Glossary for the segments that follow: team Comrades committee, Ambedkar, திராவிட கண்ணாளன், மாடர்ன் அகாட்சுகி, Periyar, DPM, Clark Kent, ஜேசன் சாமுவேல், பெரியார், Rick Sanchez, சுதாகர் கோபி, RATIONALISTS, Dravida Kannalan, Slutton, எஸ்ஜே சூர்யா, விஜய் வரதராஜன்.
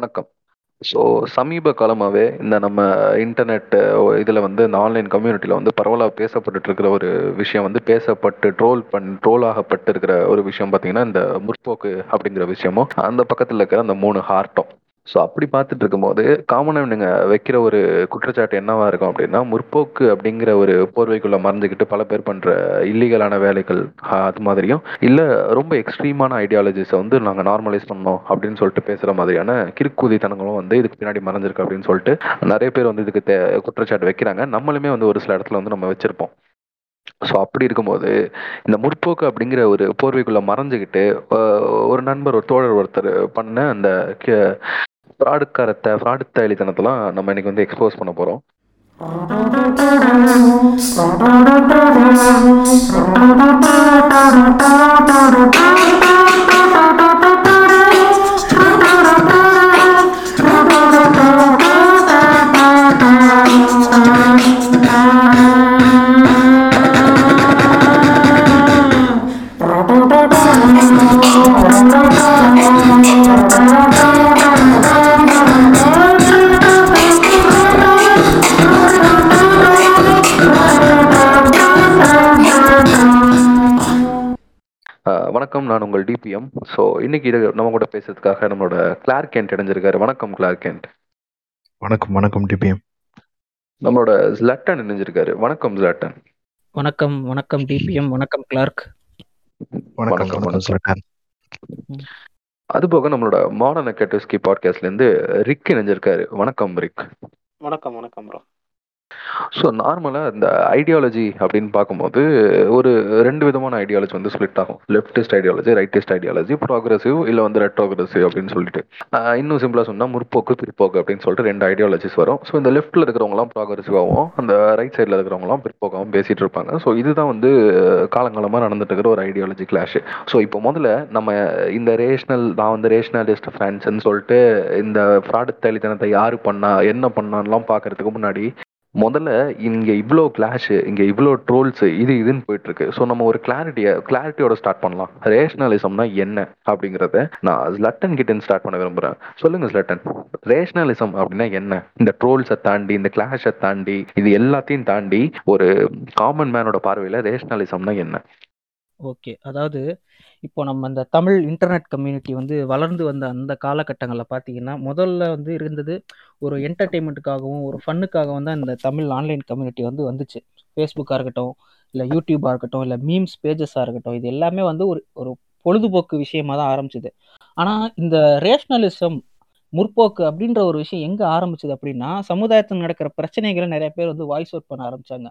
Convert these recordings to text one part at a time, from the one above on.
வணக்கம். ஸோ சமீப காலமாகவே இந்த நம்ம இன்டர்நெட் இதில் வந்து இந்த ஆன்லைன் கம்யூனிட்டியில் வந்து பரவலாக பேசப்பட்டுருக்கிற ஒரு விஷயம் வந்து ட்ரோல் ஆகப்பட்டு இருக்கிற ஒரு விஷயம் பார்த்திங்கன்னா இந்த முற்போக்கு அப்படிங்கிற விஷயமும் அந்த பக்கத்தில் இருக்கிற அந்த 3 ஹார்ட்டும். ஸோ அப்படி பார்த்துட்டு இருக்கும்போது காமனாக நீங்கள் வைக்கிற ஒரு குற்றச்சாட்டு என்னவா இருக்கும் அப்படின்னா, முற்போக்கு அப்படிங்கிற ஒரு போர்வைக்குள்ளே மறந்துக்கிட்டு பல பேர் பண்ணுற இல்லீகலான வேலைகள் அது மாதிரியும், இல்லை ரொம்ப எக்ஸ்ட்ரீமான ஐடியாலஜிஸை வந்து நாங்கள் நார்மலைஸ் பண்ணோம் அப்படின்னு சொல்லிட்டு பேசுகிற மாதிரியான கிறுக்குதித்தனங்களும் வந்து இதுக்கு பின்னாடி மறைஞ்சிருக்கு அப்படின்னு சொல்லிட்டு நிறைய பேர் வந்து இதுக்கு குற்றச்சாட்டு வைக்கிறாங்க. நம்மளுமே வந்து ஒரு சில இடத்துல வந்து நம்ம வச்சுருப்போம். ஸோ அப்படி இருக்கும்போது இந்த முற்போக்கு அப்படிங்கிற ஒரு போர்வைக்குள்ளே மறைஞ்சிக்கிட்டு ஒரு நண்பர், ஒரு தோழர் ஒருத்தர் பண்ண அந்த ஃப்ராடுத்தனத்தெல்லாம் நம்ம இன்னைக்கு வந்து எக்ஸ்போஸ் பண்ண போகிறோம். வணக்கம், நான் உங்கள் டிபிஎம். ஸோ இன்னைக்கு இது நம்ம கூட பேசுறதுக்காக நம்மளோட கிளார்க் கென்ட் இணைஞ்சிருக்காரு. வணக்கம் கிளார்க் கென்ட். வணக்கம். வணக்கம் டிபிஎம். நம்மளோட ஸ்லட்டன் இணைஞ்சிருக்காரு. வணக்கம் ஸ்லட்டன். வணக்கம். வணக்கம் டிபிஎம். வணக்கம் கிளார்க். வணக்கம் ஸ்லட்டன். அதுபோக நம்மளோட மாடர்ன் அகாட்சுகி பாட்காஸ்ட்லேருந்து ரிக் இணைஞ்சிருக்காரு. வணக்கம் ரிக். வணக்கம். வணக்கம் ப்ரோ. ஸோ நார்மலாக இந்த ஐடியாலஜி அப்படின்னு பார்க்கும்போது ஒரு 2 விதமான ஐடியாலஜி வந்து ஸ்ப்ளிட் ஆகும். Leftist ideology, rightist ideology, progressive இல்லை வந்து ரெட்ரோக்ரெசிவ் அப்படின்னு சொல்லிட்டு, இன்னும் சிம்பிளாக சொன்னால் முற்போக்கு பிற்போக்கு அப்படின்னு சொல்லிட்டு 2 ஐடியாலஜிஸ் வரும். ஸோ இந்த லெஃப்ட்டில் இருக்கிறவங்களாம் ப்ராக்ரெசிவாகவும் அந்த ரைட் சைடில் இருக்கிறவங்களாம் பிற்போக்காகவும் பேசிகிட்டு இருப்பாங்க. ஸோ இதுதான் வந்து காலங்காலமாக நடந்துட்டு இருக்கிற ஒரு ஐடியாலஜி கிளாஷு. ஸோ இப்போ முதல்ல நம்ம இந்த ரேஷனலிஸ்ட் ஃப்ரான்ஸ்ன்னு சொல்லிட்டு இந்த ஃப்ராடுத்தனத்தை யார் பண்ணா என்ன பண்ணான்லாம் பார்க்கறதுக்கு முன்னாடி முதல்ல இங்கே இவ்வளோ கிளாஷு, இங்கே இவ்வளோ ட்ரோல்ஸு, இதுன்னு போயிட்டுருக்கு. ஸோ நம்ம ஒரு கிளாரிட்டியோட ஸ்டார்ட் பண்ணலாம். ரேஷ்னலிசம்னா என்ன அப்படிங்கிறத நான் ஸ்லட்டன் கிட்டேன்னு ஸ்டார்ட் பண்ண விரும்புகிறேன். சொல்லுங்கள் ஸ்லட்டன், ரேஷ்னலிசம் அப்படின்னா என்ன? இந்த ட்ரோல்ஸை தாண்டி, இந்த கிளாஷை தாண்டி, இது எல்லாத்தையும் தாண்டி ஒரு காமன் மேனோட பார்வையில் ரேஷ்னலிசம்னா என்ன? ஓகே, அதாவது இப்போ நம்ம இந்த தமிழ் இன்டர்நெட் கம்யூனிட்டி வந்து வளர்ந்து வந்த அந்த காலகட்டங்களில் பார்த்தீங்கன்னா முதல்ல வந்து இருந்தது ஒரு என்டர்டெயின்மெண்ட்டுக்காகவும் ஒரு ஃபன்னுக்காகவும் தான் இந்த தமிழ் ஆன்லைன் கம்யூனிட்டி வந்து வந்துச்சு. ஃபேஸ்புக்காக இருக்கட்டும், இல்லை யூடியூபாக இருக்கட்டும், இல்லை மீம்ஸ் பேஜஸாக இருக்கட்டும், இது எல்லாமே வந்து ஒரு பொழுதுபோக்கு விஷயமாக தான் ஆரம்பிச்சிது. ஆனால் இந்த ரேஷ்னலிசம், முற்போக்கு அப்படின்ற ஒரு விஷயம் எங்கே ஆரம்பிச்சிது அப்படின்னா, சமுதாயத்தில் நடக்கிற பிரச்சனைகளை நிறைய பேர் வந்து வாய்ஸ் அவுட் பண்ண ஆரம்பித்தாங்க.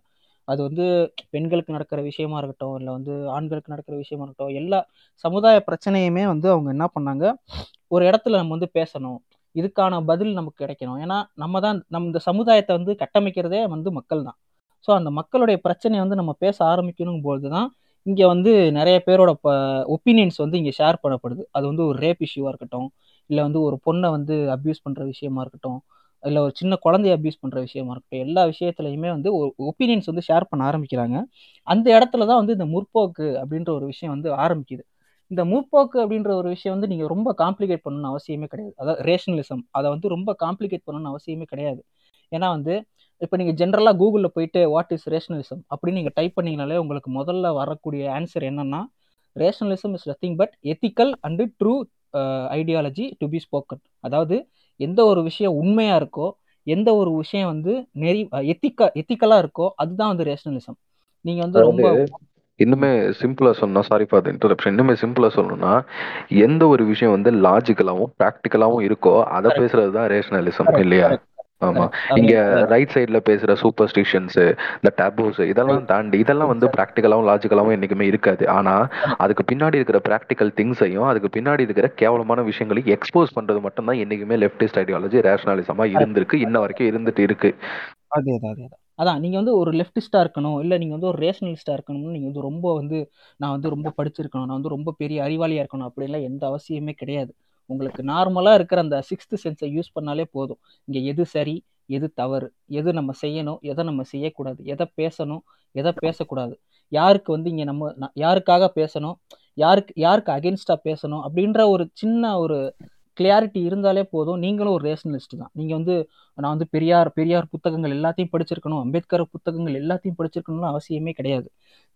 அது வந்து பெண்களுக்கு நடக்கிற விஷயமா இருக்கட்டும், இல்லை வந்து ஆண்களுக்கு நடக்கிற விஷயமா இருக்கட்டும், எல்லா சமுதாய பிரச்சனையுமே வந்து அவங்க என்ன பண்ணாங்க, ஒரு இடத்துல நம்ம வந்து பேசணும், இதுக்கான பதில் நமக்கு கிடைக்கணும். ஏன்னா நம்ம தான் இந்த சமுதாயத்தை வந்து கட்டமைக்கிறதே வந்து மக்கள் தான். ஸோ அந்த மக்களுடைய பிரச்சனையை வந்து நம்ம பேச ஆரம்பிக்கணும் போது தான் இங்கே வந்து நிறைய பேரோட ஒப்பீனியன்ஸ் வந்து இங்கே ஷேர் பண்ணப்படுது. அது வந்து ஒரு ரேப் இஷ்யூவாக இருக்கட்டும், இல்லை வந்து ஒரு பொண்ணை வந்து அப்யூஸ் பண்ணுற விஷயமா இருக்கட்டும், இல்லை ஒரு சின்ன குழந்தைய அப்யூஸ் பண்ணுற விஷயமா இருக்கட்டும், எல்லா விஷயத்துலையுமே வந்து ஒரு ஒப்பீனியன்ஸ் வந்து ஷேர் பண்ண ஆரம்பிக்கிறாங்க. அந்த இடத்துல தான் வந்து இந்த முற்போக்கு அப்படின்ற ஒரு விஷயம் வந்து ஆரம்பிக்குது. இந்த முற்போக்கு அப்படின்ற ஒரு விஷயம் வந்து நீங்கள் ரொம்ப காம்ப்ளிகேட் பண்ணணும்னு அவசியமே கிடையாது. அதாவது ரேஷனலிசம் அதை வந்து ரொம்ப காம்ப்ளிகேட் பண்ணணும்னு அவசியமே கிடையாது. ஏன்னா வந்து இப்போ நீங்கள் ஜென்ரலாக கூகுளில் போயிட்டு வாட் இஸ் ரேஷனலிசம் அப்படின்னு நீங்கள் டைப் பண்ணிங்கனாலே உங்களுக்கு முதல்ல வரக்கூடிய ஆன்சர் என்னன்னா, rationalism is nothing but ethical and true ideology to be spoken. அதாவது எந்த ஒரு விஷயம் உண்மையாக இருக்கோ, எந்த ஒரு விஷயம் வந்து எத்திக்கலாக இருக்கோ, அதுதான் வந்து ரேஷனலிசம். நீங்கள் வந்து ரொம்ப இன்னுமே சிம்பிளாக சொல்லணும், சாரி ஃபார் த இன்டரப்ஷன், இன்னுமே சிம்பிளாக சொல்லணும்னா எந்த ஒரு விஷயம் வந்து லாஜிக்கலாகவும் ப்ராக்டிக்கலாகவும் இருக்கோ அதை பேசுறது தான் ரேஷனலிசம், இல்லையா? ஆமா, இங்க ரைட் சைட்ல பேசுற சூப்பர்ஸ்டிஷன்ஸ், இந்த டேபூஸ், இதெல்லாம் தாண்டி இதெல்லாம் வந்து பிராக்டிக்கலாவும் லாஜிக்கலாவும் என்னைக்குமே இருக்காது. ஆனா அதுக்கு பின்னாடி இருக்கிற பிராக்டிக்கல் திங்ஸையும் அதுக்கு பின்னாடி இருக்கிற கேவலமான விஷயங்களையும் எக்ஸ்போஸ் பண்றது மட்டும் தான் என்னைக்குமே லெப்டிஸ்ட் ஐடியாலஜி ரேஷனலிசமா இருந்திருக்கு, இன்ன வரைக்கும் இருந்துட்டு இருக்கு. அதான் நீங்கள் வந்து ஒரு லெஃப்டிஸ்டாக இருக்கணும், இல்லை நீங்கள் வந்து ஒரு ரேஷனலிஸ்டாக இருக்கணும்னு நீங்கள் வந்து ரொம்ப வந்து நான் வந்து ரொம்ப படிச்சிருக்கணும், நான் வந்து ரொம்ப பெரிய அறிவாளியாக இருக்கணும் அப்படின்லாம் எந்த அவசியமே கிடையாது. உங்களுக்கு நார்மலாக இருக்கிற அந்த 6th சென்ஸை யூஸ் பண்ணாலே போதும். இங்கே எது சரி, எது தவறு, எது நம்ம செய்யணும், எதை நம்ம செய்யக்கூடாது, எதை பேசணும், எதை பேசக்கூடாது, யாருக்கு வந்து இங்கே நம்ம யாருக்காக பேசணும், யாருக்கு அகென்ஸ்டாக பேசணும் அப்படின்ற ஒரு சின்ன ஒரு கிளியாரிட்டி இருந்தாலே போதும், நீங்களும் ஒரு ரேஷனலிஸ்ட் தான். நீங்கள் வந்து நான் வந்து பெரியார் புத்தகங்கள் எல்லாத்தையும் படிச்சிருக்கணும், அம்பேத்கர் புத்தகங்கள் எல்லாத்தையும் படிச்சிருக்கணும்னு அவசியமே கிடையாது.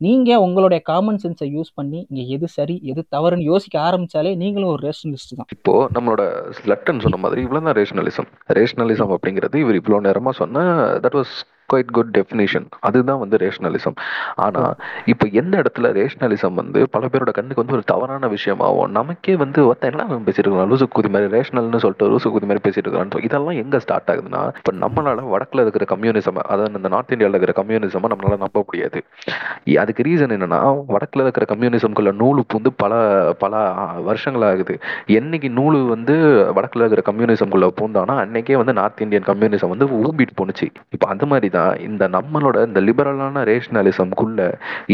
நீங்கள் உங்களுடைய காமன் சென்ஸை யூஸ் பண்ணி இங்கே எது சரி எது தவறுன்னு யோசிக்க ஆரம்பித்தாலே நீங்களும் ஒரு ரேஷனலிஸ்ட் தான். இப்போது நம்மளோட ஸ்லட்டன் சொன்ன மாதிரி இவ்வளோ தான் ரேஷனலிசம் அப்படிங்கிறது இவர் இவ்வளோ நேரமாக சொன்ன that was quite good definition. அதுதான் வந்து ரேஷனலிசம். ஆனால் இப்போ எந்த இடத்துல ரேஷனலிசம் வந்து பல பேரோட கண்ணுக்கு வந்து ஒரு தவறான விஷயமாகும். நமக்கே வந்து ஒருத்தன் பேசிட்டு இருக்கலாம், லூசு குதி மாதிரி ரேஷனல்னு சொல்லிட்டு லூசு குதி மாதிரி பேசிட்டு இருக்கான்னு. இதெல்லாம் எங்கே ஸ்டார்ட் ஆகுதுன்னா, இப்போ நம்மளால வடக்கில் இருக்கிற கம்யூனிசம், அதாவது இந்த நார்த் இந்தியாவில் இருக்கிற கம்யூனிசம் நம்மளால நம்ப முடியாது. அதுக்கு ரீசன் என்னன்னா, வடக்கில் இருக்கிற கம்யூனிசம்குள்ள நூலு பூந்து பல பல வருஷங்களாகுது. என்னைக்கு நூலு வந்து வடக்கில் இருக்கிற கம்யூனிசம்குள்ள பூந்தானா அன்னைக்கே வந்து நார்த் இந்தியன் கம்யூனிசம் வந்து ஊம்பிட்டு போணுச்சு. இப்போ அந்த மாதிரி இந்த நம்மளோட இந்த லிபரலான ரேஷனலிசம்குள்ள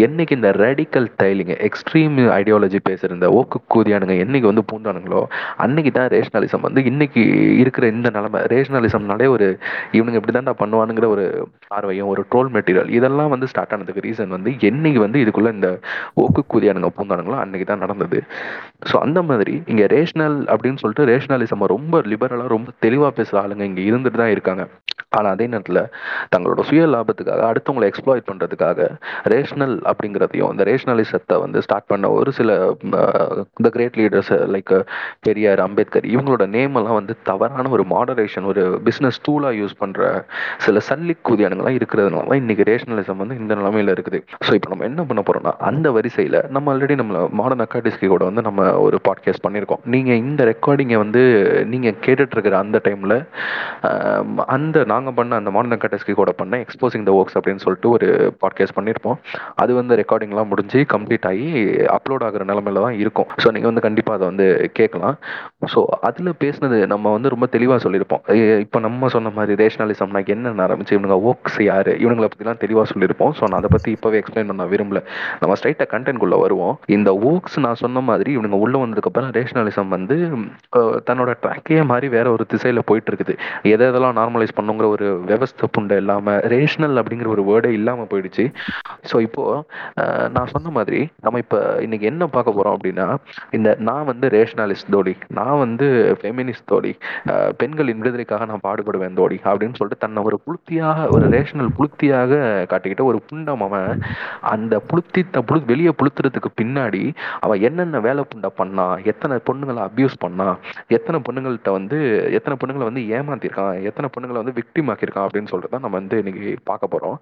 என்னைக்கு இந்த ரேடிக்கல் டைலிங் எக்ஸ்ட்ரீம் ஐடியாலஜி பேசுற இந்த ஓக்கு கூதியானுங்க என்னைக்கு வந்து பூந்தானுங்களோ அன்னைக்கு தான் ரேஷனலிசம் வந்து இன்னைக்கு இருக்கிற இந்த நிலைமை. ரேஷனலிசம்னாலே ஒரு இவனுங்க இப்படி தான் பண்ணுவானுங்கிற ஒரு பார்வையும் ஒரு ட்ரோல் மெட்டீரியல் இதெல்லாம் வந்து ஸ்டார்ட் ஆனதுக்கு ரீசன் வந்து என்னைக்கு வந்து இதுக்குள்ள இந்த ஓக்கு கூதியானுங்க பூந்தானுங்களோ அன்னைக்கு தான் நடந்தது. ஸோ அந்த மாதிரி இங்கே ரேஷனல் அப்படின்னு சொல்லிட்டு ரேஷனலிசம் ரொம்ப லிபரலாக ரொம்ப தெளிவாக பேசுகிற ஆளுங்க இங்கே இருந்துட்டு தான் இருக்காங்க. ஆனால் அதே நேரத்தில் தங்களோட சுய லாபத்துக்காக அடுத்தவங்களை எக்ஸ்ப்ளாய்ட் பண்ணுறதுக்காக ரேஷனல் அப்படிங்கிறதையும் இந்த ரேஷனலிசத்தை வந்து ஸ்டார்ட் பண்ண ஒரு சில the great leaders like பெரியார், Ambedkar இவங்களோட நேமெல்லாம் வந்து தவறான ஒரு மாடரேஷன் ஒரு பிஸ்னஸ் டூலாக யூஸ் பண்ணுற சில சல்லிக்குதியானங்கள்லாம் இருக்கிறதுனால இன்றைக்கி ரேஷனலிசம் வந்து இந்த நிலைமையில் இருக்குது. ஸோ இப்போ நம்ம என்ன பண்ண போகிறோம்னா, அந்த வரிசையில் நம்ம ஆல்ரெடி நம்மளை மாடர்ன் அக்காட்ஸ்கி கூட வந்து நம்ம ஒரு பாட்காஸ்ட் பண்ணியிருக்கோம். நீங்கள் இந்த ரெக்கார்டிங்கை வந்து நீங்கள் கேட்டுட்ருக்கிற அந்த டைமில் அந்த நாங்கள் பண்ண அந்த மாடர்ன் அக்காட்ஸ்கி கூட பண்ண எக்ஸ்போசிங் த ஒர்க்ஸ் அப்படின்னு சொல்லிட்டு ஒரு பாட்காஸ்ட் பண்ணியிருப்போம். அது வந்து ரெக்கார்டிங்லாம் முடிஞ்சு கம்ப்ளீட் ஆகி அப்லோட் ஆகிற நிலமையில தான் இருக்கும். ஸோ நீங்கள் வந்து கண்டிப்பாக அதை வந்து கேட்கலாம். ஸோ அதில் பேசினது நம்ம வந்து ரொம்ப தெளிவாக சொல்லியிருப்போம். இப்போ நம்ம சொன்ன மாதிரி ரேஷனலிசம்னா என்ன ஆரம்பிச்சு இவங்க ஒர்க்ஸ் யார் இவங்களை பற்றிலாம் தெளிவாக சொல்லியிருப்போம். ஸோ நான் அதை பற்றி இப்போவே எக்ஸ்பிளைன் பண்ண விரும்பல. நம்ம ஸ்ட்ரைட்டாக கண்டென்ட்குள்ளே வருவோம். இந்த ஒர்க்ஸ் நான் சொன்ன மாதிரி இவங்க உள்ளே வந்ததுக்கப்புறம் ரேஷனலிசம் வந்து தன்னோட ட்ராக்கே மாதிரி வேற ஒரு திசையில் போயிட்டு இருக்குது. எதெல்லாம் நார்மலைஸ் பண்ணுங்கிற ஒரு விவஸ்தை புண்டை இல்லாமல் ரேஷனல் அப்படிங்கிற ஒரு வேர்டே இல்லாமல் போயிடுச்சு. ஸோ இப்போது நான் சொன்ன மாதிரி நம்ம இப்போ இன்றைக்கி என்ன பார்க்க போகிறோம் அப்படின்னா, இந்த நான் வந்து ரேஷனலிஸ்ட் தோழி, நான் வந்து ஃபெமினிஸ்ட் தோழி, பெண்களின் விடுதலைக்காக நான் பாடுபடுவேன் தோழி அப்படின்னு சொல்லிட்டு தன்னை ஒரு புளுத்தியாக ஒரு ரேஷனல் புளுத்தியாக காட்டிக்கிட்ட ஒரு புண்டம் அவன். அந்த புளுத்தி வெளியே புளுத்துறதுக்கு பின்னாடி அவன் என்னென்ன வேலை புண்டை பண்ணான், எத்தனை பொண்ணுங்களை அப்யூஸ் பண்ணான், எத்தனை பொண்ணுங்களை வந்து ஏமாத்திருக்கான், எத்தனை பொண்ணுங்களை வந்து விக்டிம் ஆக்கியிருக்கான் அப்படின்னு சொல்லிட்டு தான் நம்ம வந்து இன்னைக்கு பார்க்க போகிறோம்.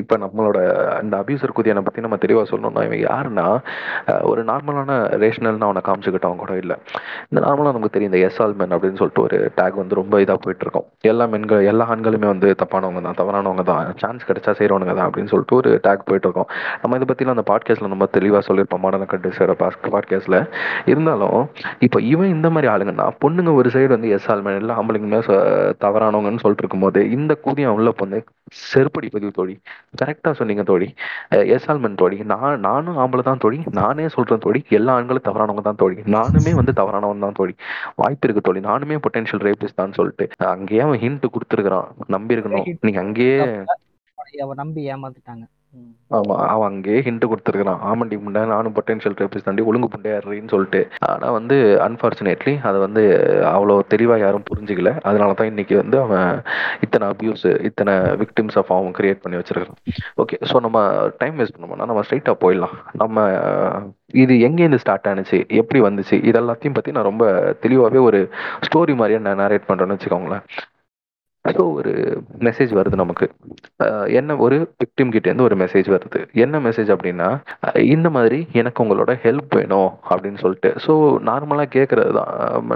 இப்போ நம்மளோட அந்த அபியூசர் குதியானை பற்றி நம்ம தெளிவாக சொல்லணும்னா, இவன் யாருன்னா ஒரு நார்மலான ரேஷனல்னு அவனை காமிச்சுக்கிட்டவங்க கூட இல்லை. இந்த நார்மலாக நமக்கு தெரியும் இந்த எஸ்ஆல் மென் அப்படின்னு சொல்லிட்டு ஒரு டேக் வந்து ரொம்ப இதாக போயிட்டுருக்கோம். எல்லா ஆண்களுமே வந்து தப்பானவங்க தான், தவறானவங்க தான், சான்ஸ் கிடைச்சா செய்கிறவங்க தான் அப்படின்னு சொல்லிட்டு ஒரு டேக் போயிட்டுருக்கோம். நம்ம இதை பற்றிலாம் அந்த பாட்காஸ்ட்டில் நம்ம தெளிவாக சொல்லியிருப்போம் மாடர்ன் அக்காட்ஸ்கியோட பாட்காஸ்ட்டில். இருந்தாலும் இப்போ இவன் இந்த மாதிரி ஆளுங்கன்னா பொண்ணுங்க ஒரு சைடு வந்து எஸ்ஆல் மென் இல்லை ஆம்பளைங்க தவறானவங்கன்னு சொல்லிட்டு இருக்கும்போது இந்த குதியான் உள்ள பொண்ணு செருப்படி பதிவு தோழி, கரெக்டாக சொன்னீங்க தோழி, எஸ்ஆல்மென் தோழி, நானும் ஆம்பளை தான் தோழி, நானே சொல்கிறேன் தோழி, எல்லா ஆண்களும் தவறானவங்க தான் தோழி, நானுமே வந்து தவறானவன் தான் தோழி, வாய்ப்பு இருக்குது தோழி, நானுமே பொட்டென்ஷியல் ரேபிஸ்ட் தான் சொல்லிட்டு அங்கேயே அவன் ஹிண்ட் கொடுத்துருக்கிறான். நம்பியிருக்கணும் நீங்கள் அங்கேயே நம்பி ஏமாத்திட்டாங்க. ஆமா, அவன் அங்கேயே ஹிண்ட் கொடுத்துருக்கான், ஆமண்டி முண்டை நானும் பொட்டென்ஷியல் ரேபிஸ்ட் தாண்டி ஒழுங்கு புண்டையாடுறேன்னு சொல்லிட்டு. ஆனால் வந்து அன்ஃபார்ச்சுனேட்லி அதை வந்து அவ்வளோ தெளிவாக யாரும் புரிஞ்சிக்கல. அதனால தான் இன்னைக்கு வந்து அவன் இத்தனை அப்யூஸ் இத்தனை விக்டிம்ஸ் ஆஃப் அவன் கிரியேட் பண்ணி வச்சிருக்கான். ஓகே, ஸோ நம்ம டைம் வேஸ்ட் பண்ணோம்னா நம்ம ஸ்ட்ரைட்டாக போயிடலாம். நம்ம இது எங்கேருந்து ஸ்டார்ட் ஆனிச்சு, எப்படி வந்துச்சு, இது எல்லாத்தையும் பற்றி நான் ரொம்ப தெளிவாகவே ஒரு ஸ்டோரி மாதிரியே நான் நரேட் பண்ணுறேன்னு வச்சுக்கோங்களேன். ஸோ ஒரு மெசேஜ் வருது நமக்கு, என்ன ஒரு விக்டிம் கிட்டேருந்து ஒரு மெசேஜ் வருது. என்ன மெசேஜ் அப்படின்னா, இந்த மாதிரி எனக்கு உங்களோட ஹெல்ப் வேணும் அப்படின்னு சொல்லிட்டு. ஸோ நார்மலாக கேட்குறது தான்.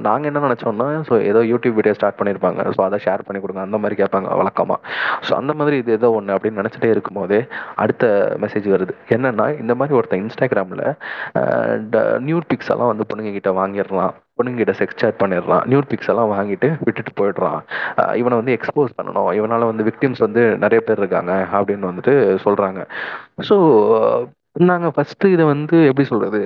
நாங்கள் என்ன நினச்சோன்னா, ஸோ ஏதோ யூடியூப் வீடியோ ஸ்டார்ட் பண்ணியிருப்பாங்க, ஸோ அதை ஷேர் பண்ணி கொடுங்க அந்த மாதிரி கேட்பாங்க வழக்கமாக. ஸோ அந்த மாதிரி இது ஏதோ ஒன்று அப்படின்னு நினச்சிட்டே இருக்கும்போதே அடுத்த மெசேஜ் வருது. என்னென்னா, இந்த மாதிரி ஒருத்தன் இன்ஸ்டாகிராமில் நியூட் பிக்ஸ் எல்லாம் வந்து பொண்ணுங்கக்கிட்ட வாங்கிடலாம், பொண்ணுங்கிட்ட செக்ஸ் சேட் பண்ணிடுறான், நியூட் பிக்ஸ் எல்லாம் வாங்கிட்டு விட்டுட்டு போயிடுறான், இவனை வந்து எக்ஸ்போஸ் பண்ணணும், இவனால் வந்து விக்டிம்ஸ் வந்து நிறைய பேர் இருக்காங்க அப்படின்னு வந்துட்டு சொல்கிறாங்க. ஸோ நாங்கள் ஃபஸ்ட்டு இதை வந்து எப்படி சொல்கிறது,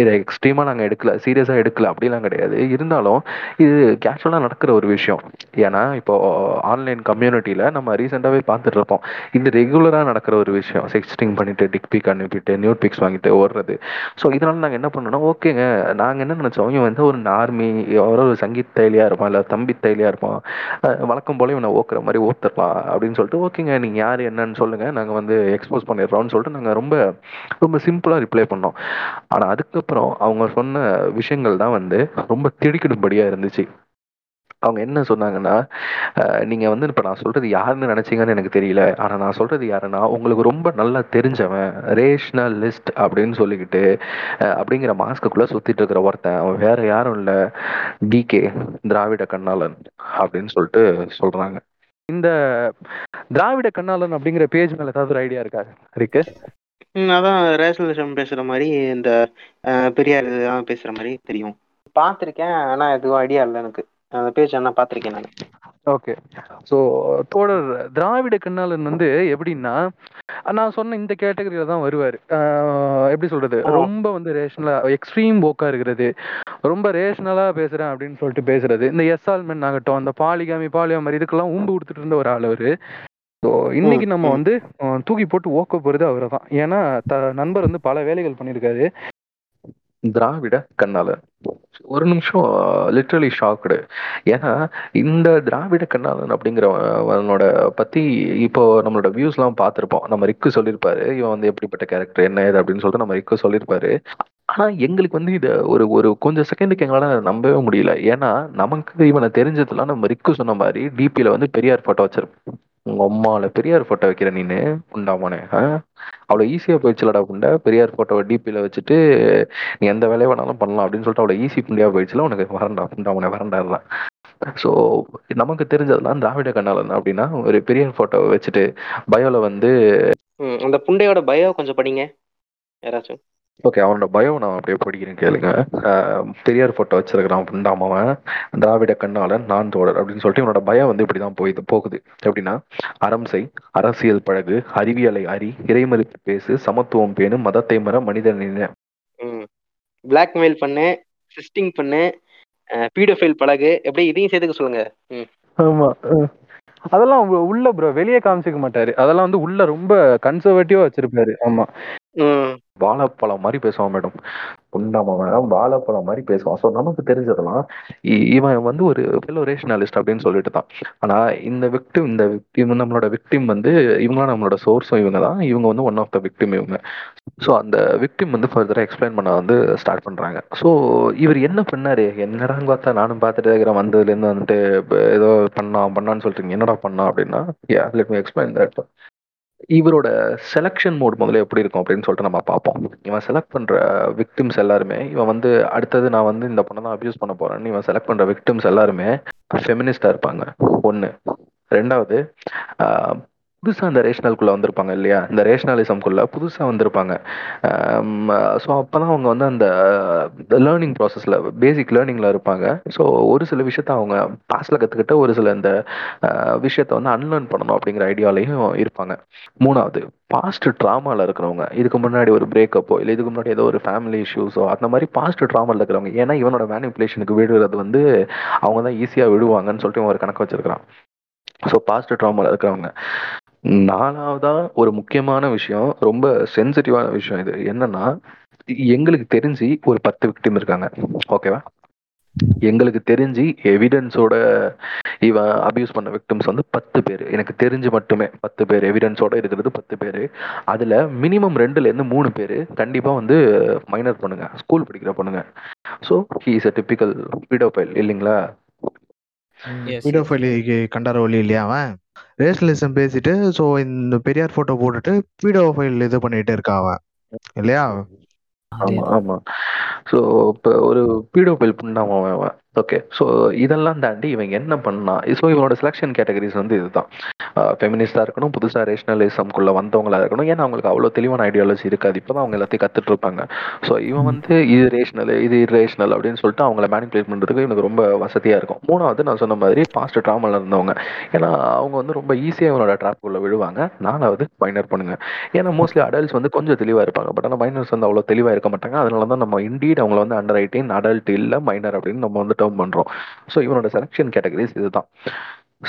இதை எக்ஸ்ட்ரீமாக நாங்கள் எடுக்கல, சீரியஸாக எடுக்கல அப்படிலாம் கிடையாது. இருந்தாலும் இது கேஷுவலாக நடக்கிற ஒரு விஷயம். ஏன்னா இப்போது ஆன்லைன் கம்யூனிட்டியில் நம்ம ரீசெண்டாகவே பார்த்துட்ருப்போம், இது ரெகுலராக நடக்கிற ஒரு விஷயம். செக்ஸ்டிங் பண்ணிவிட்டு, டிக் பிக் அனுப்பிட்டு, நியூட் பிக்ஸ் வாங்கிட்டு ஓடுறது. ஸோ இதனால் நாங்கள் என்ன பண்ணோன்னா, ஓகேங்க, நாங்கள் என்ன நினச்சோம், இவன் வந்து ஒரு நார்மி ஒரு சங்கீத் தைலியாக இருப்பான், இல்லை தம்பி தைலியாக இருப்பான், வழக்கம் போல இவனை ஓக்குற மாதிரி ஓத்துடலாம் அப்படின்னு சொல்லிட்டு, ஓகேங்க நீங்கள் யார் என்னன்னு சொல்லுங்கள், நாங்கள் வந்து எக்ஸ்போஸ் பண்ணிடுறோம்னு சொல்லிட்டு நாங்கள் ரொம்ப ரொம்ப சிம்பிளாக ரிப்ளை பண்ணோம். ஆனால் அதுக்கப்புறம் அவங்க சொன்ன விஷயங்கள் தான் வந்து ரொம்ப திடுக்கிடும்படியாக இருந்துச்சு. அவங்க என்ன சொன்னாங்கன்னா, நீங்கள் வந்து இப்போ நான் சொல்கிறது யாருன்னு நினச்சிங்கன்னு எனக்கு தெரியல, ஆனால் நான் சொல்கிறது யாருன்னா உங்களுக்கு ரொம்ப நல்லா தெரிஞ்சவன், ரேஷ்னலிஸ்ட் அப்படின்னு சொல்லிக்கிட்டு அப்படிங்கிற மாஸ்க்குள்ளே சுற்றிட்டு இருக்கிற ஒருத்தன், அவன் வேறு யாரும் இல்லை, டிகே திராவிட கண்ணாளன் அப்படின்னு சொல்லிட்டு சொல்கிறாங்க. இந்த திராவிட கண்ணாளன் அப்படிங்கிற பேஜ் மேலே ஏதாவது ஒரு ஐடியா இருக்கா இருக்கு? அதான் ரேஷனலிசம் பேசுகிற மாதிரி, இந்த பெரியார் இதெல்லாம் பேசுகிற மாதிரி தெரியும், பார்த்துருக்கேன், ஆனால் எதுவும் ஐடியா இல்லை எனக்கு அந்த பேஜ், ஆனால் பார்த்துருக்கேன் நான். ஓகே, ஸோ தோழர் திராவிட கண்ணாளன் வந்து எப்படின்னா, நான் சொன்ன இந்த கேட்டகரியில் தான் வருவார். எப்படி சொல்கிறது, ரொம்ப வந்து ரேஷனலாக எக்ஸ்ட்ரீம் போக்காக இருக்கிறது, ரொம்ப ரேஷனலாக பேசுகிறேன் அப்படின்னு சொல்லிட்டு பேசுகிறது, இந்த எஸ்ஆல்மெண்ட் ஆகட்டும், அந்த பாலிகாமி இதுக்கெல்லாம் ஊம்பு கொடுத்துட்டு இருந்த ஒரு ஆள் அவர். ஸோ இன்னைக்கு நம்ம வந்து தூக்கி போட்டு ஓக்க போகிறது அவரை தான். ஏன்னா நண்பர் வந்து பல வேலைகள் பண்ணியிருக்காரு திராவிட கண்ணாளன். ஒரு நிமிஷம் லிட்ரலி ஷாக்டு. ஏன்னா இந்த திராவிட கண்ணாளன் அப்படிங்கிறவனோட பற்றி இப்போ நம்மளோட வியூஸ்லாம் பார்த்துருப்போம், நம்ம ரிக்கு சொல்லியிருப்பாரு இவன் வந்து எப்படிப்பட்ட கேரக்டர் என்ன இது அப்படின்னு சொல்லிட்டு நம்ம ரிக்கு சொல்லியிருப்பாரு. ஆனால் எங்களுக்கு வந்து இதை ஒரு ஒரு கொஞ்சம் செகண்டுக்கு எங்களால் நம்பவே முடியல. ஏன்னா நமக்கு இவனை தெரிஞ்சதுலாம் நம்ம ரிக்கு சொன்ன மாதிரி டிபியில் வந்து பெரியார் ஃபோட்டோ வச்சிருப்போம். உங்க அம்மாவில பெரியார் போட்டோ வைக்கிற நீனு உண்டாமானே, அவ்வளோ ஈஸியா போயிடுச்சுலடா புண்டை, பெரியார் போட்டோவை டிபியில வச்சுட்டு நீ எந்த வேலையை வேணாலும் பண்ணலாம் அப்படின்னு சொல்லிட்டு அவ்வளோ ஈஸி புண்டியா போயிடுச்சுல உனக்கு, வரண்டா உண்டாமனே வரண்டாருலாம். ஸோ நமக்கு தெரிஞ்சதெல்லாம் திராவிட கண்ணாளன் அப்படின்னா ஒரு பெரியார் போட்டோவை வச்சுட்டு பயோல வந்து அந்த புண்டையோட பயோ கொஞ்சம் படிங்க யாராச்சும். ஓகே, அவனோட பயோ நான் அப்படியே படிக்கிறேன் கேளுங்க. பெரியார் ஃபோட்டோ வச்சிருக்கிறான் புண்டாமவன், திராவிட கண்ணாளன், நான் தோழர் அப்படின்னு சொல்லிட்டு இவனோட பயம் வந்து இப்படிதான் போகுது. எப்படின்னா, அறம் செய், அரசியல் பழகு, அறிவியலை அறி, இறைமறுப்பு பேசு, சமத்துவம் பேணு, மதத்தை மற, மனிதன் பிளாக்மெயில் பண்ணு, சிஸ்டிங் பண்ணு, பீடோஃபைல் பழகு, எப்படி இதையும் சேர்த்துக்க சொல்லுங்க. ஆமா, அதெல்லாம் உள்ள ப்ரோ வெளியே காமிச்சிக்க மாட்டாரு, அதெல்லாம் வந்து உள்ள ரொம்ப கன்சர்வேட்டிவா வச்சிருப்பாரு. ஆமா, வாழைப்பழம் மாதிரி பேசுவான் மேடம், புண்டாமவன் வாழைப்பழம் மாதிரி பேசுவான். ஸோ நமக்கு தெரிஞ்சதெல்லாம் இவன் வந்து ஒரு ஃபெலோ ரேஷனலிஸ்ட் அப்படின்னு சொல்லிட்டு தான். ஆனால் இந்த விக்டிம் நம்மளோட விக்டிம் வந்து இவங்களாம், நம்மளோட சோர்ஸும் இவங்க தான், இவங்க வந்து ஒன் ஆஃப் த விக்டிம் இவங்க. ஸோ அந்த விக்டிம் வந்து ஃபர்தராக எக்ஸ்பிளைன் பண்ண வந்து ஸ்டார்ட் பண்ணுறாங்க. ஸோ இவர் என்ன பண்ணார், என்னடான்னு பார்த்தா நானும் பார்த்துட்டு இருக்கிறேன், வந்ததுலேருந்து வந்துட்டு ஏதோ பண்ணான்னு சொல்லிட்டு என்னடா பண்ணா அப்படின்னா, லெட் மீ எக்ஸ்பிளைன் தட். இவரோட செலெக்ஷன் மோட் முதல்ல எப்படி இருக்கும் அப்படின்னு சொல்லிட்டு நம்ம பார்ப்போம். இவன் செலக்ட் பண்ணுற விக்டிம்ஸ் எல்லாருமே, இவன் வந்து அடுத்தது நான் வந்து இந்த பொண்ணை தான் அப்யூஸ் பண்ண போகிறேன்னு இவன் செலக்ட் பண்ணுற விக்டிம்ஸ் எல்லாருமே ஃபெமினிஸ்டாக இருப்பாங்க. ஒன்று. ரெண்டாவது, புதுசாக இந்த ரேஷனல்குள்ளே வந்திருப்பாங்க இல்லையா, இந்த ரேஷனலிசம்குள்ளே புதுசாக வந்திருப்பாங்க. ஸோ அப்போ தான் அவங்க வந்து அந்த லேர்னிங் ப்ராசஸில், பேசிக் லேர்னிங்கில் இருப்பாங்க. ஸோ ஒரு சில விஷயத்த அவங்க பாஸில் கற்றுக்கிட்ட ஒரு சில இந்த விஷயத்த வந்து அன்லேர்ன் பண்ணணும் அப்படிங்கிற ஐடியாலையும் இருப்பாங்க. மூணாவது, பாஸ்ட் ட்ராமாவில் இருக்கிறவங்க, இதுக்கு முன்னாடி ஒரு பிரேக்கப்போ இல்லை இதுக்கு முன்னாடி ஏதோ ஒரு ஃபேமிலி இஷ்யூஸோ அந்த மாதிரி பாஸ்ட் ட்ராமாவில் இருக்கிறவங்க. ஏன்னா இவனோட மேனிப்புலேஷனுக்கு விடுறது வந்து அவங்க தான் ஈஸியாக விடுவாங்கன்னு சொல்லிட்டு இவன் ஒரு கணக்கு வச்சுருக்கிறான். ஸோ பாஸ்ட் ட்ராமாவில் இருக்கிறவங்க. நாலாவதா ஒரு முக்கியமான விஷயம், ரொம்ப சென்சிட்டிவான விஷயம் இது என்னன்னா, எங்களுக்கு தெரிஞ்சு ஒரு 10 விக்டிம் இருக்காங்க. ஓகேவா, எங்களுக்கு தெரிஞ்சு எவிடன்ஸோட இவன் அபியூஸ் பண்ண விக்டிம்ஸ் வந்து 10 பேர், எனக்கு தெரிஞ்சு மட்டுமே 10 பேர் எவிடன்ஸோட இருக்கிறது 10 பேர். அதில் மினிமம் 2லேருந்து 3 பேர் கண்டிப்பாக வந்து மைனர் பண்ணுங்க, ஸ்கூல் படிக்கிற பண்ணுங்க. So he is a typical paedophile இல்லைங்களா, கண்டாரவழி இல்லையா, அவன் ரேஷனலிசம் பேசிட்டு ஸோ இந்த பெரியார் போட்டோ போட்டுட்டு வீடியோ ஃபைல் இது பண்ணிட்டு இருக்கான் இல்லையா. ஆமா ஆமா. ஸோ இப்போ ஒரு பீடோ ஃபைல் பண்ணாம ஓகே. ஸோ இதெல்லாம் தாண்டி இவங்க என்ன பண்ணா, ஸோ இவனோட செலெக்ஷன் கேட்டகரிஸ் வந்து இதுதான், ஃபெமினிஸ்டாக இருக்கணும், புதுசாக ரேஷனலிசம்குள்ளே வந்தவங்களாக இருக்கணும். ஏன்னா அவங்களுக்கு அவ்வளோ தெளிவான ஐடியாலஜி இருக்காது, இப்போ தான் அவங்க எல்லாத்தையும் கற்றுட்டு இருப்பாங்க. ஸோ இவன் வந்து இது ரேஷனல் இது இரேஷனல் அப்படின்னு சொல்லிட்டு அவங்கள மேனிபுலேட் பண்ணுறதுக்கு இவனுக்கு ரொம்ப வசதியாக இருக்கும். மூணாவது நான் சொன்ன மாதிரி பாஸ்ட் ட்ராமாவில் இருந்தவங்க, ஏன்னா அவங்க வந்து ரொம்ப ஈஸியாக இவனோட ட்ராப்புக்குள்ளே விழுவாங்க. நாலாவது மைனர் பண்ணுங்க, ஏன்னா மோஸ்ட்லி அடல்ட்ஸ் வந்து கொஞ்சம் தெளிவாக இருப்பாங்க, பட் ஆனால் மைனர்ஸ் வந்து அவ்வளோ தெளிவாக இருக்க மாட்டாங்க. அதனால தான் நம்ம இண்டீட் அவங்கள வந்து அண்டர் 18 அடல்ட் இல்லை மைனர் அப்படின்னு நம்ம வந்து டேர்ம் பண்றோம். சோ இவனோட செலக்ஷன் கேட்டகரிஸ் இதுதான்.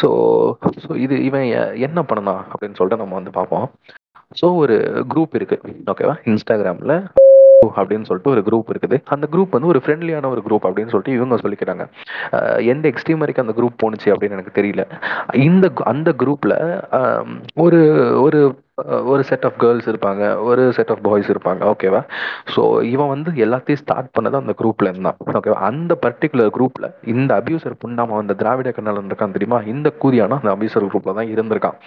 சோ சோ இது இவன் என்ன பண்ணனா அப்படின்னு சொல்லிட்டு நம்ம வந்து பார்ப்போம். சோ ஒரு குரூப் இருக்கு, ஓகேவா, இன்ஸ்டாகிராம்ல அப்படின்னு சொல்லிட்டு ஒரு குரூப் இருக்குது. அந்த குரூப் வந்து ஒரு ஃப்ரெண்ட்லியான ஒரு குரூப் அப்படின்னு சொல்லிட்டு இவங்க சொல்லிக்கிறாங்க. எந்த எக்ஸ்ட்ரீம் வரைக்கும் அந்த குரூப் போணுச்சு அப்படின்னு எனக்கு தெரியல. இந்த அந்த குரூப்ல ஒரு ஒரு ஒரு செட் ஆஃப் கேர்ள்ஸ் இருப்பாங்க, ஒரு செட் ஆஃப் பாய்ஸ் இருப்பாங்க, ஓகேவா. ஸோ இவன் வந்து எல்லாத்தையும் ஸ்டார்ட் பண்ணது அந்த குரூப்ல இருந்தான், ஓகேவா. அந்த பர்டிகுலர் குரூப்ல இந்த அபியூசர் புண்ணாம அந்த திராவிட கண்ணாளன் இருக்கான் தெரியுமா, இந்த கூதியானா அந்த அபியூசர் குரூப்ல தான் இருந்திருக்கான்.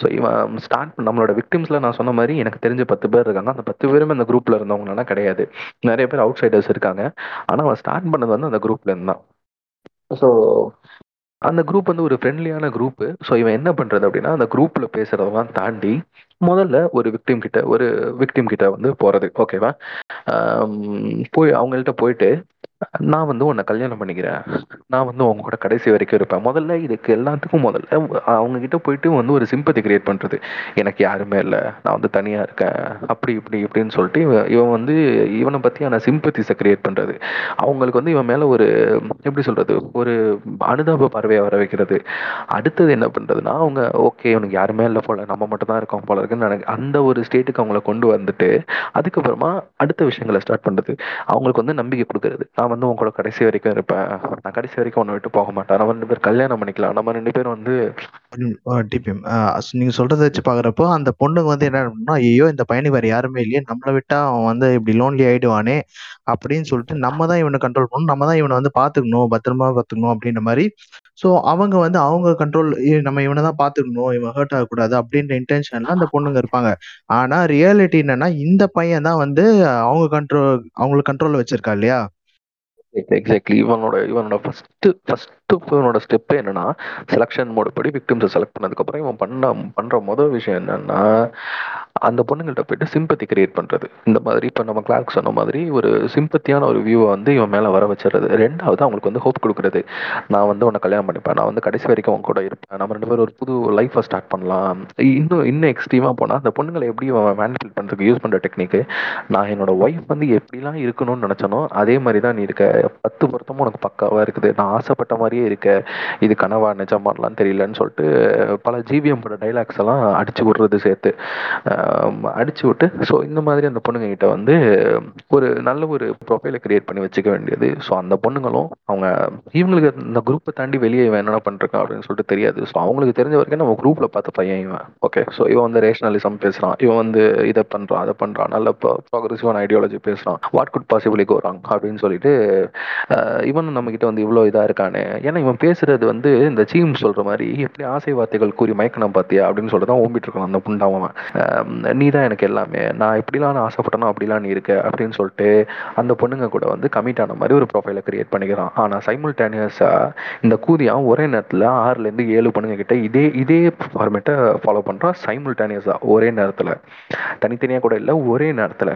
ஸோ இவன் ஸ்டார்ட் பண்ண நம்மளோட விக்டிம்ஸ்ல நான் சொன்ன மாதிரி எனக்கு தெரிஞ்ச 10 பேர் இருக்காங்க. அந்த 10 பேருமே அந்த குரூப்ல இருந்தவங்கன்னா கிடையாது, நிறைய பேர் அவுட் சைடர்ஸ் இருக்காங்க. ஆனால் அவன் ஸ்டார்ட் பண்ணது வந்து அந்த குரூப்ல இருந்தான். ஸோ அந்த குரூப் வந்து ஒரு ஃப்ரெண்ட்லியான குரூப்பு. ஸோ இவன் என்ன பண்ணுறது அப்படின்னா, அந்த குரூப்பில் பேசுகிறதெல்லாம் தாண்டி முதல்ல ஒரு விக்டிம் கிட்ட வந்து போகிறது, ஓகேவா. போய் அவங்கள்ட்ட போயிட்டு, நான் வந்து உன்னை கல்யாணம் பண்ணிக்கிறேன், நான் வந்து அவங்க கூட கடைசி வரைக்கும் இருப்பேன். முதல்ல இதுக்கு எல்லாத்துக்கும் முதல்ல அவங்ககிட்ட போயிட்டு வந்து ஒரு சிம்பத்தி கிரியேட் பண்ணுறது, எனக்கு யாருமே இல்லை, நான் வந்து தனியாக இருக்கேன், அப்படி இப்படி இப்படின்னு சொல்லிட்டு இவன் வந்து இவனை பற்றியான சிம்பத்திஸை கிரியேட் பண்ணுறது. அவங்களுக்கு வந்து இவன் மேலே ஒரு எப்படி சொல்கிறது, ஒரு அனுதாப பார்வையை வர வைக்கிறது. அடுத்தது என்ன பண்ணுறதுன்னா, அவங்க ஓகே இவனுக்கு யாருமே இல்லை போல, நம்ம மட்டும் தான் இருக்கோம் போல இருக்குன்னு அந்த ஒரு ஸ்டேட்டுக்கு அவங்கள கொண்டு வந்துட்டு அதுக்கப்புறமா அடுத்த விஷயங்களை ஸ்டார்ட் பண்ணுறது. அவங்களுக்கு வந்து நம்பிக்கை கொடுக்கறது, வந்து உங்களோட கடைசி வரைக்கும் இருப்பேன், நான் கடைசி வரைக்கும் ஒன்று விட்டு போக மாட்டேன், நம்ம 2 பேர் கல்யாணம் பண்ணிக்கலாம், நம்ம 2 பேரும் வந்து டிபிஎம். நீங்கள் சொல்கிறத வச்சு பார்க்குறப்போ அந்த பொண்ணுங்க வந்து என்ன பண்ணா, ஐயோ இந்த பையனுக்கு வேறு யாருமே இல்லையே, நம்மளை விட்டால் அவன் வந்து இப்படி லோன்லி ஆகிடுவானே அப்படின்னு சொல்லிட்டு நம்ம தான் இவனை கண்ட்ரோல் பண்ணணும், நம்ம தான் இவனை வந்து பார்த்துக்கணும், பத்திரமா பார்த்துக்கணும் அப்படின்ற மாதிரி. ஸோ அவங்க வந்து அவங்க கண்ட்ரோல், நம்ம இவனை தான் பார்த்துக்கணும், இவன் ஹர்ட் ஆகக்கூடாது அப்படின்ற இன்டென்ஷன்லாம் அந்த பொண்ணுங்க இருப்பாங்க. ஆனால் ரியாலிட்டி என்னன்னா, இந்த பையன் தான் வந்து அவங்களுக்கு கண்ட்ரோல் வச்சிருக்கா இல்லையா. எக்ஸாக்ட்லி. இவனோட ஃபர்ஸ்ட் ஸ்டெப் என்னன்னா, செலக்ஷன் மோட் படி விக்டிம்ஸை செலக்ட் பண்ணதுக்கப்புறம் இவன் பண்ற முதல் விஷயம் என்னன்னா, அந்த பொண்ணுங்கள்ட்ட போயிட்டு சிம்பத்தி கிரியேட் பண்றது. இந்த மாதிரி இப்போ நம்ம கிளார்க் சொன்ன மாதிரி ஒரு சிம்பத்தியான ஒரு வியூவை வந்து இவன் மேலே வர வச்சிடறது. ரெண்டாவது அவங்களுக்கு வந்து ஹோப் கொடுக்கறது, நான் வந்து உன்னை கல்யாணம் பண்ணிப்பேன், நான் வந்து கடைசி வரைக்கும் அவங்க கூட இருப்பேன், நம்ம 2 பேரும் ஒரு புது லைஃபை ஸ்டார்ட் பண்ணலாம். இன்னும் எக்ஸ்ட்ரீமாக போனால் அந்த பொண்ணுங்களை எப்படி இவன் மேனிபுலேட் பண்ணுறதுக்கு யூஸ் பண்ணுற டெக்னிக்கு, நான் என்னோட ஒய்ஃப் வந்து எப்படிலாம் இருக்கணும்னு நினச்சனோ அதே மாதிரி தான் நீ இருக்க, 10% உனக்கு பக்காவாக இருக்குது, நான் ஆசைப்பட்ட மாதிரியே இருக்க, இது கனவா நிஜமானலாம் தெரியலன்னு சொல்லிட்டு பல ஜிபிஎம் போட டைலாக்ஸ் எல்லாம் அடிச்சு விடுறது, சேர்த்து அடிச்சு விட்டு. ஸோ இந்த மாதிரி அந்த பொண்ணுங்க கிட்ட வந்து ஒரு நல்ல ஒரு ப்ரொஃபைலை கிரியேட் பண்ணி வச்சுக்க வேண்டியது. ஸோ அந்த பொண்ணுங்களும் இவங்களுக்கு இந்த குரூப்பை தாண்டி வெளியே இவன் என்னென்ன பண்ணிருக்கான் அப்படின்னு சொல்லிட்டு தெரியாது. ஸோ அவங்களுக்கு தெரிஞ்ச வரைக்கும் நம்ம குரூப்ல பார்த்த பையன் இவன், ஓகே. ஸோ இவன் வந்து ரேஷனலிசம் பேசுறான், இவன் வந்து இதை பண்றான் அதை பண்றான், நல்ல ப்ராக்ரெசிவான ஐடியாலஜி பேசுறான், what could possibly go wrong அப்படின்னு சொல்லிட்டு இவனும் நம்ம கிட்ட வந்து இவ்வளோ இதா இருக்கானே. ஏன்னா இவன் பேசுறது வந்து இந்த சீம் சொல்ற மாதிரி எப்படி ஆசை வார்த்தைகள் கூறி மயக்கணம் பார்த்தியா அப்படின்னு சொல்லிட்டு தான் ஓம்பிட்டு இருக்கான் அந்த புண்டாவன். நீ தான் எனக்கு எல்லாமே, நான் எப்படிலாம் நான் ஆசைப்பட்டனோ அப்படிலாம் நீ இருக்க அப்படின்னு சொல்லிட்டு அந்த பொண்ணுங்க கூட வந்து கமிட் ஆன மாதிரி ஒரு ப்ரொஃபைலை கிரியேட் பண்ணிக்கிறான். ஆனால் சைமல்டேனியஸாக இந்த கூதியான் ஒரே நேரத்தில் 6லேருந்து 7 பொண்ணுங்க கிட்ட இதே ஃபார்மேட்டை ஃபாலோ பண்ணுறான். சைமல்டேனியஸாக ஒரே நேரத்தில், தனித்தனியாக கூட இல்லை, ஒரே நேரத்தில்.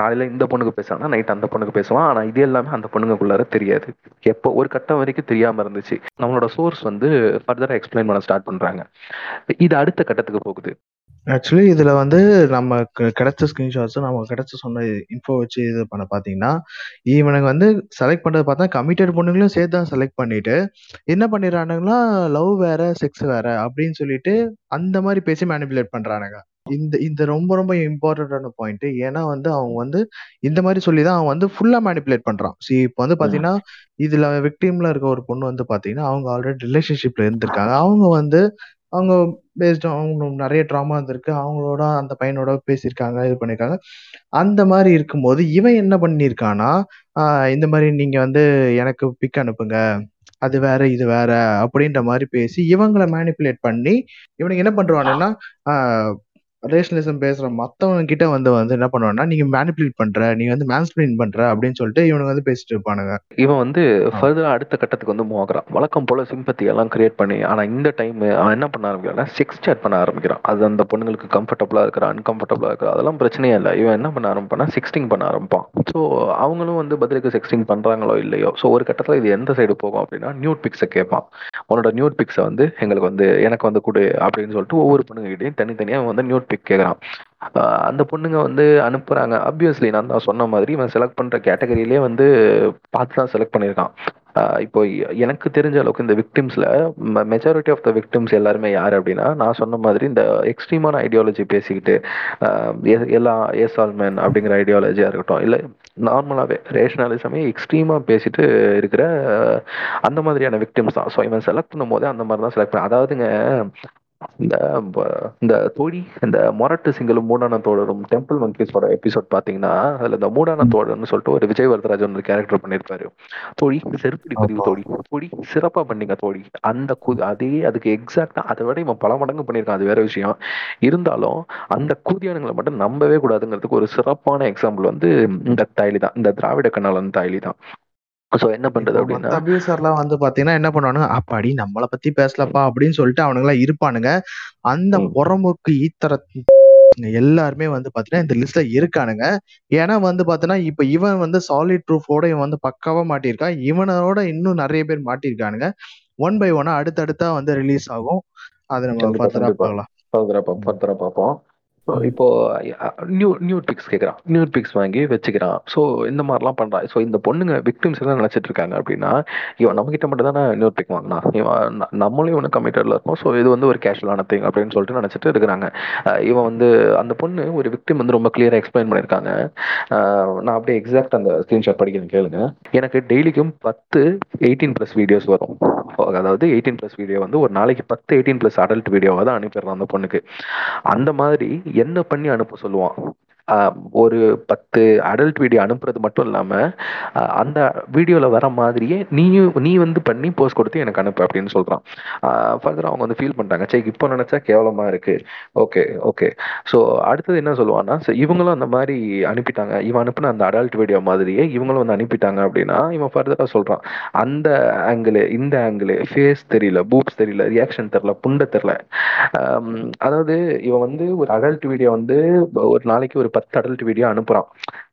காலையில் இந்த பொண்ணுக்கு பேசுவாங்கன்னா நைட் அந்த பொண்ணுக்கு பேசுவான். ஆனால் இது எல்லாமே அந்த பொண்ணுங்களுக்குள்ளார தெரியாது, எப்போ ஒரு கட்டம் வரைக்கும் தெரியாமல் இருந்துச்சு. நம்மளோட சோர்ஸ் வந்து ஃபர்தராக எக்ஸ்பிளைன் பண்ண ஸ்டார்ட் பண்ணுறாங்க. இது அடுத்த கட்டத்துக்கு போகுது. ஆக்சுவலி இதில் வந்து நமக்கு கிடைச்ச ஸ்க்ரீன்ஷாட்ஸ், நமக்கு கிடைச்ச சொன்ன இன்ஃபோ வச்சு இது பண்ண பார்த்தீங்கன்னா, இவனுக்கு வந்து செலக்ட் பண்ணுறது பார்த்தா கமிட்டட் பொண்ணுங்களும் சேர்த்து தான் செலக்ட் பண்ணிட்டு என்ன பண்ணிடுறானுங்களா, லவ் வேற செக்ஸ் வேற அப்படின்னு சொல்லிட்டு அந்த மாதிரி பேசி மேனிபுலேட் பண்ணுறானுங்க. இந்த ரொம்ப ரொம்ப இம்பார்ட்டன்டான பாயிண்ட். ஏன்னா வந்து அவங்க வந்து இந்த மாதிரி சொல்லிதான் அவன் வந்து ஃபுல்லா மேனிபுலேட் பண்றான். சி இப்போ வந்து பாத்தீங்கன்னா இதுல விக்டிம்ல இருக்க ஒரு பொண்ணு வந்து பாத்தீங்கன்னா அவங்க ஆல்ரெடி ரிலேஷன்ஷிப்ல இருந்திருக்காங்க. அவங்க பேஸ்டாக அவங்க நிறைய ட்ராமா இருந்திருக்கு, அவங்களோட அந்த பையனோட பேசியிருக்காங்க, இது பண்ணியிருக்காங்க. அந்த மாதிரி இருக்கும்போது இவன் என்ன பண்ணியிருக்கான்னா, இந்த மாதிரி நீங்கள் வந்து எனக்கு பிக் அனுப்புங்க, அது வேற இது வேற அப்படின்ற மாதிரி பேசி இவங்களை மேனிப்புலேட் பண்ணி இவனுக்கு என்ன பண்ணுவானுன்னா, ரேஷனலிசம் பேசுற மத்தவங்க கிட்ட வந்து வந்து என்ன பண்ணுவான்னா, நீங்க மேனிபுலேட் பண்ற, நீங்க வந்து மேன்ஸ்பிளைன் பண்ற அப்படின்னு சொல்லிட்டு இவனுக்கு வந்து பேசிட்டு இருப்பானுங்க. இவன் வந்து ஃபர்தரா அடுத்த கட்டத்துக்கு வந்து மூவ் ஆகுறான். வழக்கம் போல சிம்பத்தி எல்லாம் கிரியேட் பண்ணி, ஆனா இந்த டைம் அவன் என்ன பண்ண ஆரம்பிக்கிறான்னா செக்ஸ் சேட் பண்ண ஆரம்பிக்கிறான். அது அந்த பொண்ணுங்களுக்கு கம்ஃபர்டபுளா இருக்கிற, அன்கம்ஃபர்டபுளா இருக்கிற அதெல்லாம் பிரச்சனையே இல்லை. இவன் என்ன பண்ண ஆரம்பிப்பானா செக்ஸ்டிங் பண்ண ஆரம்பிப்பான். ஸோ அவங்களும் வந்து பதிலுக்கு செக்ஸ்டிங் பண்றாங்களோ இல்லையோ. ஸோ ஒரு கட்டத்துல இது எந்த சைடு போகும் அப்படின்னா நியூட் பிக்ஸை கேட்பான். உன்னோட நியூட் பிக்ஸை வந்து எங்களுக்கு வந்து எனக்கு வந்து கொடு அப்படின்னு சொல்லிட்டு ஒவ்வொரு பொண்ணுங்ககிட்டையும் தனித்தனியாக வந்து நியூட் பிக் கேட்குறான். அந்த பொண்ணுங்க வந்து அனுப்புறாங்க. ஆப்வியஸ்லி நான் தான் சொன்ன மாதிரி இவன் செலக்ட் பண்ற கேட்டகரியிலே வந்து பார்த்து தான் செலக்ட் பண்ணியிருக்கான். இப்போ எனக்கு தெரிஞ்ச அளவுக்கு இந்த விக்டிம்ஸ்ல மெஜாரிட்டி ஆஃப் த விக்டிம்ஸ் எல்லாருமே யார் அப்படின்னா, நான் சொன்ன மாதிரி இந்த எக்ஸ்ட்ரீமான ஐடியாலஜி பேசிக்கிட்டு எல்லா எஸ் ஆல் மேன் அப்படிங்கிற ஐடியாலஜியா இருக்கட்டும், இல்லை நார்மலாவே ரேஷனலிசமே எக்ஸ்ட்ரீமா பேசிட்டு இருக்கிற அந்த மாதிரியான விக்டிம்ஸ் தான். ஸோ இவன் செலக்ட் பண்ணும் போதே அந்த மாதிரி தான் செலக்ட் பண்ண. அதாவதுங்க இந்த தோழி, இந்த மொரட்டு சிங்கலும் மூடான தோழரும் டெம்பிள் மங்கீஸோட எபிசோட் பாத்தீங்கன்னா அதுல இந்த மூடான தோழர்னு சொல்லிட்டு ஒரு விஜய் வரதராஜன் ஒரு கேரக்டர் பண்ணியிருப்பாரு. தோழி செருப்படி பதிவு, தோழி தோழி சிறப்பா பண்ணீங்க தோழி. அந்த அதே அதுக்கு எக்ஸாக்டா அதை விட இவன் பல மடங்கு பண்ணியிருக்கான். அது வேற விஷயம். இருந்தாலும் அந்த கூதியானங்களை மட்டும் நம்பவே கூடாதுங்கிறதுக்கு ஒரு சிறப்பான எக்ஸாம்பிள் வந்து இந்த தாயலி தான், இந்த திராவிட கண்ணாளன் தாயலி தான். ஸோ என்ன பண்றது அப்படின்னா அபியூசர்லாம் வந்து பாத்தீங்கன்னா என்ன பண்ணுவானுங்க, அப்பாடி நம்மளை பத்தி பேசலப்பா அப்படின்னு சொல்லிட்டு அவனுங்களாம் இருப்பானுங்க. அந்த புறமுக்கு ஈத்தர எல்லாருமே வந்து பாத்தீங்கன்னா இந்த லிஸ்ட்ல இருக்கானுங்க. ஏன்னா வந்து பாத்தீங்கன்னா இப்ப இவன் வந்து சாலிட் ப்ரூஃபோட இவன் வந்து பக்காவா மாட்டியிருக்கான். இவனோட இன்னும் நிறைய பேர் மாட்டியிருக்கானுங்க. ஒன் பை ஒன்னா அடுத்தடுத்தா வந்து ரிலீஸ் ஆகும். அது நம்ம பார்ப்போம். இப்போ நியூட் பிக்ஸ் கேட்குறான், நியூட் பிக்ஸ் வாங்கி வச்சுக்கிறான். ஸோ இந்த மாதிரிலாம் பண்ணுறான். ஸோ இந்த பொண்ணுங்க விக்டிம்ஸ் எல்லாம் நினச்சிட்டு இருக்காங்க அப்படின்னா இவன் நம்மகிட்ட மட்டும் தானே நியூட் பிக் வாங்கினா, இவன் நம்மளும் இவனுக்கு கம்மிட்டடில் இருக்கும், ஸோ இது வந்து ஒரு கேஷுவலான திங் அப்படின்னு சொல்லிட்டு நினச்சிட்டு இருக்கிறாங்க. இவன் வந்து அந்த பொண்ணு ஒரு விக்டிம் வந்து ரொம்ப கிளியராக எக்ஸ்பிளைன் பண்ணியிருக்காங்க. நான் அப்படியே எக்ஸாக்ட் அந்த ஸ்க்ரீன்ஷாட் படிக்கிறேன் கேளுங்க. எனக்கு டெய்லிக்கும் 10 18+ வீடியோஸ் வரும். அதாவது 18+ வீடியோ வந்து ஒரு நாளைக்கு 10 18+ அடல்ட் வீடியோவாக தான் அனுப்பிடுறான் அந்த பொண்ணுக்கு. அந்த மாதிரி என்ன பண்ணி அனுப்ப சொல்லுவான். ஒரு 10 அடல்ட் வீடியோ அனுப்புறது மட்டும் இல்லாம அந்த வீடியோல வர மாதிரியே நீ வந்து பண்ணி போஸ்ட் கொடுத்து எனக்கு அனுப்பு அப்படின்னு சொல்றான். ஃபர்தரா அவங்க வந்து ஃபீல் பண்றாங்க, சரி இப்போ நினைச்சா கேவலமா இருக்கு, ஓகே ஓகே. ஸோ அடுத்தது என்ன சொல்லுவான்னா, இவங்களும் அந்த மாதிரி அனுப்பிட்டாங்க, இவன் அனுப்புன அந்த அடல்ட் வீடியோ மாதிரியே இவங்களும் வந்து அனுப்பிட்டாங்க அப்படின்னா இவன் ஃபர்தரா சொல்றான், அந்த ஆங்கிள் இந்த ஆங்கிள் ஃபேஸ் தெரியல, பூப்ஸ் தெரியல, ரியாக்ஷன் தெரியல, புண்டை தெரியல. அதாவது இவன் வந்து ஒரு அடல்ட் வீடியோ வந்து ஒரு நாளைக்கு ஒரு 10 அடல்ட் வீடியோ அனுப்புறான்.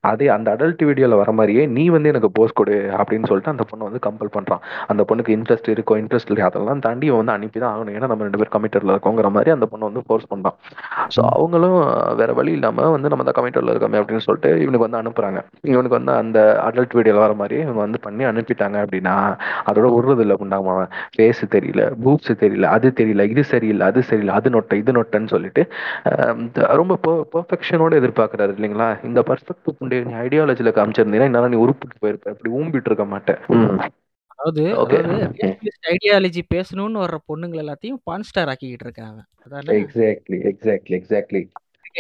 அதே அந்த அடல்ட் வீடியோல வர மாதிரியே நீ வந்து எனக்கு போஸ்ட் கொடு அப்படின்னு சொல்லிட்டு அந்த பொண்ணை வந்து கம்பல் பண்றான். அந்த பொண்ணுக்கு இன்ட்ரெஸ்ட் இருக்கோ இன்ட்ரெஸ்ட் இல்லையா அதெல்லாம் தாண்டி இவன் வந்து அனுப்பிதான் ஆகணும், ஏன்னா நம்ம 2 பேர் கமிட்டர்ல இருக்கோங்கிற மாதிரி அந்த பொண்ணை வந்து ஃபோர்ஸ் பண்றான். ஸோ அவங்களும் வேற வழி இல்லாம வந்து நம்ம தான் கமிட்டர்ல இருக்கோமே அப்படின்னு சொல்லிட்டு இவனுக்கு வந்து அனுப்புறாங்க. இவனுக்கு வந்து அந்த அடல்ட் வீடியோல வர மாதிரியே இவங்க வந்து பண்ணி அனுப்பிட்டாங்க அப்படின்னா அதோட உருவது இல்லை உண்டாம பேசு தெரியல, பூப்ஸ் தெரியல, அது தெரியல, இது சரியில்லை, அது சரியில்லை, அது நொட்டை, இது நொட்டைன்னு சொல்லிட்டு ரொம்ப பெர்ஃபெக்ஷனோட எதிர்பார்க்க இல்லைங்களா. இந்த பர்ஸ்பெக்டிவ் ஐடியாலஜில காமிச்சிருந்தீங்கன்னா என்னால நீ உருப்பிட்டு போயிருப்ப, அப்படி ஊம்பிட்டு இருக்க மாட்டேன். அதாவது ஐடியாலஜி பேசணும்னு வர்ற பொண்ணுங்க எல்லாத்தையும் பான் ஸ்டார் ஆக்கிட்டு இருக்காங்க. அதான் எக்ஸாக்ட்லி எக்ஸாக்ட்லி எக்ஸாக்ட்லி.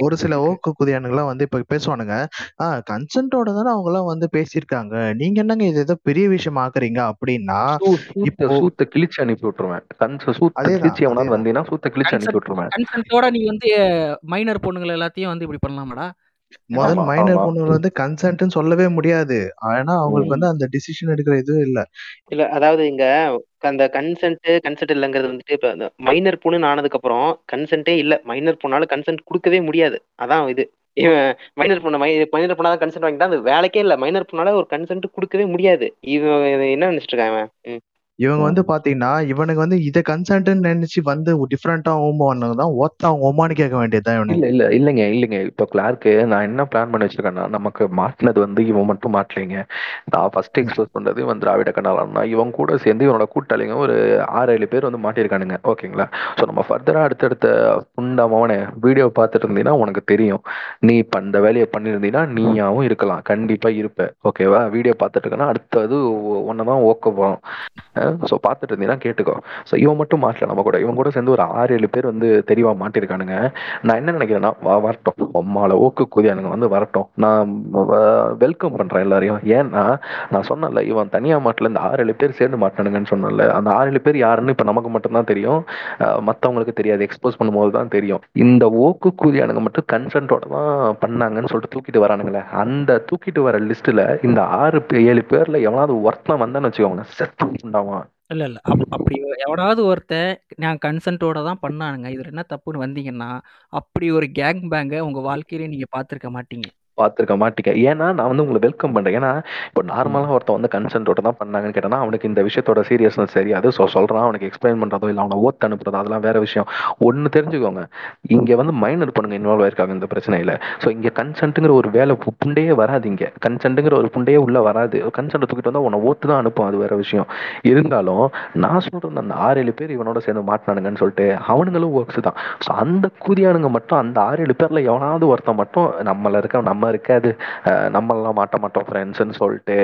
ஒரு சில ஓக்கு குதியானுங்களாம் வந்து இப்ப பேசுவானுங்க, கன்சென்ட்டோட தானே அவங்க எல்லாம் வந்து பேசியிருக்காங்க, நீங்க என்னங்க இது ஏதோ பெரிய விஷயம் ஆக்குறீங்க அப்படின்னா சூத்த கிழிச்சு அனுப்பி விட்டுருவேன். சூத்த கிழிச்சு அனுப்பி விட்டுருவேன். கன்சென்ட்டோட நீ வந்து மைனர் பொண்ணுங்களை எல்லாத்தையும் வந்து இப்படி பண்ணலாமாடா? முதல் மைனர் பொண்ணுங்க வந்து கன்சென்ட்னு சொல்லவே முடியாது, ஆனா அவங்களுக்கு வந்து அந்த டிசிஷன் எடுக்கிற இதுவும் இல்ல இல்ல. அதாவது இங்க அந்த கன்சென்ட் இல்லைங்கிறது வந்துட்டு இப்ப மைனர் பொண்ணுன்னு ஆனதுக்கு அப்புறம் கன்சென்ட்டே இல்ல, மைனர் பொண்ணால கன்சென்ட் கொடுக்கவே முடியாது. அதான் இது மைனர் பொண்ணு மைனர் பொண்ணால கன்சென்ட் வாங்கிட்டா அது வேலைக்கே இல்ல. மைனர் பொண்ணால ஒரு கன்சென்ட் கொடுக்கவே முடியாது. இவன் என்ன நினைச்சிட்டு இருக்காங்க, இவங்க வந்து பாத்தீங்கன்னா இவனுக்கு வந்து இதை கன்சென்ட் நினைச்சு வந்து டிஃப்ரெண்டா ஓமானதான் ஒத்தா ஓமானு கேட்க வேண்டியதுதான். இல்ல இல்ல இல்லைங்க இல்லைங்க. இப்போ கிளார்க்கு நான் என்ன பிளான் பண்ணி வச்சிருக்கேன்னா, நமக்கு மாட்டினது வந்து இவன் மட்டும் மாட்டலைங்க. நான் ஃபர்ஸ்ட் எக்ஸ்போஸ் பண்றது இவன் திராவிட கண்ணாளன்னா, இவன் கூட சேர்ந்து இவனோட கூட்டாளிங்க ஒரு 6-7 பேர் வந்து மாட்டியிருக்கானுங்க. ஓகேங்களா. ஸோ நம்ம ஃபர்தரா அடுத்தடுத்த புண்டாமவனே வீடியோ பார்த்துட்டு இருந்தீங்கன்னா உனக்கு தெரியும், நீ அந்த வேலையை பண்ணியிருந்தீங்கன்னா நீயாவும் இருக்கலாம், கண்டிப்பா இருப்ப. ஓகேவா. வீடியோ பார்த்துட்டு இருக்கனா அடுத்தது ஒன்னதான் ஓக்க போறோம். ஸோ பார்த்துட்டு இருந்தீங்கன்னா கேட்டுக்கோ. ஸோ இவன் மட்டும் மாட்டல, நம்ம கூட இவன் கூட சேர்ந்து ஒரு 6-7 பேர் வந்து தெளிவாக மாட்டிருக்கானுங்க. நான் என்ன நினைக்கிறேன்னா, வரட்டும் உம்மால ஓக்கு குதியானுங்க வந்து வரட்டும், நான் வெல்கம் பண்ணுறேன் எல்லாரையும். ஏன்னா நான் சொன்னல இவன் தனியாக மாட்டல, இந்த 6-7 பேர் சேர்ந்து மாட்டானுங்கன்னு சொன்னல. அந்த 6-7 பேர் யாருன்னு இப்போ நமக்கு மட்டும்தான் தெரியும், மற்றவங்களுக்கு தெரியாது. எக்ஸ்போஸ் பண்ணும்போது தான் தெரியும். இந்த ஓக்கு குதியானுங்க மட்டும் கன்சென்ட்டோட தான் பண்ணாங்கன்னு சொல்லிட்டு தூக்கிட்டு வரானுங்களே, அந்த தூக்கிட்டு வர லிஸ்ட்டில் இந்த 6-7 பேரில் எவனாவது ஒருத்தன் வந்தான்னு வச்சுக்கோங்க, செத்து உண்டாவான். இல்லை இல்லை, அப்படி எவனாவது ஒருத்தன் நான் கன்சென்ட்டோட தான் பண்ணானுங்க, இதில் என்ன தப்புன்னு வந்தீங்கன்னா அப்படி ஒரு கேங் பேங்கை உங்கள் வாழ்க்கையிலேயே நீங்கள் பார்த்துருக்க மாட்டீங்க, பார்த்துருக்க மாட்டீங்க. ஏன்னா நான் வந்து உங்களை வெல்கம் பண்ணுறேன். ஏன்னா இப்போ நார்மலாக ஒருத்தன் வந்து கன்சென்ட்டோட தான் பண்ணாங்கன்னு கேட்டேன்னா அவனுக்கு இந்த விஷயத்தோட சீரியஸ்னஸ் தெரியாது. ஸோ சொல்கிறான், அவனுக்கு எக்ஸ்பிளைன் பண்ணுறதோ இல்லை அவனை ஓத்து அனுப்புறதோ அதெல்லாம் வேறு விஷயம். ஒன்று தெரிஞ்சுக்கோங்க, இங்கே வந்து மைனர் பொண்ணுங்க இன்வால்வ் ஆயிருக்காங்க இந்த பிரச்சனையில். ஸோ இங்கே கன்சென்ட்டுங்கிற ஒரு வேலை புண்டையே வராதிங்க, கன்சென்ட்டுங்கிற ஒரு புண்டையே உள்ளே வராது. கன்சென்ட் தூக்கிட்டு வந்து அவனை ஓத்து தான் அனுப்பும், அது வேறு விஷயம். இருந்தாலும் நான் சொல்கிறேன், அந்த 6-7 பேர் இவனோட சேர்ந்து மாட்டினானுங்கன்னு சொல்லிட்டு அவனுங்களும் ஒர்க்ஸ் தான். ஸோ அந்த கூதியானுங்க மட்டும், அந்த 6-7 பேரில் எவனாவது ஒருத்தன் மட்டும் நம்மள இருக்க நம்ம இருக்காது, நம்மளாம் மாட்ட மாட்டோம் ஃப்ரெண்ட்ஸ்ன்னு சொல்லிட்டு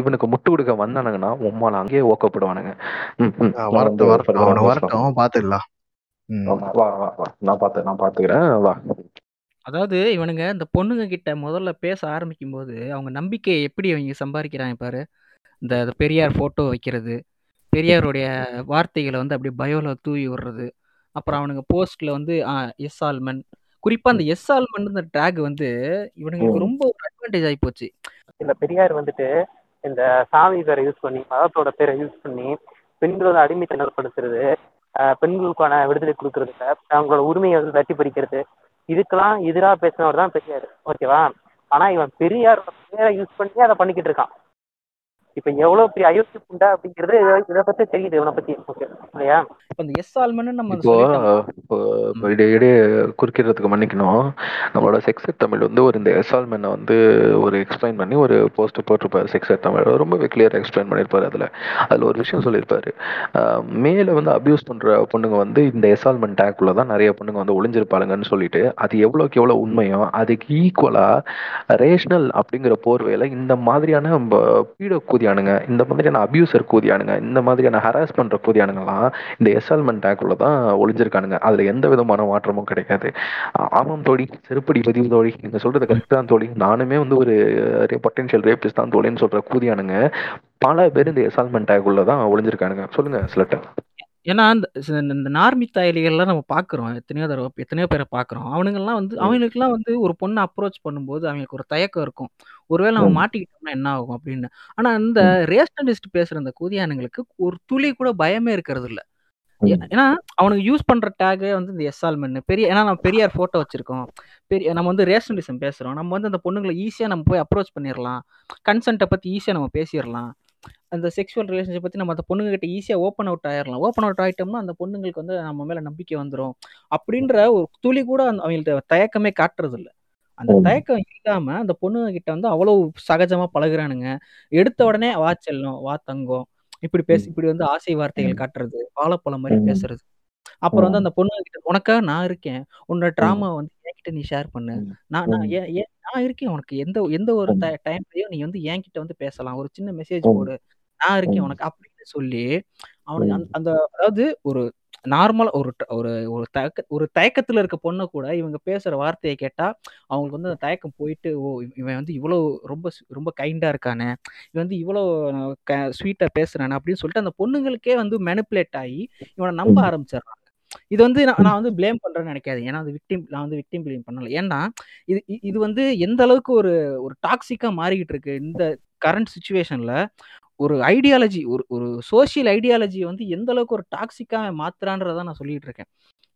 இவனுக்கு முட்டு கொடுக்க வந்தானுங்கன்னா உம்மால அங்கேயே ஓக்கப்படுவானுங்க. அதாவது இவனுங்க இந்த பொண்ணுங்க கிட்ட முதல்ல பேச ஆரம்பிக்கும் போது அவங்க நம்பிக்கையை எப்படி அவங்க சம்பாதிக்கிறாங்க பாரு. இந்த பெரியார் போட்டோ வைக்கிறது, பெரியாருடைய வார்த்தைகளை வந்து அப்படியே பயோல தூவி விடுறது, அப்புறம் அவனுங்க போஸ்ட்ல வந்து எஸ் ஆல்மன், குறிப்பா அந்த எஸ் ஆல் பண்ணுற டாக் வந்து இவனுங்களுக்கு ரொம்ப ஒரு அட்வான்டேஜ் ஆகி போச்சு. இந்த பெரியார் வந்துட்டு இந்த சாமி பேரை யூஸ் பண்ணி, மதத்தோட பேரை யூஸ் பண்ணி பெண்களோட அடிமைத்தனப்படுத்துறது, பெண்களுக்கான விடுதலை கொடுக்கறது, அவங்களோட உரிமையை வந்து தட்டி பறிக்கிறது, இதுக்கெல்லாம் எதிராக பேசினவர் தான் பெரியார், ஓகேவா? ஆனா இவன் பெரியாரோட பேரை யூஸ் பண்ணி அதை பண்ணிக்கிட்டு இருக்கான். இப்ப எவ்வளவு பெரிய அயோத்தி புண்டா அப்படிங்கிறது இதை பத்தி தெரியுது, இவனை பத்தி இல்லையா? இடையே குறிக்கிறதுக்கு மன்னிக்கணும். நம்மளோட செக்ஸ் தமிழ் வந்து ஒரு இந்த எஸ்ஆல்மென்னை வந்து ஒரு எக்ஸ்பிளைன் பண்ணி ஒரு போஸ்ட் போட்டிருப்பாரு. செக்ஸ் தமிழ் ரொம்பவே கிளியராக எக்ஸ்பிளைன் பண்ணியிருப்பாரு. அதுல ஒரு விஷயம் சொல்லியிருப்பாரு, மேல வந்து அபியூஸ் பண்ற பொண்ணுங்க வந்து இந்த எஸ்ஆல்மென்ட் டேக்குள்ள தான் நிறைய பொண்ணுங்க வந்து ஒளிஞ்சிருப்பாளுங்கன்னு சொல்லிட்டு, அது எவ்வளவுக்கு எவ்வளவு உண்மையோ அதுக்கு ஈக்குவலா ரேஷனல் அப்படிங்கிற போர்வையில இந்த மாதிரியான பீட கூதியானுங்க, இந்த மாதிரியான அபியூசர் கூதியானுங்க, இந்த மாதிரியான ஹராஸ் பண்ற கூதியானுங்கெல்லாம் இந்த எஸ்ஆல்மெண்ட் ஆக்குள்ள தான் ஒளிஞ்சிருக்கானுங்க. அதுல எந்த விதமான மாற்றமும் கிடையாது. ஆமாம் தோழி, செருப்படி பதிவு தோழி, நீங்க சொல்றது கரெக்ட் தான் தோழி. நானுமே வந்து ஒரு பொட்டன்ஷியல் ரேபிஸ்ட் தான் தோழின்னு சொல்ற கூதியானுங்க பல பேர் இந்த எஸ்ஆல்மெண்ட் ஆக்குள்ள தான் ஒளிஞ்சிருக்கானுங்க. சொல்லுங்க சிலட்ட. ஏன்னா இந்த நார்மி தாயலிகள்லாம் நம்ம பார்க்குறோம், எத்தனையோ பேரை பார்க்குறோம். அவனுங்கெல்லாம் வந்து ஒரு பொண்ணை அப்ரோச் பண்ணும்போது அவங்களுக்கு ஒரு தயக்கம் இருக்கும், ஒருவேளை நம்ம மாட்டிக்கிட்டோம்னா என்ன ஆகும் அப்படின்னு. ஆனால் இந்த ரேஷனலிஸ்ட் பேசுகிற இந்த கூதியானுங்களுக்கு ஒரு துளி கூட பயமே இருக்கிறது இல்லை. ஏன்னா அவனுக்கு யூஸ் பண்ணுற டேகே வந்து இந்த எஸ்ஆல்மென்னு பெரிய. ஏன்னா நம்ம பெரியார் ஃபோட்டோ வச்சுருக்கோம், நம்ம வந்து ரேஷனலிசம் பேசுகிறோம், நம்ம வந்து அந்த பொண்ணுங்களை ஈஸியாக நம்ம போய் அப்ரோச் பண்ணிடலாம், கன்சென்ட்டை பற்றி ஈஸியாக நம்ம பேசிடலாம், அந்த செக்ஷுவல் ரிலேஷன்ஷிப் பற்றி நம்ம அந்த பொண்ணுங்ககிட்ட ஈஸியாக ஓப்பன் அவுட் ஆகிட்டோம்னா அந்த பொண்ணுங்களுக்கு வந்து நம்ம மேலே நம்பிக்கை வந்துடும் அப்படின்ற ஒரு துளி கூட அவங்கள்ட்ட தயக்கமே காட்டுறது இல்லை. அந்த தயக்கம் இல்லாமல் அந்த பொண்ணுங்ககிட்ட வந்து அவ்வளோ சகஜமாக பழகுறானுங்க. எடுத்த உடனே வா செல்லும், வா தங்கம், இப்படி வந்து ஆசை வார்த்தைகள் காட்டுறது, வாழைப்பழம் மாதிரி பேசுறது. அப்புறம் வந்து அந்த பொண்ணுங்ககிட்ட உனக்காக நான் இருக்கேன், உன்னோட ட்ராமா வந்து என்கிட்ட நீ ஷேர் பண்ணு, நான் இருக்கேன் உனக்கு, எந்த ஒரு டைம்லயும் நீ வந்து என்கிட்ட வந்து பேசலாம், ஒரு சின்ன மெசேஜ் போடு, நான் இருக்கேன் உனக்கு அப்படின்னு சொல்லி அவனுக்கு அந்த அதாவது ஒரு நார்மல் ஒரு தயக்கத்துல இருக்க பொண்ணு கூட இவங்க பேசுற வார்த்தையை கேட்டா அவங்களுக்கு வந்து அந்த தயக்கம் போயிட்டு, ஓ இவன் வந்து இவ்வளோ ரொம்ப ரொம்ப கைண்டா இருக்கானே, இவன் வந்து இவ்வளோ ஸ்வீட்டா பேசுறானே அப்படின்னு சொல்லிட்டு அந்த பொண்ணுங்களுக்கே வந்து மேனிப்புலேட் ஆகி இவனை நம்ப ஆரம்பிச்சிடறாங்க. இது வந்து நான் வந்து பிளேம் பண்றேன்னு நினைக்காது, ஏன்னா நான் வந்து விக்டிம் பிளேம் பண்ணல. ஏன்னா இது வந்து எந்த அளவுக்கு ஒரு டாக்ஸிக்கா மாறிக்கிட்டு இருக்கு இந்த கரண்ட் சுச்சுவேஷன்ல. ஒரு ஐடியாலஜி, ஒரு சோசியல் ஐடியாலஜி வந்து எந்த அளவுக்கு ஒரு டாக்ஸிக்காக மாத்துறான்றதான் நான் சொல்லிட்டு இருக்கேன்.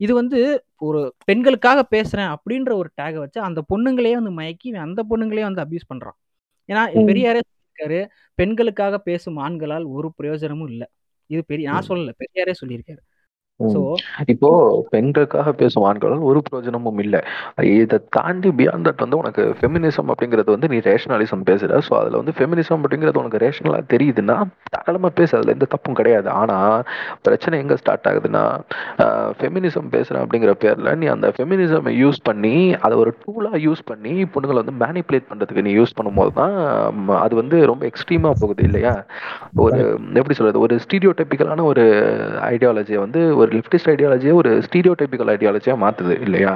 இது வந்து ஒரு பெண்களுக்காக பேசுறேன் அப்படின்ற ஒரு டேகை வச்சு அந்த பொண்ணுங்களே வந்து மயக்கி அந்த பொண்ணுங்களே வந்து அபியூஸ் பண்றான். ஏன்னா பெரியாரே சொல்லியிருக்காரு, பெண்களுக்காக பேசும் ஆண்களால் ஒரு பிரயோஜனமும் இல்லை. இது நான் சொல்லல, பெரியாரே சொல்லியிருக்காரு. ஸோ இப்போ பெண்களுக்காக பேசும் ஆண்களால் ஒரு பிரயோஜனமும் இல்லை. இதை தாண்டி பியாண்ட் தட் வந்து உனக்கு ஃபெமினிசம் அப்படிங்கிறது வந்து நீ ரேஷனலிசம் பேசுற. ஸோ அதில் வந்து ஃபெமினிசம் அப்படிங்கிறது உனக்கு ரேஷனலாக தெரியுதுன்னா தாராளமாக பேசு, அதில் எந்த தப்பும் கிடையாது. ஆனால் பிரச்சனை எங்கே ஸ்டார்ட் ஆகுதுன்னா, ஃபெமினிசம் பேசுகிறேன் அப்படிங்கிற பேரில் நீ அந்த ஃபெமினிசம் யூஸ் பண்ணி அதை ஒரு டூலாக யூஸ் பண்ணி பொண்ணுங்களை வந்து மேனிப்புலேட் பண்ணுறதுக்கு நீ யூஸ் பண்ணும்போது தான் அது வந்து ரொம்ப எக்ஸ்ட்ரீமாக போகுது இல்லையா. ஒரு எப்படி சொல்கிறது, ஒரு ஸ்டீரியோடைபிக்கலான ஒரு ஐடியாலஜியை வந்து ஒரு லெஃப்டிஸ்ட் ஐடியாலஜியை ஒரு ஸ்டீரியோடைபிக்கல் ஐடியாலஜியா மாத்துது இல்லையா.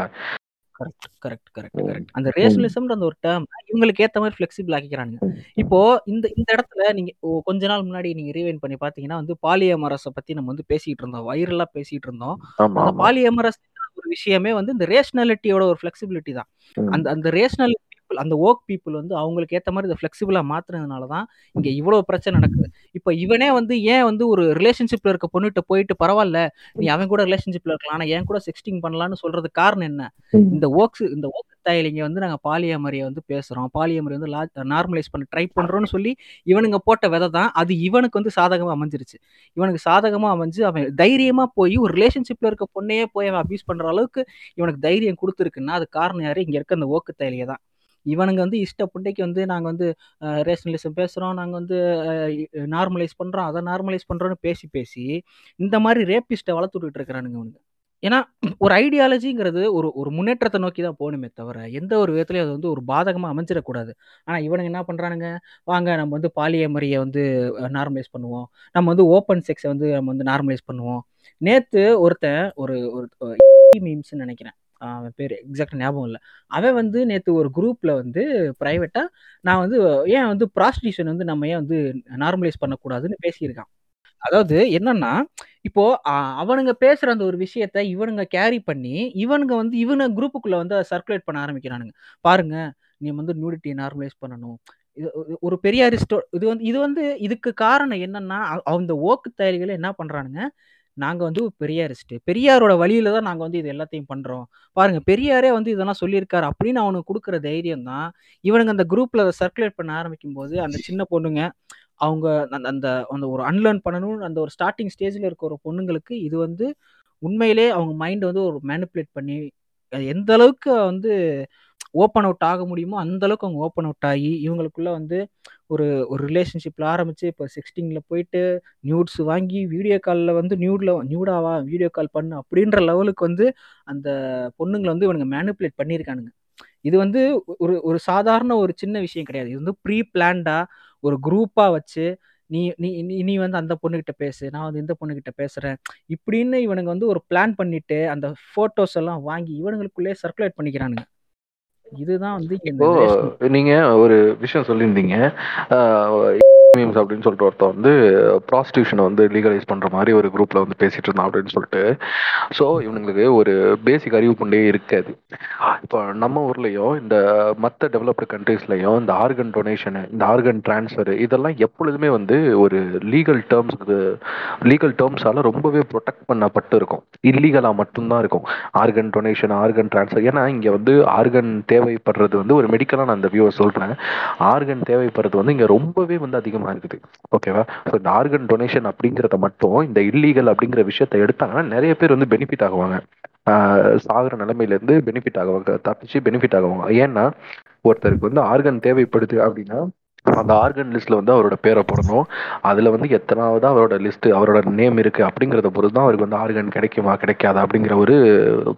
Correct correct correct correct. அந்த ரேஷனலிசம்ன்ற அந்த ஒரு டேர்ம் இவங்களுக்கு ஏற்ற மாதிரி ஃபிளெக்சிபிள் ஆக்கிக்கிறானுங்க. இப்போ இந்த இடத்துல நீங்க கொஞ்ச நாள் முன்னாடி நீங்க ரீவைண்ட் பண்ணி பாத்தீங்கன்னா வந்து பாலியமரஸை பத்தி நம்ம வந்து பேசிட்டு இருந்தோம், வைரலா பேசிட்டு இருந்தோம். அந்த பாலியமரஸ் ஒரு விஷயமே வந்து இந்த ரேஷனாலிட்டியோட ஒரு ஃபிளெக்சிபிலிட்டி தான். அந்த ரேஷனல் பீப்புள், அந்த ஓக் பீப்புள் வந்து அவங்களுக்கு ஏற்ற மாதிரி இதை ஃபிளெக்சிபிளா மாத்துறதுனாலதான் இங்க இவ்வளவு பிரச்சனை நடக்குது. இப்போ இவனே வந்து ஏன் வந்து ஒரு ரிலேஷன்ஷிப்ல இருக்க பொண்ணுகிட்ட போயிட்டு பரவாயில்ல நீ அவன் கூட ரிலேஷன்ஷிப்ல இருக்கலாம் ஆனா என் கூட செக்ஸ்டிங் பண்ணலான்னு சொல்றது காரணம் என்ன? இந்த ஓக் ஸ்டைலிங்க வந்து நாங்க பாலியமரியை வந்து பேசுறோம், பாலியமரி வந்து நார்மலைஸ் பண்ண ட்ரை பண்றோம்னு சொல்லி இவனுங்க போட்ட விதை தான் அது. இவனுக்கு வந்து சாதகமா அமைஞ்சிருச்சு, இவனுக்கு சாதகமா அமைஞ்சு அவன் தைரியமா போய் ஒரு ரிலேஷன்ஷிப்ல இருக்க பொண்ணையே போய் அவன் அபியூஸ் பண்ற அளவுக்கு இவனுக்கு தைரியம் கொடுத்துருக்குன்னா அது காரணம் யாரு? இங்க இருக்க அந்த ஓக்கு தைலியை தான். இவனுங்க வந்து இஷ்டப்பண்டைக்கு வந்து நாங்கள் வந்து ரேஷனலிசம் பேசுகிறோம், நாங்கள் வந்து நார்மலைஸ் பண்ணுறோம், அதை நார்மலைஸ் பண்ணுறோன்னு பேசி இந்த மாதிரி ரேப்பிஸ்ட்டை வளர்த்துட்டு இருக்கிறானுங்க இவனுங்க. ஏன்னா ஒரு ஐடியாலஜிங்கிறது ஒரு முன்னேற்றத்தை நோக்கி தான் போகணுமே தவிர எந்த ஒரு விதத்துலையும் அது வந்து ஒரு பாதகமாக அமைஞ்சிடக்கூடாது. ஆனால் இவனுங்க என்ன பண்ணுறானுங்க, வாங்க நம்ம வந்து பாலியமரியை வந்து நார்மலைஸ் பண்ணுவோம், நம்ம வந்து ஓப்பன் செக்ஸை வந்து நம்ம வந்து நார்மலைஸ் பண்ணுவோம். நேற்று ஒருத்தன் ஒரு மீம்ஸ்ன்னு நினைக்கிறேன், அவன் பேர் எக்ஸாக்ட் ஞாபகம் இல்லை, அவன் வந்து நேற்று ஒரு குரூப்பில் வந்து ப்ரைவேட்டாக நான் வந்து ஏன் வந்து ப்ராஸ்டியூஷன் வந்து நம்ம ஏன் வந்து நார்மலைஸ் பண்ணக்கூடாதுன்னு பேசியிருக்கான். அதாவது என்னன்னா இப்போது அவனுங்க பேசுகிற அந்த ஒரு விஷயத்த இவனுங்க கேரி பண்ணி இவனுங்க வந்து இவனை குரூப்புக்குள்ளே வந்து அதை சர்க்குலேட் பண்ண ஆரம்பிக்கிறானுங்க. பாருங்கள் நீ வந்து நியூடிட்டியை நார்மலைஸ் பண்ணணும், இது ஒரு பெரியாரிஸ்டோ இது வந்து இதுக்கு காரணம் என்னன்னா அந்த ஓக்கு தயல்களை என்ன பண்ணுறானுங்க, நாங்கள் வந்து பெரியாரிஸ்ட்டு, பெரியாரோட வழியில தான் நாங்கள் வந்து இது எல்லாத்தையும் பண்ணுறோம், பாருங்கள் பெரியாரே வந்து இதெல்லாம் சொல்லியிருக்காரு அப்படின்னு அவனுக்கு கொடுக்குற தைரியம் தான் இவனுங்க அந்த குரூப்பில் அதை சர்க்குலேட் பண்ண ஆரம்பிக்கும் போது அந்த சின்ன பொண்ணுங்க அவங்க அந்த அந்த ஒரு அன்லேர்ன் பண்ணணும்னு அந்த ஒரு ஸ்டார்டிங் ஸ்டேஜில் இருக்க ஒரு பொண்ணுங்களுக்கு இது வந்து உண்மையிலே அவங்க மைண்டை வந்து ஒரு மேனிப்புலேட் பண்ணி எந்த அளவுக்கு வந்து ஓப்பன் அவுட் ஆக முடியுமோ அந்தளவுக்கு அவங்க ஓப்பன் அவுட் ஆகி இவங்களுக்குள்ளே வந்து ஒரு ரிலேஷன்ஷிப்பில் ஆரம்பித்து இப்போ செக்ஸ்டிங்கில் போயிட்டு நியூட்ஸ் வாங்கி வீடியோ காலில் வந்து நியூடாவா வீடியோ கால் பண்ணு அப்படின்ற லெவலுக்கு வந்து அந்த பொண்ணுங்களை வந்து இவனுங்க மேனிப்புலேட் பண்ணியிருக்கானுங்க. இது வந்து ஒரு சாதாரண ஒரு சின்ன விஷயம் கிடையாது. இது வந்து ப்ரீ பிளான்டாக ஒரு குரூப்பாக வச்சு நீ நீ நீ வந்து அந்த பொண்ணுக்கிட்ட பேசு, நான் வந்து இந்த பொண்ணுக்கிட்ட பேசுகிறேன் இப்படின்னு இவனுங்க வந்து ஒரு பிளான் பண்ணிவிட்டு அந்த ஃபோட்டோஸ் எல்லாம் வாங்கி இவனுங்களுக்குள்ளே சர்க்குலேட் பண்ணிக்கிறானுங்க. இதுதான் வந்து இப்போ நீங்க ஒரு விஷயம் சொல்லியிருந்தீங்க அப்படின்னு சொல்லிட்டு ஒருத்தர் வந்து ப்ராஸ்டியூஷனை வந்து லீகலைஸ் பண்ற மாதிரி ஒரு குரூப்ல வந்து பேசிட்டு இருந்தான் அப்படின்னு சொல்லிட்டு. ஸோ இவனுங்களுக்கு ஒரு பேசிக் அறிவு கொண்டே இருக்காது. இப்போ நம்ம ஊர்லயும் இந்த மற்ற டெவலப்டு கண்ட்ரீஸ்லயும் இந்த ஆர்கன் டொனேஷனு, இந்த ஆர்கன் டிரான்ஸ்ஃபர் இதெல்லாம் எப்பொழுதுமே வந்து ஒரு லீகல் டேர்ம்ஸால ரொம்பவே ப்ரொடெக்ட் பண்ணப்பட்டு இருக்கும். இல்லீகலா மட்டும்தான் இருக்கும் ஆர்கன் டொனேஷன், ஆர்கன் டிரான்ஸ்ஃபர். ஏன்னா இங்க வந்து ஆர்கன் தேவைப்படுறது வந்து ஒரு மெடிக்கலா நான் அந்த வியூவர் சொல்றேன், ஆர்கன் தேவைப்படுறது வந்து இங்க ரொம்பவே வந்து அதிகம் இருக்குது. ஓகேவா? சோ இந்த ஆர்கன் டொனேஷன் அப்படிங்கறத மட்டும் இந்த இல்லீகல் அப்படிங்கிற விஷயத்தை எடுத்தாங்கன்னா நிறைய பேர் வந்து பெனிஃபிட் ஆகுவாங்க, சாகுற நிலைமையில இருந்து பெனிஃபிட் ஆகுவாங்க, தப்பிச்சு பெனிஃபிட் ஆகுவாங்க. ஏன்னா ஒருத்தருக்கு வந்து ஆர்கன் தேவைப்படுது அப்படின்னா அந்த ஆர்கன் லிஸ்ட்டில் வந்து அவரோட பேரை போடணும், அதில் வந்து எத்தனாவது அவரோட லிஸ்ட்டு அவரோட நேம் இருக்குது அப்படிங்கிறத பொறுத்து தான் அவருக்கு வந்து ஆர்கன் கிடைக்குமா கிடைக்காதா அப்படிங்கிற ஒரு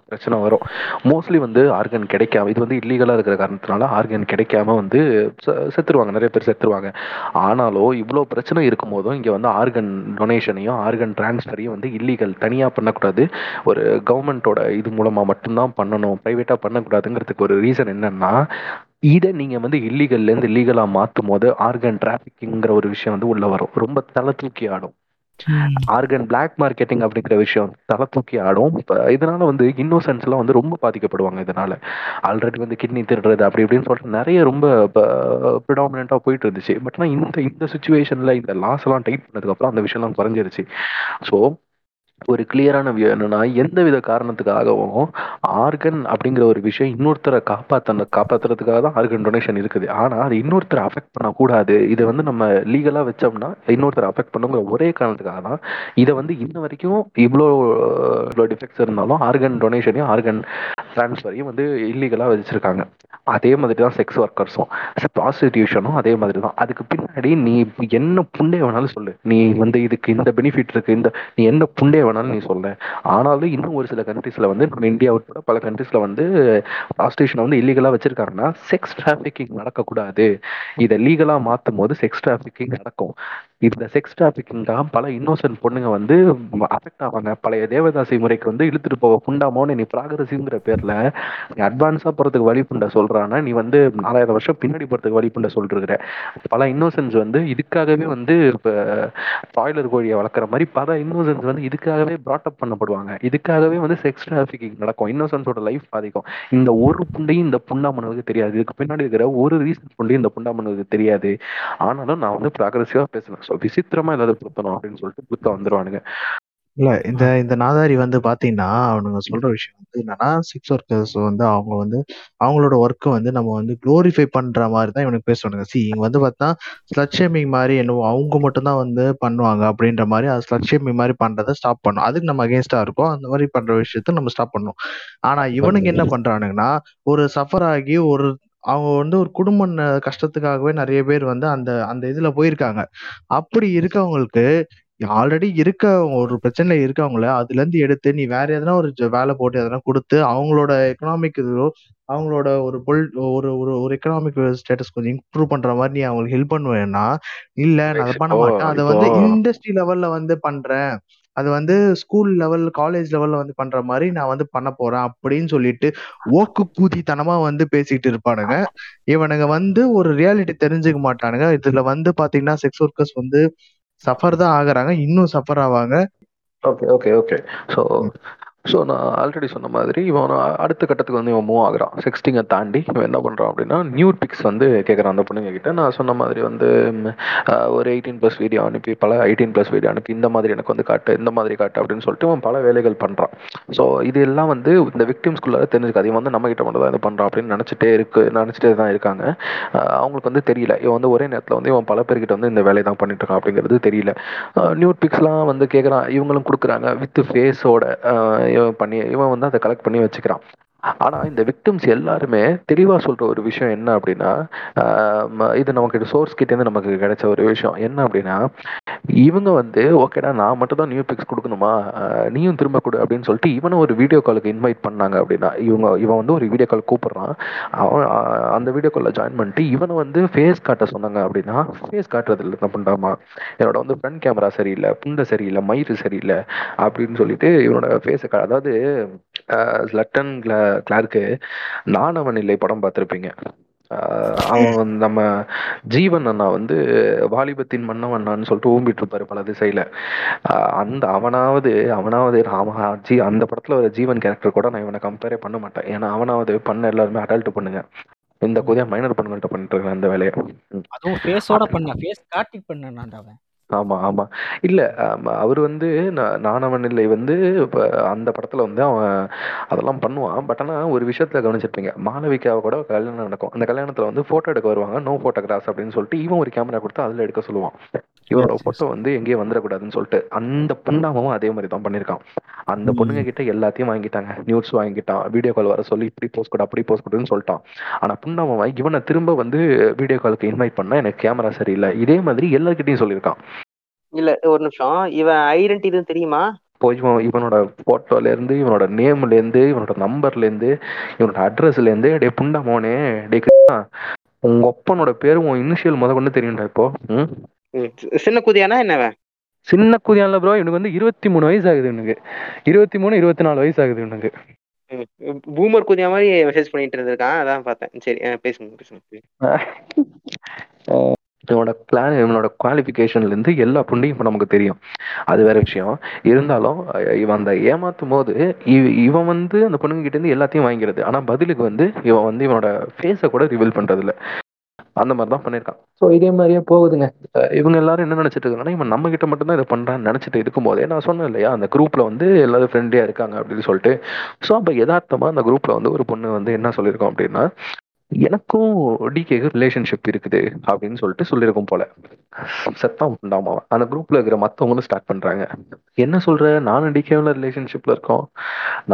பிரச்சனை வரும். மோஸ்ட்லி வந்து ஆர்கன் கிடைக்காம, இது வந்து இல்லீகலாக இருக்கிற காரணத்தினால ஆர்கன் கிடைக்காம வந்து செத்துருவாங்க, நிறைய பேர் செத்துருவாங்க. ஆனாலும் இவ்வளோ பிரச்சனை இருக்கும் போதும் இங்கே வந்து ஆர்கன் டொனேஷனையும் ஆர்கன் டிரான்ஸ்ஃபரையும் வந்து இல்லீகல் தனியாக பண்ணக்கூடாது, ஒரு கவர்மெண்ட்டோட இது மூலமாக மட்டும்தான் பண்ணணும், ப்ரைவேட்டாக பண்ணக்கூடாதுங்கிறதுக்கு ஒரு ரீசன் என்னென்னா இதை நீங்கள் வந்து இல்லீகல்லேருந்து லீகலாக மாற்றும் போது ஆர்கன் டிராஃபிக்கிங்கிற ஒரு விஷயம் வந்து உள்ளே வரும், ரொம்ப தலை தூக்கி ஆடும். ஆர்கன் பிளாக் மார்க்கெட்டிங் அப்படிங்கிற விஷயம் தலை தூக்கி ஆடும். இப்போ இதனால் வந்து இன்னோசன்ஸ்லாம் வந்து ரொம்ப பாதிக்கப்படுவாங்க. இதனால் ஆல்ரெடி வந்து கிட்னி திருடுறது அப்படி இப்படின்னு சொல்லிட்டு நிறைய ரொம்ப ப்ரிடாமினெண்ட்டாக போயிட்டு இருந்துச்சு. பட் ஆனால் இந்த சுச்சுவேஷனில் இந்த லாஸ் எல்லாம் டைட் பண்ணதுக்கப்புறம் அந்த விஷயம்லாம் குறைஞ்சிருச்சு. ஸோ ஒரு கிளியரான வியூ என்னன்னா எந்த வித காரணத்துக்காகவும் ஆர்கன் அப்படிங்கிற ஒரு விஷயம் இன்னொருத்தரை காப்பாற்றுறதுக்காக தான் ஆர்கன் டொனேஷன் இருக்குது. ஆனால் அது இன்னொருத்தரை அஃபெக்ட் பண்ணக்கூடாது. இதை வந்து நம்ம லீகலாக வச்சோம்னா இன்னொருத்தரை அஃபெக்ட் பண்ணுங்கிற ஒரே காரணத்துக்காக தான் இதை வந்து இன்ன வரைக்கும் இவ்வளோ டிஃபெக்ட்ஸ் இருந்தாலும் ஆர்கன் டொனேஷனையும் ஆர்கன் டிரான்ஸ்ஃபரையும் வந்து இல்லீகலாக வச்சுருக்காங்க. அதே மாதிரி தான் செக்ஸ் ஒர்க்கர்ஸும் ப்ராஸ்டிடியூஷனும் அதே மாதிரி தான். அதுக்கு பின்னாடி நீ என்ன புண்டே வேணாலும் சொல்லு, நீ வந்து இதுக்கு இந்த பெனிஃபிட் இருக்குது, இந்த நீ என்ன புண்டே வேணாலும் நீ சொல்ல. ஆனாலும் இன்னும் ஒரு சில கண்ட்ரீஸில் வந்து நம்ம இந்தியா உட்பட பல கண்ட்ரீஸில் வந்து ப்ராஸ்டிடியூஷனை வந்து இல்லீகலாக வச்சுருக்காங்கன்னா செக்ஸ் டிராஃபிக்கிங் நடக்கக்கூடாது. இதை லீகலாக மாற்றும் போது செக்ஸ் டிராஃபிக்கிங் நடக்கும். இந்த செக்ஸ் டிராஃபிக்கிங்காக பல இன்னோசன்ட் பொண்ணுங்க வந்து அஃபெக்ட் ஆவாங்க. பழைய தேவதாசி முறைக்கு வந்து இழுத்துட்டு போக புண்டாமோன்னு நீ பிராகரசிங்கிற பேரில் நீ அட்வான்ஸாக போகிறதுக்கு வழி புண்டை சொல்கிறான்னா நீ வந்து 4000 வருஷம் பின்னாடி போகிறதுக்கு வழி புண்டை சொல்லிருக்கிற. பல இன்னோசன்ஸ் வந்து இதுக்காகவே வந்து இப்போ டாய்லர் கோழியை வளர்க்குற மாதிரி பல இன்னோசன்ஸ் வந்து இதுக்காகவே ப்ராட்டப் பண்ணப்படுவாங்க. இதுக்காகவே வந்து செக்ஸ் டிராஃபிக்கிங் நடக்கும், இன்னோசன்ஸோட லைஃப் பாதிக்கும். இந்த ஒரு புண்டையும் இந்த புண்டாமனுக்கு தெரியாது, இதுக்கு பின்னாடி இருக்கிற ஒரு ரீசன் புண்டையும் இந்த புண்டாமனுக்கு தெரியாது. ஆனாலும் நான் வந்து ப்ராக்ரெசிவாக பேசுகிறேன், விசித்திரமா ஏதாவது புத்தனும் அப்படின்னு சொல்லிட்டு புத்த வந்துருவானுங்க. இல்ல இந்த நாதாரி வந்து பாத்தீங்கன்னா அவனுங்க சொல்ற விஷயம் வந்து என்னன்னா, செக்ஸ் ஒர்க்கர்ஸ் வந்து அவங்களோட ஒர்க்கை வந்து நம்ம வந்து குளோரிஃபை பண்ற மாதிரி தான் இவனுக்கு பேசுவானுங்க. இவங்க வந்து பார்த்தா ஸ்லட் ஷேமிங் மாதிரி என்னவோ அவங்க மட்டும்தான் வந்து பண்ணுவாங்க அப்படின்ற மாதிரி அது ஸ்லட் ஷேமிங் மாதிரி பண்றதை ஸ்டாப் பண்ணும். அதுக்கு நம்ம அகேன்ஸ்டா இருக்கும், அந்த மாதிரி பண்ற விஷயத்த நம்ம ஸ்டாப் பண்ணுவோம். ஆனா இவனுக்கு என்ன பண்றானுங்கன்னா, ஒரு சஃபர் ஆகி அவங்க வந்து ஒரு குடும்ப கஷ்டத்துக்காகவே நிறைய பேர் வந்து அந்த இதுல போயிருக்காங்க. அப்படி இருக்கவங்களுக்கு ஆல்ரெடி இருக்க ஒரு பிரச்சனையில இருக்கவங்கள அதுல இருந்து எடுத்து நீ வேற எதனா ஒரு வேலை போட்டு எதனா கொடுத்து அவங்களோட எக்கனாமிக் இதுவோ அவங்களோட ஒரு எக்கனாமிக் ஸ்டேட்டஸ் கொஞ்சம் இம்ப்ரூவ் பண்ற மாதிரி நீ அவங்களுக்கு ஹெல்ப் பண்ணுவேன்னா, இல்ல நான் அதை பண்ண மாட்டேன், அதை வந்து இண்டஸ்ட்ரி லெவல்ல வந்து பண்றேன், அது வந்து ஸ்கூல் லெவல் காலேஜ் லெவல்ல வந்து பண்ற மாதிரி நான் வந்து பண்ண போறேன் அப்படின்னு சொல்லிட்டு ஓக்கு கூதித்தனமா வந்து பேசிக்கிட்டு இருப்பானுங்க. இவனுங்க வந்து ஒரு ரியாலிட்டி தெரிஞ்சுக்க மாட்டானுங்க. இதுல வந்து பாத்தீங்கன்னா செக்ஸ் ஒர்க்கர்ஸ் வந்து சஃபர் தான் ஆகுறாங்க, இன்னும் சஃபர் ஆவாங்க. ஓகே ஓகே ஓகே ஸோ நான் ஆல்ரெடி சொன்ன மாதிரி இவன் அடுத்த கட்டத்துக்கு வந்து இவன் மூவ் ஆகுறான். செக்ஸ்டிங்கை தாண்டி இவன் என்ன பண்ணுறான் அப்படின்னா நியூ பிக்ஸ் வந்து கேட்குறான். அந்த பொண்ணுங்க கிட்ட நான் சொன்ன மாதிரி வந்து ஒரு 18+ வீடியோ அனுப்பி பல 18+ வீடியோ அனுப்பி இந்த மாதிரி எனக்கு வந்து காட்டு, இந்த மாதிரி காட்டு அப்படின்னு சொல்லிட்டு அவன் பல வேலைகள் பண்ணுறான். ஸோ இது எல்லாம் வந்து இந்த விக்டிம்ஸ்குள்ள தெரிஞ்சுக்காது. இவன் வந்து நம்ம கிட்ட மட்டும் தான் இது பண்ணுறான் அப்படின்னு நினச்சிட்டே தான் இருக்காங்க. அவங்களுக்கு வந்து தெரியல இவன் வந்து ஒரே நேரத்தில் வந்து இவன் பல பேர்கிட்ட வந்து இந்த வேலையை தான் பண்ணிட்டு இருக்கான் அப்படிங்கிறது தெரியல. நியூ பிக்ஸ்லாம் வந்து கேட்குறான், இவங்களும் கொடுக்குறாங்க வித் ஃபேஸோட. இவன் வந்து அதை கலெக்ட் பண்ணி வச்சுக்கிறான். ஆனா இந்த விக்டிம்ஸ் எல்லாருமே தெளிவா சொல்ற ஒரு விஷயம் என்ன அப்படின்னா, இது நமக்கு சோர்ஸ் கிட்ட இருந்து நமக்கு கிடைச்ச ஒரு விஷயம் என்ன அப்படின்னா, இவங்க வந்து ஓகேடா நான் மட்டும் தான் நியூ பிக்ஸ் கொடுக்கணுமா, நீயும் திரும்ப கொடு அப்படின்னு சொல்லிட்டு இவனை ஒரு வீடியோ காலுக்கு இன்வைட் பண்ணாங்க. அப்படின்னா இவன் வந்து ஒரு வீடியோ கால் கூப்பிடுறான். அவன் அந்த வீடியோ காலில் ஜாயின் பண்ணிட்டு இவனை வந்து ஃபேஸ் காட்ட சொன்னாங்க. அப்படின்னா ஃபேஸ் காட்டுறதுல என்ன பண்ணுறாமா, என்னோட வந்து ஃப்ரண்ட் கேமரா சரியில்லை, புண்டை சரியில்லை, மயிறு சரியில்லை அப்படின்னு சொல்லிட்டு இவனோட ஃபேஸை அதாவது ஸ்லட்டன் கிளார்க்கு நான் அவன் இல்லை படம் பார்த்துருப்பீங்க. அவன் நம்ம ஜீவன் அண்ணா வந்து வாலிபத்தின் மன்னவன் அண்ணான்னு சொல்லிட்டு ஊம்பிட்டு இருப்பாரு பல திசையில. அந்த அவனாவது அந்த படத்துல ஒரு ஜீவன் கேரக்டர் கூட நான் இவனை கம்பேரே பண்ண மாட்டேன். ஏன்னா அவனாவது பண்ண எல்லாருமே அடல்ட் பண்ணுங்க, இந்த கொதியா மைனர் பண்ணுங்கள்ட்ட பண்ணிட்டு இருக்கேன் அந்த வேலையை. அதுவும் ஃபேஸோட பண்ண, ஃபேஸ் காட்டி பண்ணான்டா அவன். ஆமா ஆமா இல்ல அவர் வந்து நானவன் இல்லை வந்து இப்போ அந்த படத்துல வந்து அவன் அதெல்லாம் பண்ணுவான். பட் ஆனால் ஒரு விஷயத்துல கவனிச்சிருப்பீங்க, மாளவிகாவை கூட கல்யாணம் நடக்கும். அந்த கல்யாணத்துல வந்து போட்டோ எடுக்க வருவாங்க, நோ போட்டோகிராஃப் அப்படின்னு சொல்லிட்டு இவன் ஒரு கேமரா கொடுத்து அதுல எடுக்க சொல்லுவான், இவரோட போட்டோ வந்து எங்கேயும் வந்துடக்கூடாதுன்னு சொல்லிட்டு. அந்த புண்ணாவும் அதே மாதிரி தான் பண்ணியிருக்கான். அந்த பொண்ணுங்க கிட்ட எல்லாத்தையும் வாங்கிட்டாங்க, நியூஸ் வாங்கிட்டான், வீடியோ கால் வர சொல்லி இப்படி போஸ்ட் கொடு அப்படி போஸ்ட் கொடுன்னு சொல்லிட்டான். ஆனா புண்ணாம இவனை திரும்ப வந்து வீடியோ காலுக்கு இன்வைட் பண்ணா எனக்கு கேமரா சரியில்லை இதே மாதிரி எல்லார்கிட்டையும் சொல்லியிருக்கான். இல்ல ஒரு நிமிஷம், இவன் ஐடென்டி இது தெரியுமா, இவனோட போட்டோல இருந்து இவனோட நேம்ல இருந்து இவனோட நம்பர்ல இருந்து இவனோட அட்ரஸ்ல இருந்து டே புண்டாமோனே டே உங்க ஒப்பனோட பேரு உன் இனிஷியல் முதற்கொண்டு தெரியும்டா. இப்போ சின்ன குதியானா என்னவன் சின்ன குதியான்ல ப்ரோ, இவனுக்கு வந்து 23 வயசு ஆகுது, இவனுக்கு 23-24 வயசு ஆகுது. இவனுக்கு பூமர் குதியா மாதிரி மெசேஜ் பண்ணிட்டு இருந்திருக்கான், அதான் பார்த்தேன். சரி பேசுங்க. இவனோட பிளான் இவனோட குவாலிஃபிகேஷன்லேருந்து எல்லா புண்டையும் இப்போ நமக்கு தெரியும், அது வேற விஷயம். இருந்தாலும் இவன் அந்த ஏமாற்றும் போது இவன் வந்து அந்த பொண்ணுங்ககிட்டேருந்து எல்லாத்தையும் வாங்கிறது. ஆனால் பதிலுக்கு வந்து இவன் வந்து இவனோட ஃபேஸை கூட ரிவீல் பண்ணுறதில்ல. அந்த மாதிரி தான் பண்ணியிருக்கான். ஸோ இதே மாதிரியே போகுதுங்க. இவங்க எல்லாரும் என்ன நினச்சிட்டு இருக்காங்கன்னா, இவன் நம்ம கிட்ட மட்டும்தான் இதை பண்ணுறான்னு நினச்சிட்டு இருக்கும்போதே, நான் சொன்னேன் இல்லையா அந்த குரூப்பில் வந்து எல்லாரும் ஃப்ரெண்ட்லியாக இருக்காங்க அப்படின்னு சொல்லிட்டு. ஸோ அப்போ எதார்த்தமாக அந்த குரூப்பில் வந்து ஒரு பொண்ணு வந்து என்ன சொல்லியிருக்கோம் அப்படின்னா, எனக்கும் டிகேக்கு ரிலேஷன்ஷிப் இருக்குது அப்படின்னு சொல்லிட்டு சொல்லியிருக்கும் போல. சத்தம் உண்டாமா அந்த குரூப்ல இருக்கிற மற்றவங்களும் ஸ்டார்ட் பண்றாங்க, என்ன சொல்ற, நானும் டிகேவில் ரிலேஷன்ஷிப்ல இருக்கோம்,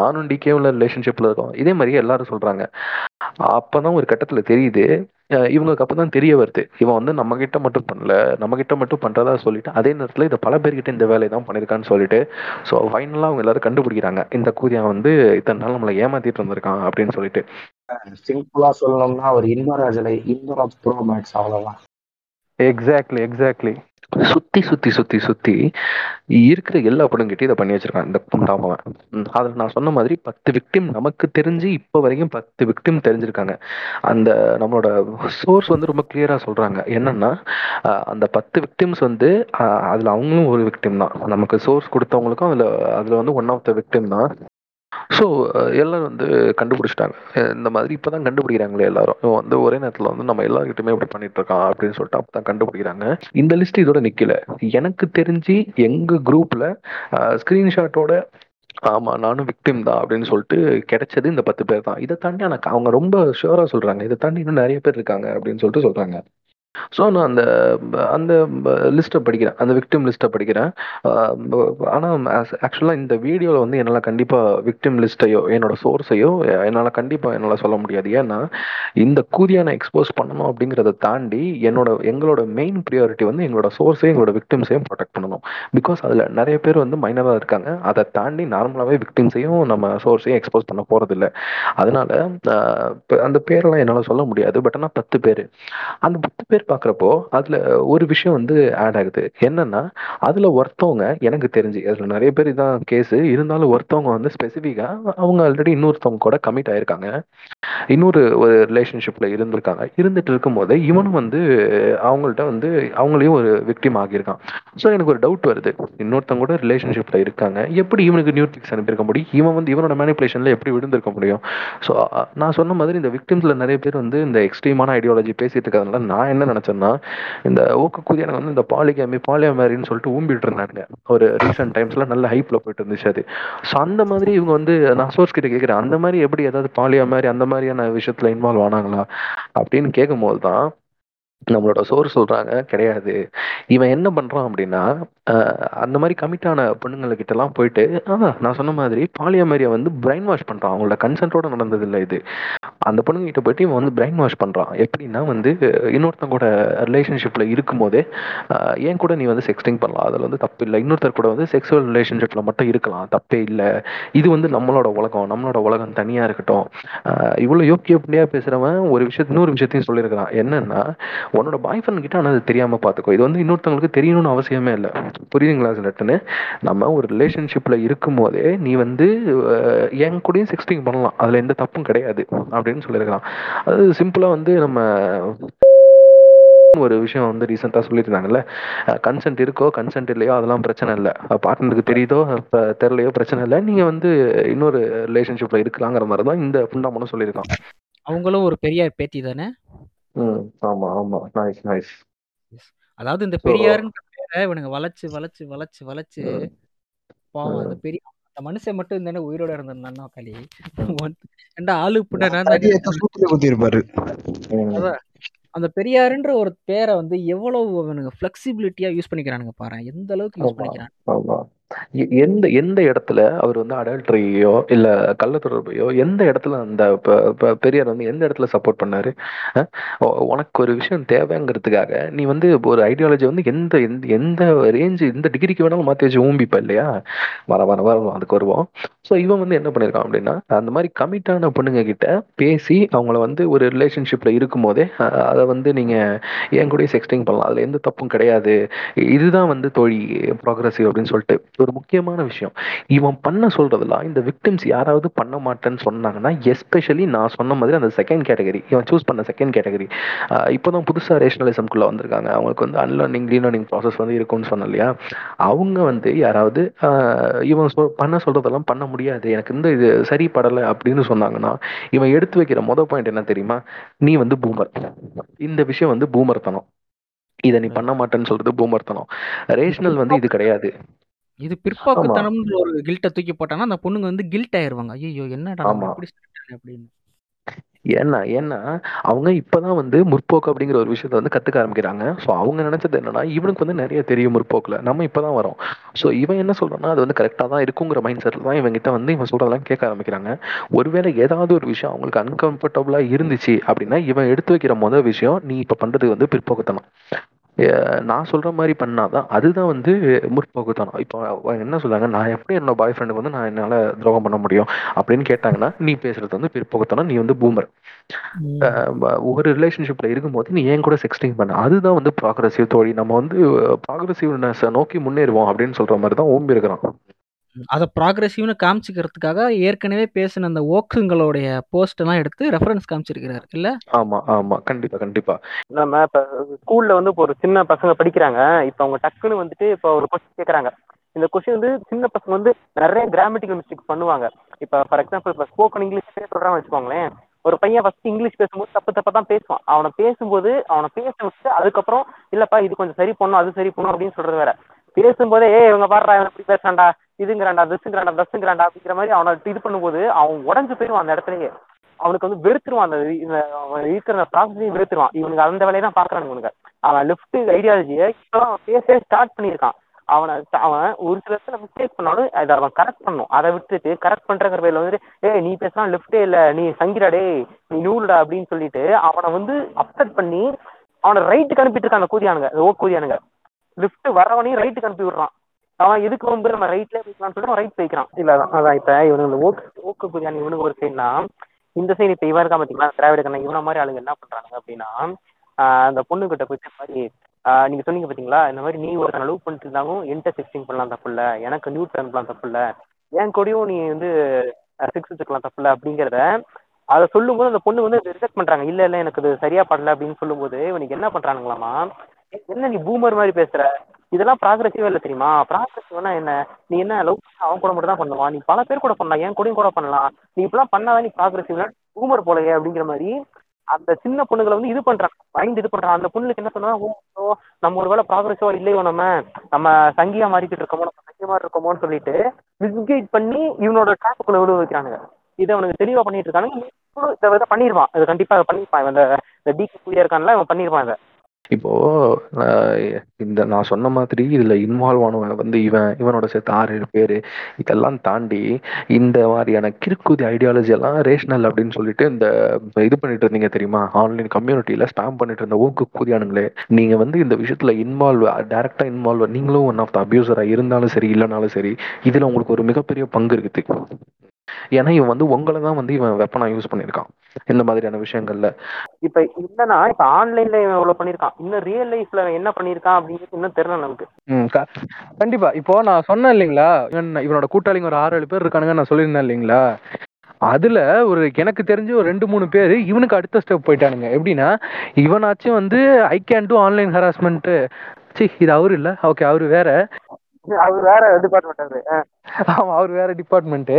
நானும் டிகேவில் ரிலேஷன்ஷிப்ல இருக்கோம், இதே மாதிரியே எல்லாரும் சொல்றாங்க. அப்பதான் ஒரு கட்டத்துல தெரியுது, இவங்களுக்கு அப்பதான் தெரிய வருது, இவன் வந்து நம்ம கிட்ட மட்டும் பண்ணல, நம்ம கிட்ட மட்டும் பண்றதா சொல்லிட்டு அதே நேரத்துல இதை பல பேர்கிட்ட இந்த வேலையை தான் பண்ணிருக்கான்னு சொல்லிட்டு. ஸோ ஃபைனலா அவங்க எல்லாரும் கண்டுபிடிக்கிறாங்க, இந்த கூதியா வந்து இத்தனை நாள் நம்மளை ஏமாத்திட்டு இருந்திருக்கான் அப்படின்னு சொல்லிட்டு. சிம்பிளா சொல்லணும்னா ஒரு இன்பராஜலை இன்பராஜ் ப்ரோ மேக்ஸ் அவ்வளவுதான். Exactly exactly. சுத்தி சுத்தி சுத்தி சுத்தி இருக்கிற எல்லா படங்கிட்டையும் இதை பண்ணி வச்சிருக்கான் இந்த புண்டாமவன். அதில் நான் சொன்ன மாதிரி 10 விக்டிம் நமக்கு தெரிஞ்சு இப்போ வரைக்கும் 10 விக்டிம் தெரிஞ்சிருக்காங்க. அந்த நம்மளோட சோர்ஸ் வந்து ரொம்ப கிளியராக சொல்கிறாங்க என்னன்னா, அந்த 10 விக்டிம்ஸ் வந்து அதில் அவங்களும் ஒரு விக்டிம் தான், நமக்கு சோர்ஸ் கொடுத்தவங்களுக்கும் அதில் வந்து ஒன் ஆஃப் த விக்டிம் தான். ஸோ எல்லோரும் வந்து கண்டுபிடிச்சிட்டாங்க இந்த மாதிரி. இப்போ தான் கண்டுபிடிக்கிறாங்களே எல்லாரும், வந்து ஒரே நேரத்தில் வந்து நம்ம எல்லாருக்கிட்டுமே இப்படி பண்ணிட்டு இருக்கான் அப்படின்னு சொல்லிட்டு அப்போ தான் கண்டுபிடிக்கிறாங்க. இந்த லிஸ்ட் இதோட நிற்கல, எனக்கு தெரிஞ்சு எங்கள் குரூப்பில் ஸ்க்ரீன்ஷாட்டோட ஆமாம் நானும் விக்டிம் தான் அப்படின்னு சொல்லிட்டு கிடைச்சது இந்த 10 பேர் தான். இதை தாண்டி எனக்கு அவங்க ரொம்ப ஷுவராக சொல்கிறாங்க, இதை தாண்டி இன்னும் நிறைய பேர் இருக்காங்க அப்படின்னு சொல்லிட்டு சொல்கிறாங்க. ஸோ நான் அந்த அந்த லிஸ்ட்டை படிக்கிறேன், அந்த விக்டிம் லிஸ்ட்டை படிக்கிறேன். ஆனால் ஆக்சுவலாக இந்த வீடியோவில் வந்து என்னால் கண்டிப்பாக விக்டிம் லிஸ்ட்டையோ என்னோட சோர்ஸையோ என்னால் கண்டிப்பாக என்னால் சொல்ல முடியாது. ஏன்னா இந்த கூதியா நான் எக்ஸ்போஸ் பண்ணணும் அப்படிங்கிறத தாண்டி எங்களோட மெயின் ப்ரியாரிட்டி வந்து எங்களோட சோர்ஸையும் எங்களோட விக்டிம்ஸையும் ப்ரொடெக்ட் பண்ணணும். பிகாஸ் அதில் நிறைய பேர் வந்து மைனராக இருக்காங்க, அதை தாண்டி நார்மலாகவே விக்டிம்ஸையும் நம்ம சோர்ஸையும் எக்ஸ்போஸ் பண்ண போகிறதில்ல. அதனால் அந்த பேரெல்லாம் என்னால் சொல்ல முடியாது. பட் ஆனால் 10 பேர், அந்த 10 பேர் பாக்குறப்போ அதுல ஒரு விஷயம் வந்து ஆட் ஆகுது. என்னன்னா, அதுல ஒருத்தவங்க எனக்கு தெரிஞ்சு, அதுல நிறைய பேர் இதான் கேஸ் இருந்தாலும் ஒருத்தவங்க வந்து ஸ்பெசிஃபிக்கா அவங்க ஆல்ரெடி இன்னொருத்தவங்க கூட கமிட் ஆயிருக்காங்க, இன்னொரு ஒரு ரிலேஷன்ஷிப்ல இருந்திருக்காங்க. இருந்துட்டு இருக்கும் போது இவனும் வந்து அவங்கள்ட்ட வந்து அவங்களையும் ஒரு விக்டிம் ஆகியிருக்கான். ஸோ எனக்கு ஒரு டவுட் வருது, இன்னொருத்தவங்க கூட ரிலேஷன்ஷிப்ல இருக்காங்க, எப்படி இவனுக்கு நியூட்ரிக்ஸ் அனுப்பியிருக்க முடியும், இவன் வந்து இவனோட மேனிபுலேஷன்ல எப்படி விழுந்திருக்க முடியும்? ஸோ நான் சொன்ன மாதிரி இந்த விக்டிம்ஸ்ல நிறைய பேர் வந்து இந்த எக்ஸ்ட்ரீமான ஐடியாலஜி பேசிட்டு இருக்கிறதுனால நான் என்ன நினைச்சேன்னா, இந்த ஓக்க கூதியா எனக்கு வந்து இந்த பாலியாமரின்னு சொல்லிட்டு ஊம்பிட்டு இருந்தாங்க ஒரு ரீசெண்ட் டைம்ஸ்ல, நல்ல ஹைப்ல போயிட்டு இருந்துச்சு அது. ஸோ அந்த மாதிரி இவங்க வந்து நான் சோர்ஸ் கிட்ட கேட்கிறேன், அந்த மாதிரி எப்படி ஏதாவது பாலியாமரி அந்த மாதிரியான விஷயத்துல இன்வால்வ் ஆனாங்களா அப்படின்னு கேட்கும் போது தான் நம்மளோட சோர்ஸ் சொல்றாங்க கிடையாது. இவன் என்ன பண்றான் அப்படின்னா, அந்த மாதிரி கமிட்டான பொண்ணுங்கள்கிட்ட எல்லாம் போயிட்டு நான் சொன்ன மாதிரி பாலியாமரியை வந்து பிரைன் வாஷ் பண்றான். அவங்களோட கன்சென்ட்டோட நடந்தது இல்லை இது. அந்த பொண்ணுங்ககிட்ட போயிட்டு இவன் வந்து பிரைன் வாஷ் பண்றான். எப்படின்னா வந்து, இன்னொருத்தங்க கூட ரிலேஷன்ஷிப்ல இருக்கும் போதே ஏன் கூட நீ வந்து செக்ஸ்டிங் பண்ணலாம், அதில் வந்து தப்பு இல்லை, இன்னொருத்தர் கூட வந்து செக்ஸுவல் ரிலேஷன்ஷிப்ல மட்டும் இருக்கலாம், தப்பே இல்லை, இது வந்து நம்மளோட உலகம், நம்மளோட உலகம் தனியா இருக்கட்டும். இவ்வளவு யோக்கிய அப்படியா பேசுறவன் ஒரு விஷயத்த இன்னொரு விஷயத்தையும் சொல்லியிருக்கிறான். என்னன்னா, உன்னோட பாய் ஃப்ரெண்ட் கிட்ட ஆனால் அது தெரியாம பார்த்துக்கோ, இது வந்து இன்னொருத்தவங்களுக்கு தெரியணும்னு அவசியமே இல்லை. புரியுதுங்களா? சொல்லட்டுன்னு நம்ம ஒரு ரிலேஷன்ஷிப்ல இருக்கும் போதே நீ வந்து என் கூடயும் செக்ஸ்டிங் பண்ணலாம், அதுல எந்த தப்பும் கிடையாது அப்படின்னு சொல்லியிருக்கலாம். அது சிம்பிளா வந்து நம்ம ஒரு விஷயம் வந்து ரீசெண்டாக சொல்லியிருந்தாங்கல்ல, கன்சென்ட் இருக்கோ கன்சென்ட் இல்லையோ அதெல்லாம் பிரச்சனை இல்லை, பார்ட்னருக்கு தெரியுதோ தெரியலையோ பிரச்சனை இல்லை, நீங்க வந்து இன்னொரு ரிலேஷன்ஷிப்ல இருக்கலாங்கிற மாதிரி தான் இந்த புண்டாமனும் சொல்லியிருக்கான். அவங்களும் ஒரு பெரியார் பேத்தி தானே? ஆமா ஆமா, நைஸ் நைஸ். அதாவது இந்த பெரியார்னு இவனுங்க வளைச்சு வளைச்சு வளைச்சு வளைச்சு பாவம் அந்த பெரிய அந்த மனுஷன் மட்டும் இருந்தானே உயிரோட இருந்தான்னா களி ரெண்டா ஆளு பிடிப்பாரு. அந்த பெரியாருன்ற ஒரு பேரை வந்து எவ்வளவு அவனுக்கு ஃபிளெக்சிபிலிட்டியா யூஸ் பண்ணிக்கிறானுங்க பாரு, எந்த அளவுக்கு யூஸ் பண்ணிக்கிறான். எந்த எந்த இடத்துல அவர் வந்து அடல்ட்ரியோ இல்ல கள்ள தொடர்பையோ எந்த இடத்துல அந்த பெரியார் வந்து எந்த இடத்துல சப்போர்ட் பண்ணாரு? உனக்கு ஒரு விஷயம் தேவைங்கிறதுக்காக நீ வந்து ஒரு ஐடியாலஜி வந்து எந்த எந்த ரேஞ்சு எந்த டிகிரிக்கு வேணாலும் மாத்தி வச்சு ஊம்பிப்பா இல்லையா? வர வர வர அதுக்கு வருவோம். ஸோ இவன் வந்து என்ன பண்ணியிருக்கான் அப்படின்னா, அந்த மாதிரி கமிட்டான பொண்ணுங்க கிட்ட பேசி அவங்கள வந்து ஒரு ரிலேஷன்ஷிப்ல இருக்கும் போதே அதை வந்து நீங்க என் கூட செக்ஸ்டிங் பண்ணலாம், அதுல எந்த தப்பும் கிடையாது, இதுதான் வந்து தோழி ப்ராக்ரஸிவ் அப்படின்னு சொல்லிட்டு ஒரு முக்கியமான விஷயம். இவன் பண்ண சொல்றதுலாம் இந்த விக்டிம்ஸ் யாராவது பண்ண மாட்டேன்னு சொன்னாங்கன்னா, எஸ்பெஷலி நான் சொன்ன மாதிரி அந்த செகண்ட் கேட்டகரி, இவன் சூஸ் பண்ண செகண்ட் கேட்டகரி, இப்போதான் புதுசாக ரேஷனலிசம்குள்ளே வந்திருக்காங்க, அவங்களுக்கு வந்து அன்லேர்னிங் ரீலேர்னிங் ப்ராசஸ் வந்து இருக்கும்னு சொன்னேன் இல்லையா, அவங்க வந்து யாராவது இவன் பண்ண சொல்றதெல்லாம் பண்ண முடியாது, எனக்கு இந்த இது சரி படலை அப்படின்னு சொன்னாங்கன்னா, இவன் எடுத்து வைக்கிற மொதல் பாயிண்ட் என்ன தெரியுமா, நீ வந்து பூமர், இந்த விஷயம் வந்து பூமர் தனம், இதை நீ பண்ண மாட்டேன்னு சொல்றது பூமர் தனம், ரேஷனல் வந்து இது கிடையாது, இது பிற்போக்குத்தனம். ஒரு கில்ட்டை தூக்கி போட்டானா அந்த பொண்ணுங்க வந்து கில்ட் ஆயிருவாங்க, ஐயோ என்னடா அப்படின்னு. ஏன்னா அவங்க இப்பதான் வந்து முற்போக்கு அப்படிங்கிற ஒரு விஷயத்த வந்து கத்துக்க ஆரம்பிக்கிறாங்க. ஸோ அவங்க நினைச்சது என்னன்னா, இவனுக்கு வந்து நிறைய தெரியும் முற்போக்குல, நம்ம இப்பதான் வரோம், ஸோ இவன் என்ன சொல்றான்னா அது வந்து கரெக்டா தான் இருக்குங்கிற மைண்ட் செட்ல தான் இவங்கிட்ட வந்து இவன் சொல்றதெல்லாம் கேட்க ஆரம்பிக்கிறாங்க. ஒருவேளை ஏதாவது ஒரு விஷயம் அவங்களுக்கு அன்கம்ஃபர்டபுளா இருந்துச்சு அப்படின்னா, இவன் எடுத்து வைக்கிற முதல் விஷயம் நீ இப்ப பண்றது வந்து பிற்போக்குத்தனம், நான் சொல்ற மாதிரி பண்ணாதான் அதுதான் வந்து முற்போக்குத்தனம். இப்போ என்ன சொல்றாங்க, நான் எப்படி என்னோட பாய் ஃப்ரெண்டுக்கு வந்து நான் என்னால துரோகம் பண்ண முடியும் அப்படின்னு கேட்டாங்கன்னா, நீ பேசுறது வந்து பிற்போக்குத்தனம், நீ வந்து பூமர், ஒரு ரிலேஷன்ஷிப்ல இருக்கும்போது நீ ஏன் கூட செக்ஸ்டிங் பண்ண, அதுதான் வந்து ப்ராக்ரஸிவ் தோழி, நம்ம வந்து ப்ராக்ரஸிவ்னஸ் நோக்கி முன்னேறுவோம் அப்படின்னு சொல்ற மாதிரி தான் ஓம்பி இருக்கிறான். அதை ப்ராக்ரஸிவ்னு காமிச்சிக்கிறதுக்காக ஏற்கனவே பேசின அந்த ஓக்குங்களுடைய போஸ்ட் எல்லாம் எடுத்து ரெஃபரன்ஸ் காமிச்சிருக்கிறாரு இல்ல? ஆமா ஆமா, கண்டிப்பா கண்டிப்பா. நம்ம இப்ப ஸ்கூல்ல வந்து இப்போ ஒரு சின்ன பசங்க படிக்கிறாங்க, இப்ப அவங்க டக்குன்னு வந்துட்டு இப்போ ஒரு கொஸ்டின் கேட்கறாங்க, இந்த கொஸ்டின் வந்து சின்ன பசங்க வந்து நிறைய கிராமட்டிக்கல் மிஸ்டேக் பண்ணுவாங்க. இப்ப ஃபார் எக்ஸாம்பிள் இப்ப ஸ்போக்கன் இங்கிலீஷ்லேயே சொல்றாங்க வச்சுக்கோங்களேன், ஒரு பையன் ஃபர்ஸ்ட் இங்கிலீஷ் பேசும்போது தப்பா தான் பேசுவான், அவனை பேச விட்டு அதுக்கப்புறம் இல்லப்பா இது கொஞ்சம் சரி பண்ணும் அது சரி பண்ணும் அப்படின்னு சொல்றது வேற, பேசும்போதே ஏ இவங்க பாடுறா இவன் இப்படி பேசுறாண்டா இதுங்கிறாண்டா திசுங்கிறாண்டா தசுங்கிறாண்டா அப்படிங்கிற மாதிரி அவனை இது பண்ணும்போது அவன் உடஞ்சு போயிடுவான் அந்த இடத்துலயே, அவனுக்கு வந்து வெறுத்துருவான், அந்த இருக்கிற ப்ராசஸையும் வெறுத்துருவான். இவனுக்கு அந்த வேலையை தான் பாக்குறாங்க உனக்கு. அவன் லெஃப்ட் ஐடியாலஜியை இப்பெல்லாம் பேசவே ஸ்டார்ட் பண்ணியிருக்கான். அவன் ஒரு சில இடத்துல மிஸ்டேக் பண்ணாலும் அதை அவன் கரெக்ட் பண்ணும், அதை விட்டுட்டு கரெக்ட் பண்றங்கிற வேலை வந்துட்டு ஏய் நீ பேசினா லெஃப்டே இல்லை நீ சங்கிராடே நீ நூல்டா அப்படின்னு சொல்லிட்டு அவனை வந்து அப்செட் பண்ணி அவனை ரைட்டுக்கு அனுப்பிட்டு இருக்கான். அந்த கூதியானுங்க ஓகோதியானுங்க லிஃப்ட் வரவனையும் ரைட்டுக்கு அனுப்பி விடுறான். அவன் எதுக்கு வந்து நம்ம ரைட்லேயே போய்க்கலாம்னு சொல்லிட்டு ரைட் போய்க்கிறான். இல்லை அதான் இப்போ இவனுக்கு ஓக்கு குதியான் இவனுக்கு ஒரு சைடுனா, இந்த சைடு இப்போ இவன் இருக்கா பார்த்தீங்கன்னா திராவிட கண்ணன், இவன மாதிரி ஆளுங்க என்ன பண்ணுறாங்க அப்படின்னா, அந்த பொண்ணுக்கிட்ட போயிட்டு இந்த மாதிரி நீங்கள் சொன்னீங்க பார்த்தீங்களா, இந்த மாதிரி நீ ஒரு அளவு பண்ணிட்டு இருந்தாலும் என்கிட்ட செக்ஸிங் பண்ணலாம் தப்பு இல்லை, எனக்கு நியூட் பண்ணலாம் தப்பு இல்லை, என் கூடயும் நீ வந்து செக்ஸ் வச்சுக்கலாம் தப்பு இல்லை அப்படிங்கிறத அதை சொல்லும்போது அந்த பொண்ணு வந்து ரிஜெக்ட் பண்ணுறாங்க. இல்லை இல்லை எனக்கு அது சரியாக படலை அப்படின்னு சொல்லும்போது இவனுக்கு என்ன பண்ணுறானுங்களாமா, என்ன நீ பூமர் மாதிரி பேசுற, இதெல்லாம் ப்ராக்ரஸிவா இல்லை தெரியுமா, ப்ராக்ரஸிவ்னா என்ன, நீ என்ன லவ் அவன் கூட மட்டும் தான் பண்ணலாம், நீ பல பேர் கூட பண்ணலாம், என் கூடயும் கூட பண்ணலாம், நீ இப்பெல்லாம் பண்ணாதான் நீ ப்ராக்ரஸிவ்னா பூமர் போலையே அப்படிங்கிற மாதிரி அந்த சின்ன பொண்ணுங்களை வந்து இது பண்றான், மைண்ட் இது பண்றான். அந்த பொண்ணுக்கு என்ன சொன்னா, ஓ நம்ம ஒரு வேலை ப்ராக்ரஸிவா இல்லையோ, நம்ம சங்கியா மாறிக்கிட்டு இருக்கோமோ, நம்ம சங்கியா மாறி இருக்கோமோன்னு சொல்லிட்டு மிஸ்கைட் பண்ணி இவனோட ட்ராப்புக்குள்ள விழுவ வைக்கிறானுங்க. இதை அவனுக்கு தெளிவா பண்ணிட்டு இருக்கானுங்க, இதை பண்ணிடுவான், இதை கண்டிப்பா பண்ணிருப்பான், இந்த டிக்கு புரியா இருக்கான்ல இவன் பண்ணிருப்பான். இதை இப்போ இந்த நான் சொன்ன மாதிரி இதுல இன்வால்வ் ஆனவன் வந்து இவனோட சேர்த்து 6 பேரு, இதெல்லாம் தாண்டி இந்த மாதிரியான கிறுக்குதி ஐடியாலஜி எல்லாம் ரேஷனல் அப்படின்னு சொல்லிட்டு இந்த இது பண்ணிட்டு இருந்தீங்க தெரியுமா, ஆன்லைன் கம்யூனிட்டியில ஸ்பாம் பண்ணிட்டு இருந்த ஊக்கு கூதியானுங்களே, நீங்க வந்து இந்த விஷயத்துல இன்வால்வ் டைரக்டா இன்வால்வ், நீங்களும் ஒன் ஆஃப் த அபியூசரா இருந்தாலும் சரி இல்லைனாலும் சரி, இதுல உங்களுக்கு ஒரு மிகப்பெரிய பங்கு இருக்குது. ஏன்னா இவன் வந்து உங்களை தான் வந்து இவன் வெப்பனா யூஸ் பண்ணியிருக்கான் இந்த மாதிரியான விஷயங்கள்ல. இப்ப இல்லைன்னா இப்ப ஆன்லைன்ல இவன் இவ்வளவு பண்ணிருக்கான், இன்னும் ரியல் லைஃப்ல என்ன பண்ணிருக்கான் அப்படிங்கிறது இன்னும் தெரியல நமக்கு. கண்டிப்பா இப்போ நான் சொன்னேன் இல்லைங்களா, இவனோட கூட்டாளிங்க ஒரு 6-7 பேர் இருக்கானுங்க நான் சொல்லியிருந்தேன் இல்லைங்களா, அதுல ஒரு எனக்கு தெரிஞ்சு ஒரு 2-3 பேர் இவனுக்கு அடுத்த ஸ்டெப் போயிட்டானுங்க. எப்படின்னா இவனாச்சும் வந்து I can do online harassment, சி இது அவரு இல்ல ஓகே அவரு வேற, அவர் வேற டிபார்ட்மெண்ட், ஆமா அவர் வேற டிபார்ட்மெண்ட்,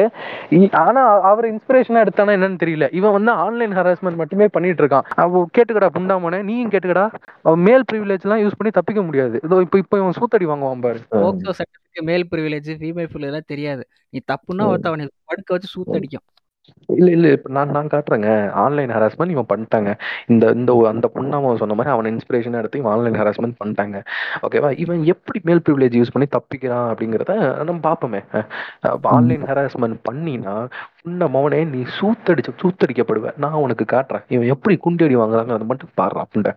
ஆனா அவர் இன்ஸ்பிரேஷனா எடுத்தானா என்னன்னு தெரியல, இவன் வந்து ஆன்லைன் ஹராஸ்மெண்ட் மட்டுமே பண்ணிட்டு இருக்கான். அவன் கேட்டுக்கடா புண்டாமனே, நீயும் கேட்டுக்கடா, அவன் மேல் பிரிவிலேஜ் எல்லாம் யூஸ் பண்ணி தப்பிக்க முடியாது. இதோ இப்போ இவன் சூத்தடி வாங்குவான் பாரு, போக்சோ சட்டத்துக்கு மேல் பிரிவிலேஜ் ஃபீமேல் பிரிவிலேஜ் தெரியாது, நீ தப்புன்னா ஒருத்த அவனை படுக்க வச்சு சூத்தடிக்கும். இல்ல இப்ப நான் காட்டுறேங்க, ஆன்லைன் ஹராஸ்மெண்ட் இவன் பண்ணிட்டாங்க, இந்த அந்த பொண்ணாம சொன்ன மாதிரி அவன் இன்ஸ்பிரேஷன் எடுத்து இவன் ஆன்லைன் ஹராஸ்மெண்ட் பண்ணிட்டாங்க ஓகேவா, இவன் எப்படி மேல் ப்ரிவிலேஜ் யூஸ் பண்ணி தப்பிக்கிறான் அப்படிங்கிறத நம்ம பார்ப்போமே. ஆன்லைன் ஹராஸ்மெண்ட் பண்ணினா உன்ன மவனே நீ சூத்தடிக்கப்படுவ, நான் உனக்கு காட்டுறேன் இவன் எப்படி குண்டி அடி வாங்குறாங்க, அதை மட்டும் பாடுறான் புண்டை.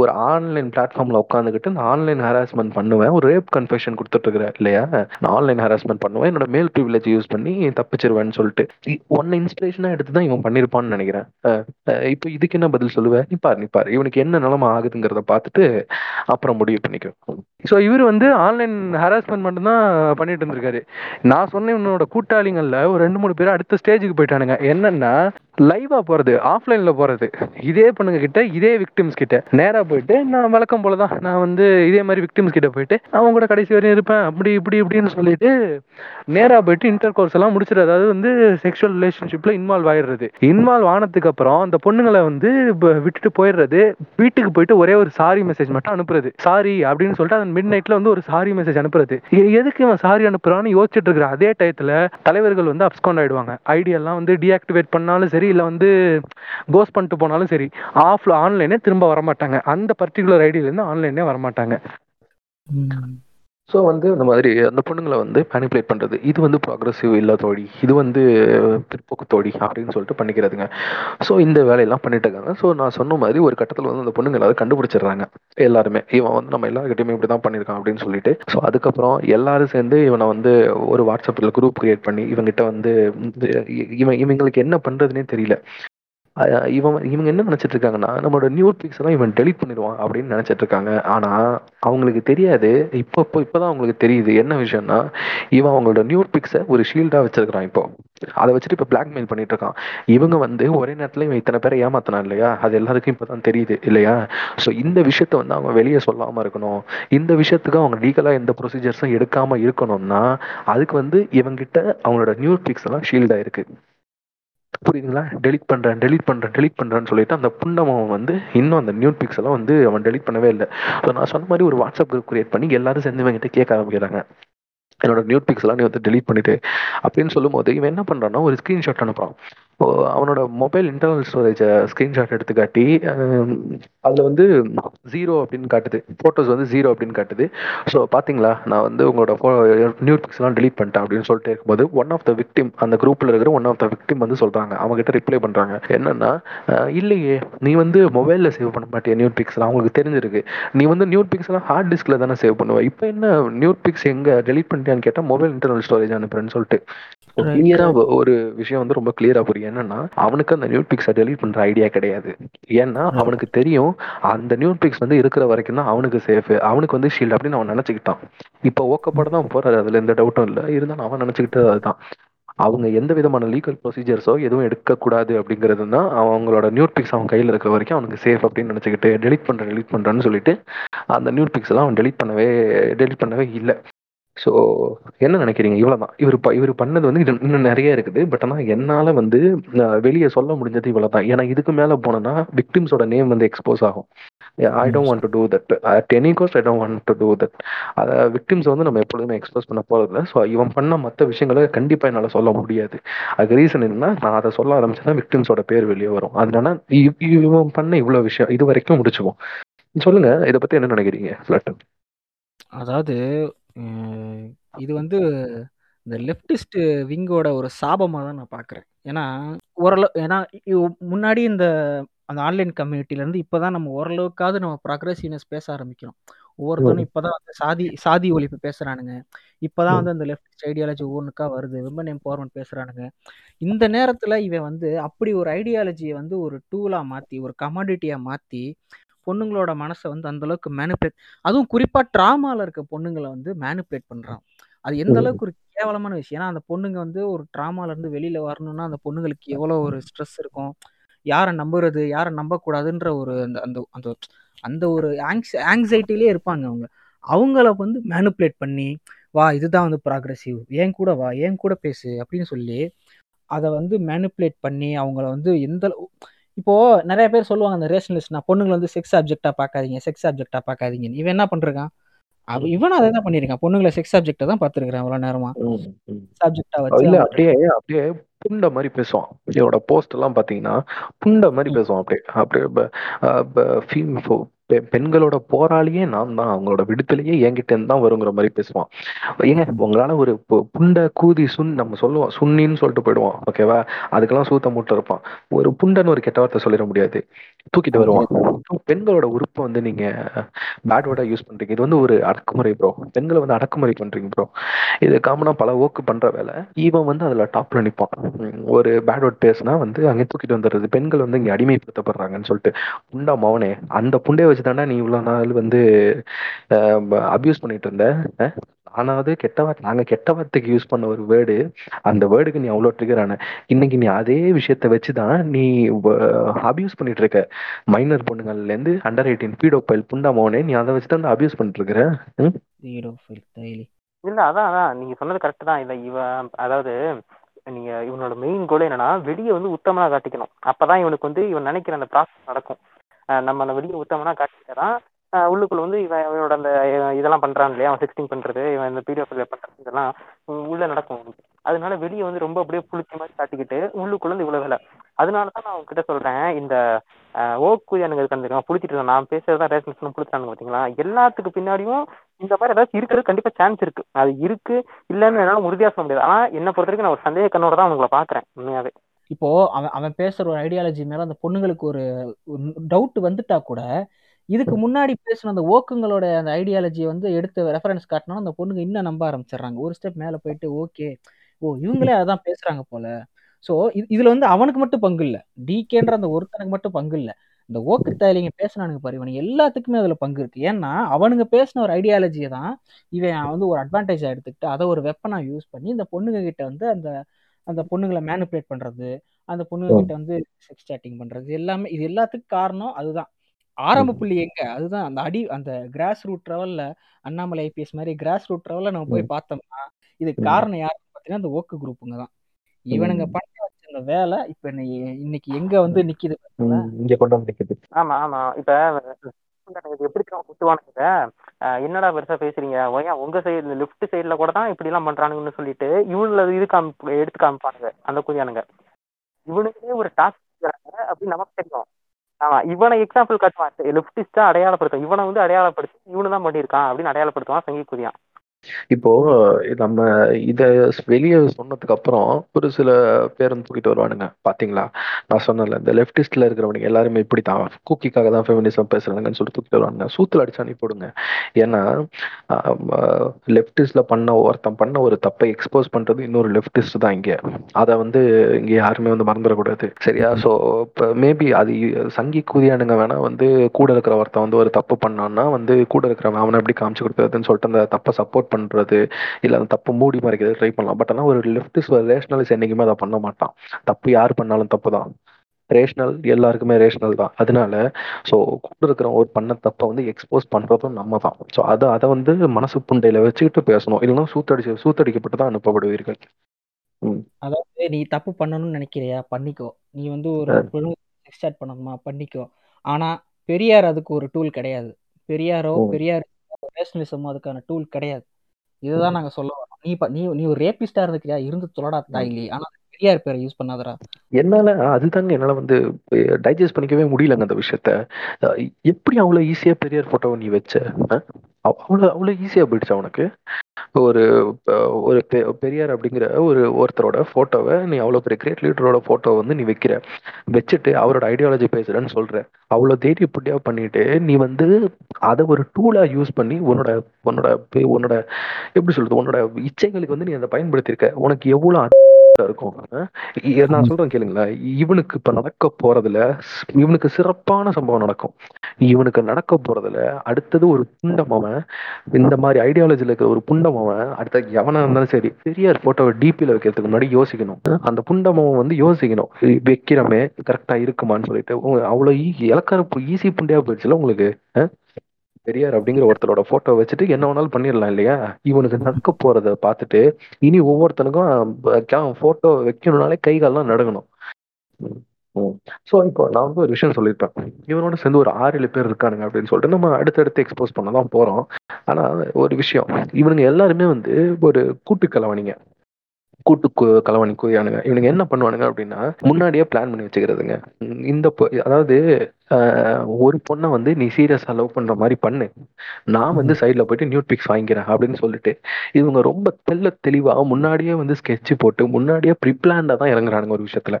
ஒரு ஆன்லைன் பிளாட்ஃபார்ம்ல உட்காந்துக்கிட்டு நான் ஆன்லைன் ஹராஸ்மெண்ட் பண்ணுவேன், ஒரு ரேப் கன்ஃபெஷன் கொடுத்துட்டு இருக்கிறேன் இல்லையா, நான் ஆன்லைன் ஹராஸ்மெண்ட் பண்ணுவேன், என்னோட மேல் ப்ரிவிலேஜ் யூஸ் பண்ணி தப்பிச்சிருவேன்னு சொல்லிட்டு ஒன்னு இன்ஸ்பிரேஷனா எடுத்துதான் இவன் பண்ணிருப்பான்னு நினைக்கிறேன். இப்போ இதுக்கு என்ன பதில் சொல்லுவேன்? நிப்பார் இவனுக்கு என்ன நிலம ஆகுதுங்கிறத பார்த்துட்டு அப்புறம் முடிவு பண்ணிக்குவேன். ஸோ இவர் ஆன்லைன் ஹராஸ்மெண்ட் மட்டும்தான் பண்ணிட்டு இருந்திருக்காரு. நான் சொன்ன இவனோட கூட்டாளிகள்ல ஒரு 2-3 பேர் அடுத்த ஸ்டேஜுக்கு போயிட்டானுங்க. என்னன்னா லைவா போறது, ஆஃப்லைன்ல போறது, இதே பண்ணுங்க கிட்ட, இதே விக்டிம்ஸ் கிட்ட நேரா போயிட்டு நான் வழக்கம் போலதான் நான் இதே மாதிரி விக்டிம்ஸ் கிட்ட போயிட்டு அவங்க கூட கடைசி வரையும் இருப்பேன் அப்படி இப்படி இப்படின்னு சொல்லிட்டு நேரா போயிட்டு இன்டர் கோர்ஸ் எல்லாம் முடிச்சிரு, அதாவது செக்ஷுவல் ரிலேஷன்ஷிப்ல இன்வால்வ் ஆயிடுறது. இன்வால்வ் ஆனதுக்கு அப்புறம் அந்த பொண்ணுங்களை விட்டுட்டு போயிடுறது. வீட்டுக்கு போயிட்டு ஒரே ஒரு சாரி மெசேஜ் மட்டும் அனுப்புறது, சாரி அப்படின்னு சொல்லிட்டு அந்த மிட் நைட்ல ஒரு சாரி மெசேஜ் அனுப்புறது. எதுக்கு இவன் சாரி அனுப்புறான்னு யோசிச்சுட்டு இருக்கிற அதே டயத்துல தலைவர்கள் அப்ஸ்காண்ட் ஆயிடுவாங்க. ஐடியெல்லாம் டீஆக்டிவேட் பண்ணாலும் சரி, இல்ல கோஸ் பண்ணிட்டு போனாலும் சரி, ஆஃப் ஆன்லைனே திரும்ப வரமாட்டாங்க. அந்த பர்டிகுலர் ஐடியில இருந்து ஆன்லைனே வரமாட்டாங்க. ஸோ இந்த மாதிரி அந்த பொண்ணுங்களை மேனிப்புலேட் பண்ணுறது இது ப்ராக்ரெசிவ் இல்லை தோழி, இது பிற்போக்கு தோழி அப்படின்னு சொல்லிட்டு பண்ணிக்கிறதுங்க. ஸோ இந்த வேலையெல்லாம் பண்ணிட்டு இருக்காங்க. ஸோ நான் சொன்ன மாதிரி ஒரு கட்டத்தில் அந்த பொண்ணுங்க எல்லாரும் கண்டுபிடிச்சிடுறாங்க. எல்லாருமே இவன் நம்ம எல்லாருக்கிட்டையுமே இப்படி தான் பண்ணியிருக்கான் அப்படின்னு சொல்லிட்டு. ஸோ அதுக்கப்புறம் எல்லாரும் சேர்ந்து இவனை ஒரு வாட்ஸ்அப்பில் குரூப் கிரியேட் பண்ணி இவங்கிட்ட இவங்களுக்கு என்ன பண்ணுறதுனே தெரியல. இவங்க என்ன நினைச்சிட்டு இருக்காங்கன்னா நம்மளோட நியூ பிக்ஸ் தான் இவன் டெலிட் பண்ணிடுவான் அப்படின்னு நினைச்சிட்டு இருக்காங்க. ஆனா அவங்களுக்கு தெரியாது, இப்பதான் அவங்களுக்கு தெரியுது என்ன விஷயம்னா இவன் அவங்களோட நியூ பிக்ஸை ஒரு ஷீல்டா வச்சிருக்கான். இப்போ அதை வச்சுட்டு இப்போ பிளாக்மெயில் பண்ணிட்டு இருக்கான். இவங்க ஒரே நேரத்தில் இவன் இத்தனை பேரை ஏமாத்தினான் இல்லையா, அது எல்லாருக்கும் இப்போதான் தெரியுது இல்லையா. ஸோ இந்த விஷயத்த அவங்க வெளியே சொல்லாமல் இருக்கணும். இந்த விஷயத்துக்கு அவங்க லீகலாக எந்த ப்ரொசீஜர்ஸும் எடுக்காமல் இருக்கணும்னா அதுக்கு இவங்கிட்ட அவங்களோட நியூ பிக்ஸ் எல்லாம் ஷீல்டாக இருக்கு. புரியுதுங்களா? டெலிட் பண்றேன்னு சொல்லிட்டு அந்த புண்டமம் இன்னும் அந்த நியூட் பிக்ஸ் எல்லாம் அவன் டெலிட் பண்ணவே இல்லை. ஸோ நான் சொன்ன மாதிரி ஒரு வாட்ஸ்அப் குரூப் கிரியேட் பண்ணி எல்லாரும் சேர்ந்து இவங்கிட்ட கேட்க ஆரம்பிக்கிறாங்க, என்னோட நியூட் பிக்ஸ் எல்லாம் நீ டெலிட் பண்ணிட்டு அப்படின்னு சொல்லும் போது இவன் என்ன பண்றான்னா ஒரு ஸ்கிரீன்ஷாட் அனுப்புறான். அவனோட மொபைல் இன்டர்னல் ஸ்டோரேஜை ஸ்கிரீன்ஷாட் எடுத்து காட்டி அதில் 0 அப்படின்னு காட்டுது, ஃபோட்டோஸ் 0 அப்படின்னு காட்டுது. ஸோ பார்த்தீங்களா நான் உங்களோட நியூட் பிக்ஸ்லாம் டெலிட் பண்ணிட்டேன் அப்படின்னு சொல்லிட்டு இருக்கும்போது ஒன் ஆஃப் த விக்டிம், அந்த குரூப்பில் இருக்கிற ஒன் ஆஃப் த விக்டிம் சொல்கிறாங்க, அவங்ககிட்ட ரிப்ளை பண்ணுறாங்க என்னன்னா இல்லையே நீ மொபைலில் சேவ் பண்ண மாட்டியா நியூட் பிக்ஸ்லாம், அவங்களுக்கு தெரிஞ்சிருக்கு நீ நியூட் பிக்ஸ்லாம் ஹார்ட் டிஸ்கில் தானே சேவ் பண்ணுவேன், இப்போ என்ன நியூட் பிக்ஸ் எங்கே டெலிட் பண்ணிட்டேன்னு கேட்டால் மொபைல் இன்டர்னல் ஸ்டோரேஜ் அனுப்புறேன்னு சொல்லிட்டு கிளியராக ஒரு விஷயம் ரொம்ப கிளியராக புரியும். என்னன்னா அவனுக்கு அந்த நியூட் பிக்ஸை டெலிட் பண்ற ஐடியா கிடையாது. ஏன்னா அவனுக்கு தெரியும் அந்த நியூட் பிக்ஸ் இருக்கிற வரைக்கும் தான் அவனுக்கு சேஃப், அவனுக்கு ஷீல்ட் அப்படின்னு அவன் நினைச்சுக்கிட்டான். இப்போ ஓக்கப்பட தான் போறாரு, அதுல எந்த டவுட்டும் இல்லை. இருந்தாலும் அவன் நினைச்சுக்கிட்டது அதுதான். அவங்க எந்த விதமான லீகல் ப்ரொசீஜர்ஸோ எதுவும் எடுக்கக்கூடாது அப்படிங்கிறது தான் அவங்களோட நியூட் பிக்ஸ் அவன் கையில் இருக்கிற வரைக்கும் அவனுக்கு சேஃப் அப்படின்னு நினைச்சுக்கிட்டு டெலிட் பண்றேன்னு சொல்லிட்டு அந்த நியூட் பிக்ஸ் எல்லாம் அவன் டெலிட் பண்ணவே இல்லை. ஸோ என்ன நினைக்கிறீங்க? இவ்வளோதான் இவர் பண்ணது இன்னும் நிறைய இருக்குது. பட் ஆனால் என்னால் வெளியே சொல்ல முடிஞ்சது இவ்வளோதான். ஏன்னா இதுக்கு மேலே போனோன்னா விக்டிம்ஸோட நேம் எக்ஸ்போஸ் ஆகும். I don't want to do that at any cost. I don't want to do that. அதை விக்டிம்ஸை நம்ம எப்பொழுதுமே எக்ஸ்போஸ் பண்ண போகிறதில்ல. ஸோ இவன் பண்ண மற்ற விஷயங்களை கண்டிப்பாக என்னால் சொல்ல முடியாது. அதுக்கு ரீசன் என்னன்னா நான் அதை சொல்ல ஆரம்பிச்சேன்னா விக்டிம்ஸோட பேர் வெளியே வரும். அதனால இவன் பண்ண இவ்வளோ விஷயம் இது வரைக்கும் முடிச்சுவோம். சொல்லுங்க, இதை பற்றி என்ன நினைக்கிறீங்க ஸ்லட்டன்? அதாவது இது இந்த லெப்டிஸ்ட் விங்கோட ஒரு சாபமாக தான் நான் பார்க்குறேன். ஏன்னா ஓரளவு முன்னாடி அந்த ஆன்லைன் கம்யூனிட்டிலேருந்து இப்போ தான் நம்ம ஓரளவுக்காவது நம்ம ப்ராக்ரெசிவ்னஸ் பேச ஆரம்பிக்கிறோம். ஒவ்வொருத்தரும் இப்போ தான் சாதி ஒழிப்பு பேசுகிறானுங்க. இப்போ தான் அந்த லெஃப்டிஸ்ட் ஐடியாலஜி ஒவ்வொன்றுக்காக வருது. விமன் எம்பவர்மெண்ட் பேசுகிறானுங்க. இந்த நேரத்தில் இவன் அப்படி ஒரு ஐடியாலஜியை ஒரு டூலாக மாற்றி, ஒரு கமாடிட்டியாக மாற்றி பொண்ணுங்களோட மனசை அந்தளவுக்கு மேனிப்புலேட், அதுவும் குறிப்பாக ட்ராமாவில் இருக்க பொண்ணுங்களை மேனிப்புலேட் பண்ணுறான். அது எந்த அளவுக்கு ஒரு கேவலமான விஷயம். ஏன்னா அந்த பொண்ணுங்க ஒரு ட்ராமாவிலேருந்து வெளியில் வரணும்னா அந்த பொண்ணுங்களுக்கு எவ்வளோ ஒரு ஸ்ட்ரெஸ் இருக்கும், யாரை நம்புறது யாரை நம்பக்கூடாதுன்ற ஒரு அந்த அந்த அந்த ஒரு ஆங்ஸைட்டிலே இருப்பாங்க. அவங்கள மேனிப்புலேட் பண்ணி வா இதுதான் ப்ராக்ரெசிவ், ஏன் கூட வா ஏன் கூட பேசு அப்படின்னு சொல்லி அதை மேனிப்புலேட் பண்ணி அவங்கள எந்த இப்போ நிறைய பேர் சொல்லுவாங்க அந்த ரேஷனலிஸ்ட்னா பொண்ணுங்களை செக்ஸ் ஆப்ஜெக்டாக பார்க்காதீங்க, செக்ஸ் ஆப்ஜெக்டாக பார்க்காதீங்க. இவன் என்ன பண்ணிருக்கான்? இவனும் அதை தான் பண்ணியிருக்கான். பொண்ணுங்களை செக்ஸ் ஆப்ஜெக்டாக தான் பார்த்துருக்கான் அவ்வளோ நேரமா. சப்ஜெக்டாக வச்சு அப்படியே புண்டை மாதிரி பேசுவான். இதோட போஸ்ட் எல்லாம் பார்த்தீங்கன்னா புண்டை மாதிரி பேசுவான். அப்படியே பெண்களோட போராளியே நான் தான், அவங்களோட விடுதலையே என்கிட்டேருந்து தான் வருங்கிற மாதிரி பேசுவான். ஏங்க உங்களால ஒரு புண்டை கூதி நம்ம சொல்லுவோம், சுன்னின்னு சொல்லிட்டு போயிடுவோம், ஓகேவா? அதுக்கெல்லாம் சூத்த மூட்டை இருப்பான். ஒரு புண்டன்னு ஒரு கெட்ட வார்த்தை சொல்லிட முடியாது, தூக்கிட்டு வருவான். பெண்களோட உறுப்பை வந்து நீங்க பேட் வேர்டா யூஸ் பண்றீங்க. இது வந்து ஒரு அடக்குமுறை ப்ரோ, பெண்களை வந்து அடக்குமுறை பண்றீங்க ப்ரோ. இது காமனா பல ஓக்கு பண்ற வேலை. ஈவன் வந்து அதுல டாப்ல நிப்பான். ஒரு பேட் வேர்ட் பேசுனா வந்து அங்கே தூக்கிட்டு வந்துடுறது. பெண்கள் வந்து இங்க அடிமைப்படுத்தப்படுறாங்கன்னு சொல்லிட்டு புண்டா மவனே, அந்த புண்டைய தாண்டா நீ இவ்வளவு நாள் வந்து அபியூஸ் பண்ணிட்டு இருந்த. ஆனா அது கெட்ட வார்த்தை, நாங்க கெட்ட வார்த்தைக்கு யூஸ் பண்ண ஒரு வேர்டு, அந்த வேர்டுக்கு நீ அவ்வளோ ட்ரிகர் ஆன. இன்னைக்கு நீ அதே விஷயத்த வச்சுதான் நீ அபியூஸ் பண்ணிட்டு இருக்க. மைனர் பொண்ணுங்கள்ல இருந்து அண்டர் 18 பீடோஃபைல் புண்டாமோனே, நீ அதை வச்சுதான் வந்து அபியூஸ் பண்ணிட்டு இருக்கிற. இல்ல அதான் நீங்க சொன்னது கரெக்ட் தான். இல்ல இவன் அதாவது நீங்க இவனோட மெயின் கோல் என்னன்னா வெளியே வந்து உத்தமா காட்டிக்கணும். அப்பதான் இவனுக்கு வந்து இவன் நினைக்கிற அந்த ப்ராசஸ் நடக்கும். நம்ம அந்த வெளியே உத்தமனா காட்டிட்டான், உள்ளுக்குள்ள வந்து இவனோட அந்த இதெல்லாம் பண்றான் இல்லையா, அவன் சிக்ஸ்டிங் பண்றது, இவன் இந்த பீரியட் பண்றது, இதெல்லாம் உள்ள நடக்கும். அதனால வெளியே வந்து ரொம்ப அப்படியே புளிச்ச மாதிரி காட்டிக்கிட்டு உள்ளுக்குள்ள வந்து இவ்வளவு வேலை. அதனாலதான் நான் அவங்ககிட்ட சொல்றேன், இந்த ஓக்குதியானுங்க கண்டிப்பாக புளிச்சிட்டு இருந்தேன் நான் பேசுறதுதான் ரேஷன் புளிச்சானுங்க பாத்தீங்களா. எல்லாத்துக்கு பின்னாடியும் இந்த மாதிரி ஏதாவது இருக்கிறது கண்டிப்பா சான்ஸ் இருக்கு. அது இருக்கு இல்லைன்னு என்னால உறுதியா சொல்ல முடியாது. ஆனா என்ன பொறுத்த வரைக்கும் நான் ஒரு சந்தேக கண்ணோட தான் அவங்களை பாக்குறேன் உண்மையாவே. இப்போ அவன் பேசுற ஒரு ஐடியாலஜி மேல அந்த பொண்ணுங்களுக்கு ஒரு டவுட் வந்துட்டா கூட, இதுக்கு முன்னாடி பேசின அந்த ஓக்குங்களோட அந்த ஐடியாலஜியை வந்து எடுத்து ரெஃபரன்ஸ் காட்டினா அந்த பொண்ணுங்க இன்னும் நம்ப ஆரம்பிச்சிடறாங்க. ஒரு ஸ்டெப் மேல போயிட்டு ஓகே, ஓ இவங்களே அதான் பேசுறாங்க போல. ஸோ இதுல வந்து அவனுக்கு மட்டும் பங்கு இல்லை, டிகேன்ற அந்த ஒருத்தனுக்கு மட்டும் பங்கு இல்லை, இந்த ஓக்கு தாயிலிங்க பேசினானுங்க பாரு இவனுக்கு எல்லாத்துக்குமே அதுல பங்கு இருக்கு. ஏன்னா அவனுங்க பேசின ஒரு ஐடியாலஜியை தான் இவன் வந்து ஒரு அட்வான்டேஜா எடுத்துக்கிட்டு அதை ஒரு வெப்பனா யூஸ் பண்ணி இந்த பொண்ணுங்க கிட்ட வந்து அந்த பொண்ணுங்களை மேனிபுலேட் பண்றது, அந்த பொண்ணுகிட்ட வந்து செக்ஸ் சேட்டிங் பண்றது, எல்லாமே இது எல்லாத்துக்கும் காரணம் அதுதான். ஆரம்ப புள்ளி எங்க அதுதான் அந்த அந்த கிராஸ் ரூட் லெவல்ல, அண்ணாமலை ஐபிஎஸ் மாதிரி கிராஸ் ரூட் லெவல்ல நம்ம போய் பார்த்தோம்னா இதுக்கு காரணம் யாருன்னு பார்த்தீங்கன்னா அந்த ஓக்கு குரூப்புங்க தான். இவனுங்க பண்ணி வச்சிருந்த வேலை இப்ப இன்னைக்கு எங்க வந்து நிக்குது. ஆமா ஆமா, இப்ப எப்படி குத்துவானுங்க, என்னடா பெருசா பேசுறீங்க, ஓயா உங்க சைடு லெப்ட் சைடுல கூட தான் இப்படி எல்லாம் பண்றானுங்கன்னு சொல்லிட்டு இவனுல இது எடுத்து காமிப்பானுங்க. அந்த கூதியானுங்க இவனுக்கே ஒரு டாஸ்க் அப்படின்னு நமக்கு தெரியும். ஆமா, இவனை எக்ஸாம்பிள் காட்டுவான், லெப்டிஸ்டா அடையாளப்படுத்தும், இவனை வந்து அடையாளப்படுத்தி இவனு தான் பண்ணியிருக்கான் அப்படின்னு அடையாளப்படுத்துவான் சங்கி கூதியான். இப்போ நம்ம இத வெளியே சொன்னதுக்கு அப்புறம் ஒரு சில பேரும் தூக்கிட்டு வருவானுங்க பாத்தீங்களா. நான் சொன்னல இந்த லெப்டிஸ்ட்ல இருக்கிறவனுங்க எல்லாருமே இப்படித்தான் கூக்கிக்காக தான் ஃபெமினிசம் பேசுறாங்கன்னு சொல்லி தூக்கிட்டு வருவானுங்க. சூத்துல அடிச்சானி போடுங்க. ஏன்னா லெப்டிஸ்ட்ல ஒருத்தன் பண்ண ஒரு தப்பை எக்ஸ்போஸ் பண்றது இன்னொரு லெப்டிஸ்ட் தான் இங்க. அதை வந்து இங்க யாருமே வந்து மறந்துடக்கூடாது, சரியா? ஸோ இப்போ மேபி அது சங்கி கூதியானுங்க வேணா வந்து கூட இருக்கிற ஒருத்தன் வந்து ஒரு தப்பு பண்ணான்னா வந்து கூட இருக்கிறவன் அவனை எப்படி காமிச்சு கொடுக்குறதுன்னு சொல்லிட்டு அந்த தப்பை சப்போர்ட் பண்றது இல்ல அந்த தப்பு மூடி மறைக்கிறது ட்ரை பண்ணலாம். பட் ஆனா ஒரு லெப்டிஸ்ட் ஒரு ரேஷனலிஸ்ட் என்னைக்குமே அதை பண்ண மாட்டான். தப்பு யார் பண்ணாலும் தப்பு தான், ரேஷனல் எல்லாருக்குமே ரேஷனல் தான். அதனால ஸோ கூட இருக்கிற ஒரு பண்ண தப்பை வந்து எக்ஸ்போஸ் பண்றதும் நம்ம தான். ஸோ அதை வந்து மனசு புண்டையில வச்சுக்கிட்டு பேசணும். இல்லைன்னா சூத்தடிக்கப்பட்டு தான் அனுப்பப்படுவீர்கள். அதாவது நீ தப்பு பண்ணணும்னு நினைக்கிறியா பண்ணிக்கோ, நீ வந்து ஒரு எக்ஸ்டார்ட் பண்ணணுமா பண்ணிக்கோ. ஆனா பெரியார் அதுக்கு ஒரு டூல் கிடையாது, பெரியார் ரேஷனலிசமோ அதுக்கான டூல் கிடையாது. இதுதான் நாங்க சொல்ல வரோம். நீ ஒரு ரேபிஸ்டா இருந்துக்கிறியா, இருந்து தொலடா தாயிலி, ஆனா பெரியார் பேரை யூஸ் பண்ணாதடா. என்னால அதுதாங்க என்னால வந்து டைஜஸ்ட் பண்ணிக்கவே முடியலங்க அந்த விஷயத்த. எப்படி அவ்வளோ ஈஸியா பெரியார் போட்டோவை நீ வச்ச, அவ்வளோ ஈஸியா போயிடுச்சா உனக்கு? ஒரு பெரியார் அப்படிங்கிற ஒருத்தரோட போட்டோவை நீ அவ்வளோ பெரிய கிரேட் லீடரோட போட்டோவை வந்து நீ வச்சுட்டு அவரோட ஐடியாலஜி பேசுறேன்னு சொல்ற, அவ்வளோ தைரிய புட்டியா பண்ணிட்டு நீ வந்து அதை ஒரு டூலா யூஸ் பண்ணி உன்னோட உன்னோட உன்னோட எப்படி சொல்றது உன்னோட இச்சைகளுக்கு வந்து நீ அதை பயன்படுத்தியிருக்க. உனக்கு எவ்வளோ இருக்கும் நான் சொல்றேன் கேளுங்களா. இவனுக்கு இப்ப நடக்க போறதுல இவனுக்கு சிறப்பான சம்பவம் நடக்கும். இவனுக்கு நடக்க போறதுல அடுத்தது ஒரு புண்டமவன், இந்த மாதிரி ஐடியாலஜில இருக்கிற ஒரு புண்டமவன் அடுத்த எவனா இருந்தாலும் சரி பெரியார் போட்டோவை டிபியில வைக்கிறதுக்கு முன்னாடி யோசிக்கணும். அந்த புண்டமவன் வந்து யோசிக்கணும், வைக்கிறமே கரெக்டா இருக்குமான்னு சொல்லிட்டு. அவ்வளவு இலக்கரப்பு ஈஸி புண்டையா போயிடுச்சுல உங்களுக்கு. பெரியார் அப்படிங்கிற ஒருத்தரோட போட்டோ வச்சுட்டு என்ன வேணாலும் பண்ணிடலாம் இல்லையா. இவனுக்கு நடக்க போறத பார்த்துட்டு இனி ஒவ்வொருத்தனுக்கும் போட்டோ வைக்கணும்னாலே கைகாலெல்லாம் நடுங்கணும். ஸோ இப்போ நான் வந்து ஒரு விஷயம் சொல்லியிருப்பேன், இவனோட சேர்ந்து ஒரு 6-7 பேர் இருக்கானுங்க அப்படின்னு சொல்லிட்டு நம்ம அடுத்தடுத்து எக்ஸ்போஸ் பண்ண தான் போறோம். ஆனா ஒரு விஷயம், இவனுங்க எல்லாருமே வந்து ஒரு கூட்டு கலவாணி கூதியானுங்க. இவனுங்க என்ன பண்ணுவானுங்க அப்படின்னா முன்னாடியே பிளான் பண்ணி வச்சுக்கிறதுங்க. அதாவது ஒரு பொண்ணை வந்து நீ சீரியஸாக லவ் பண்ணுற மாதிரி பண்ணு, நான் வந்து சைடில் போயிட்டு நியூட் பிக்ஸ் வாங்கிக்கிறேன் அப்படின்னு சொல்லிட்டு இவங்க ரொம்ப தெல்ல தெளிவாக முன்னாடியே வந்து ஸ்கெட்ச் போட்டு முன்னாடியே ப்ரிப்ளான்டாக தான் இறங்குறானுங்க. ஒரு விஷயத்தில்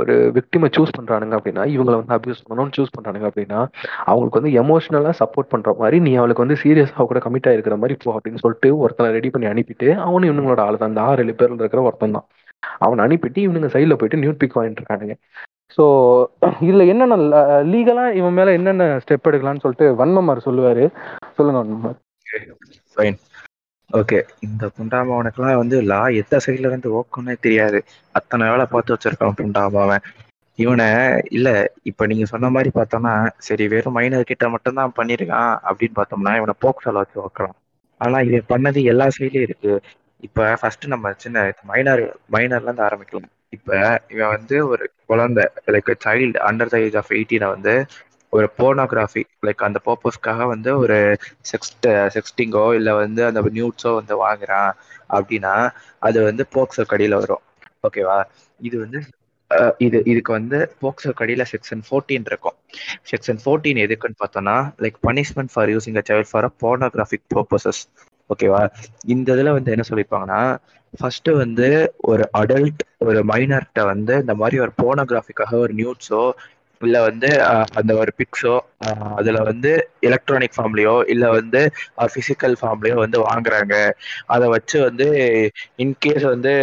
ஒரு விக்டிமை சூஸ் பண்ணுறானுங்க அப்படின்னா, இவங்களை வந்து அப்யூஸ் பண்ணணும்னு சூஸ் பண்ணுறானுங்க அப்படின்னா, அவங்களுக்கு வந்து எமோஷனலாக சப்போர்ட் பண்ணுற மாதிரி நீ அவளுக்கு வந்து சீரியஸாக கூட கமிட்டாக இருக்கிற மாதிரி போ அப்படின்னு சொல்லிட்டு ஒருத்தனை ரெடி பண்ணி அனுப்பிட்டு, அவனும் இவங்களோட ஆள் தான், அந்த 6-7 பேரில் இருக்கிற ஒருத்தன் தான், அவனை அனுப்பிட்டு இவனுங்க சைடில் போயிட்டு நியூட் பிக் வாங்கிட்டு இருக்கானுங்க. ஸோ இதில் என்னென்ன லீகலாக இவன் மேலே என்னென்ன ஸ்டெப் எடுக்கலாம்னு சொல்லிட்டு வன்மமார் சொல்லுவார். சொல்லுங்கள் வன்மமார். Fine, okay. இந்த புண்டாமாவனுக்குலாம் வந்து லா எத்த சைடில் இருந்து ஓக்குன்னே தெரியாது, அத்தனை வேலை பார்த்து வச்சுருக்கான் புண்டாமாவன் இவனை. இல்லை இப்போ நீங்கள் சொன்ன மாதிரி பார்த்தோம்னா சரி வெறும் மைனர் கிட்ட மட்டும்தான் பண்ணியிருக்கான் அப்படின்னு பார்த்தோம்னா இவனை போக்சோல வச்சு ஓக்கலாம். ஆனால் இவன் பண்ணது எல்லா சைட்லேயும் இருக்குது. இப்போ ஃபஸ்ட்டு நம்ம சின்ன மைனர்லேருந்து ஆரம்பிக்கலாம். இப்போ இவன் வந்து ஒரு குழந்தை, like child under the age of 18 வந்து ஒரு போர்னோகிராஃபி, லைக் அந்த பர்பஸ்க்காக வந்து ஒரு செக்ஸ்டிங்கோ இல்லை வந்து அந்த நியூட்ஸோ வந்து வாங்குறான் அப்படின்னா அது வந்து போக்சோ கடியில் வரும். ஓகேவா? இது வந்து இதுக்கு வந்து போக்சோ கடியில் செக்ஷன் 14 இருக்கும். செக்ஷன் 14 எதுக்குன்னு பார்த்தோம்னா like punishment for using a child for a pornographic purposes. ஓகேவா? இந்த இதில் வந்து என்ன சொல்லியிருப்பாங்கன்னா ஃபஸ்ட்டு வந்து ஒரு அடல்ட் ஒரு மைனர்கிட்ட வந்து இந்த மாதிரி ஒரு போனோகிராஃபிக்காக ஒரு நியூட்ஸோ இல்லை வந்து அந்த ஒரு பிக்ஸோ அதில் வந்து எலக்ட்ரானிக் ஃபார்ம்லேயோ இல்லை வந்து ஃபிசிக்கல் ஃபார்ம்லேயோ வந்து வாங்குறாங்க. அதை வச்சு வந்து இன்கேஸ் வந்து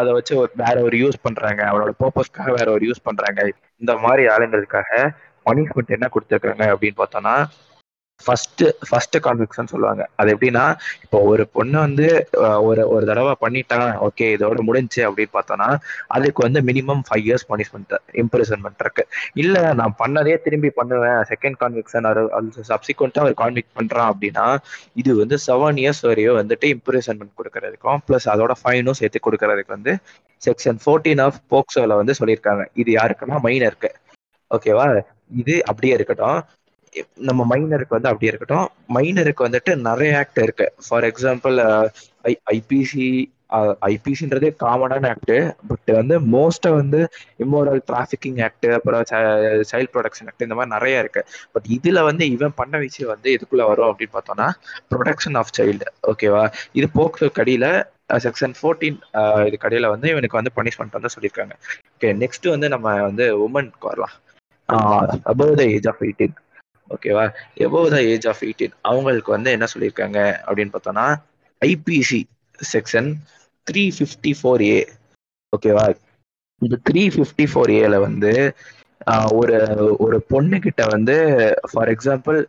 அதை வச்சு வேற ஒரு யூஸ் பண்ணுறாங்க, அவனோட பர்பஸ்க்காக வேற ஒரு யூஸ் பண்ணுறாங்க. இந்த மாதிரி ஆளுங்கிறதுக்காக பனிஷ்மெண்ட் என்ன கொடுத்துருக்காங்க அப்படின்னு பார்த்தோன்னா ஃபர்ஸ்ட் கான்விக்ஷன் சொல்லுவாங்க. அது எப்படின்னா இப்போ ஒரு பொண்ணு வந்து ஒரு தடவை பண்ணிட்டான், ஓகே இதோட முடிஞ்சு அப்படின்னு பார்த்தோம்னா அதுக்கு வந்து மினிமம் 5 years பனிஷ்மெண்ட் இம்ப்ரிசன்மெண்ட் இருக்கு. இல்லை நான் பண்ணதே திரும்பி பண்ணுவேன், செகண்ட் கான்விக்ஷன் அது சப்சிக்வெண்டா ஒரு கான்விக்ட் பண்றான் அப்படின்னா இது வந்து 7 years வரையும் வந்துட்டு இம்ப்ரிசன்மெண்ட் கொடுக்கறதுக்கும் பிளஸ் அதோட ஃபைனும் சேர்த்து கொடுக்கறதுக்கு வந்து செக்ஷன் 14 ஆஃப் போக்சோல வந்து சொல்லியிருக்காங்க. இது யாருக்குன்னா மைனருக்கு. ஓகேவா? இது அப்படியே இருக்கட்டும், நம்ம மைனருக்கு வந்து அப்படியே இருக்கட்டும். மைனருக்கு வந்துட்டு நிறைய ஆக்ட் இருக்கு. ஃபார் எக்ஸாம்பிள் ஐபிசின்றதே காமனான ஆக்ட், பட் வந்து மோஸ்டா வந்து இம்மோரல் டிராஃபிக்கிங் ஆக்ட் அப்புறம் சைல்ட் ப்ரொடக்ஷன் ஆக்ட் இந்த மாதிரி நிறைய இருக்கு. பட் இதுல வந்து இவன் பண்ண விஷயம் வந்து எதுக்குள்ள வரும் அப்படின்னு பார்த்தோம்னா ப்ரொடக்ஷன் ஆஃப் சைல்டு. ஓகேவா? இது போக்சோ கடியில செக்ஷன் 14 இது கடியில வந்து இவனுக்கு வந்து பனிஷ்மெண்ட் வந்து சொல்லியிருக்காங்க. ஓகே, நெக்ஸ்ட் வந்து நம்ம வந்து உமனுக்கு வரலாம். Above the age of 18. ஓகேவா? எபோவ் த ஏஜ் ஆஃப் 18 அவங்களுக்கு வந்து என்ன சொல்லியிருக்காங்க அப்படின்னு பார்த்தோம்னா ஐபிசி செக்ஷன் 354A. ஓகேவா? இந்த 354Aல வந்து ஒரு ஒரு பொண்ணுக்கிட்ட வந்து ஃபார் எக்ஸாம்பிள்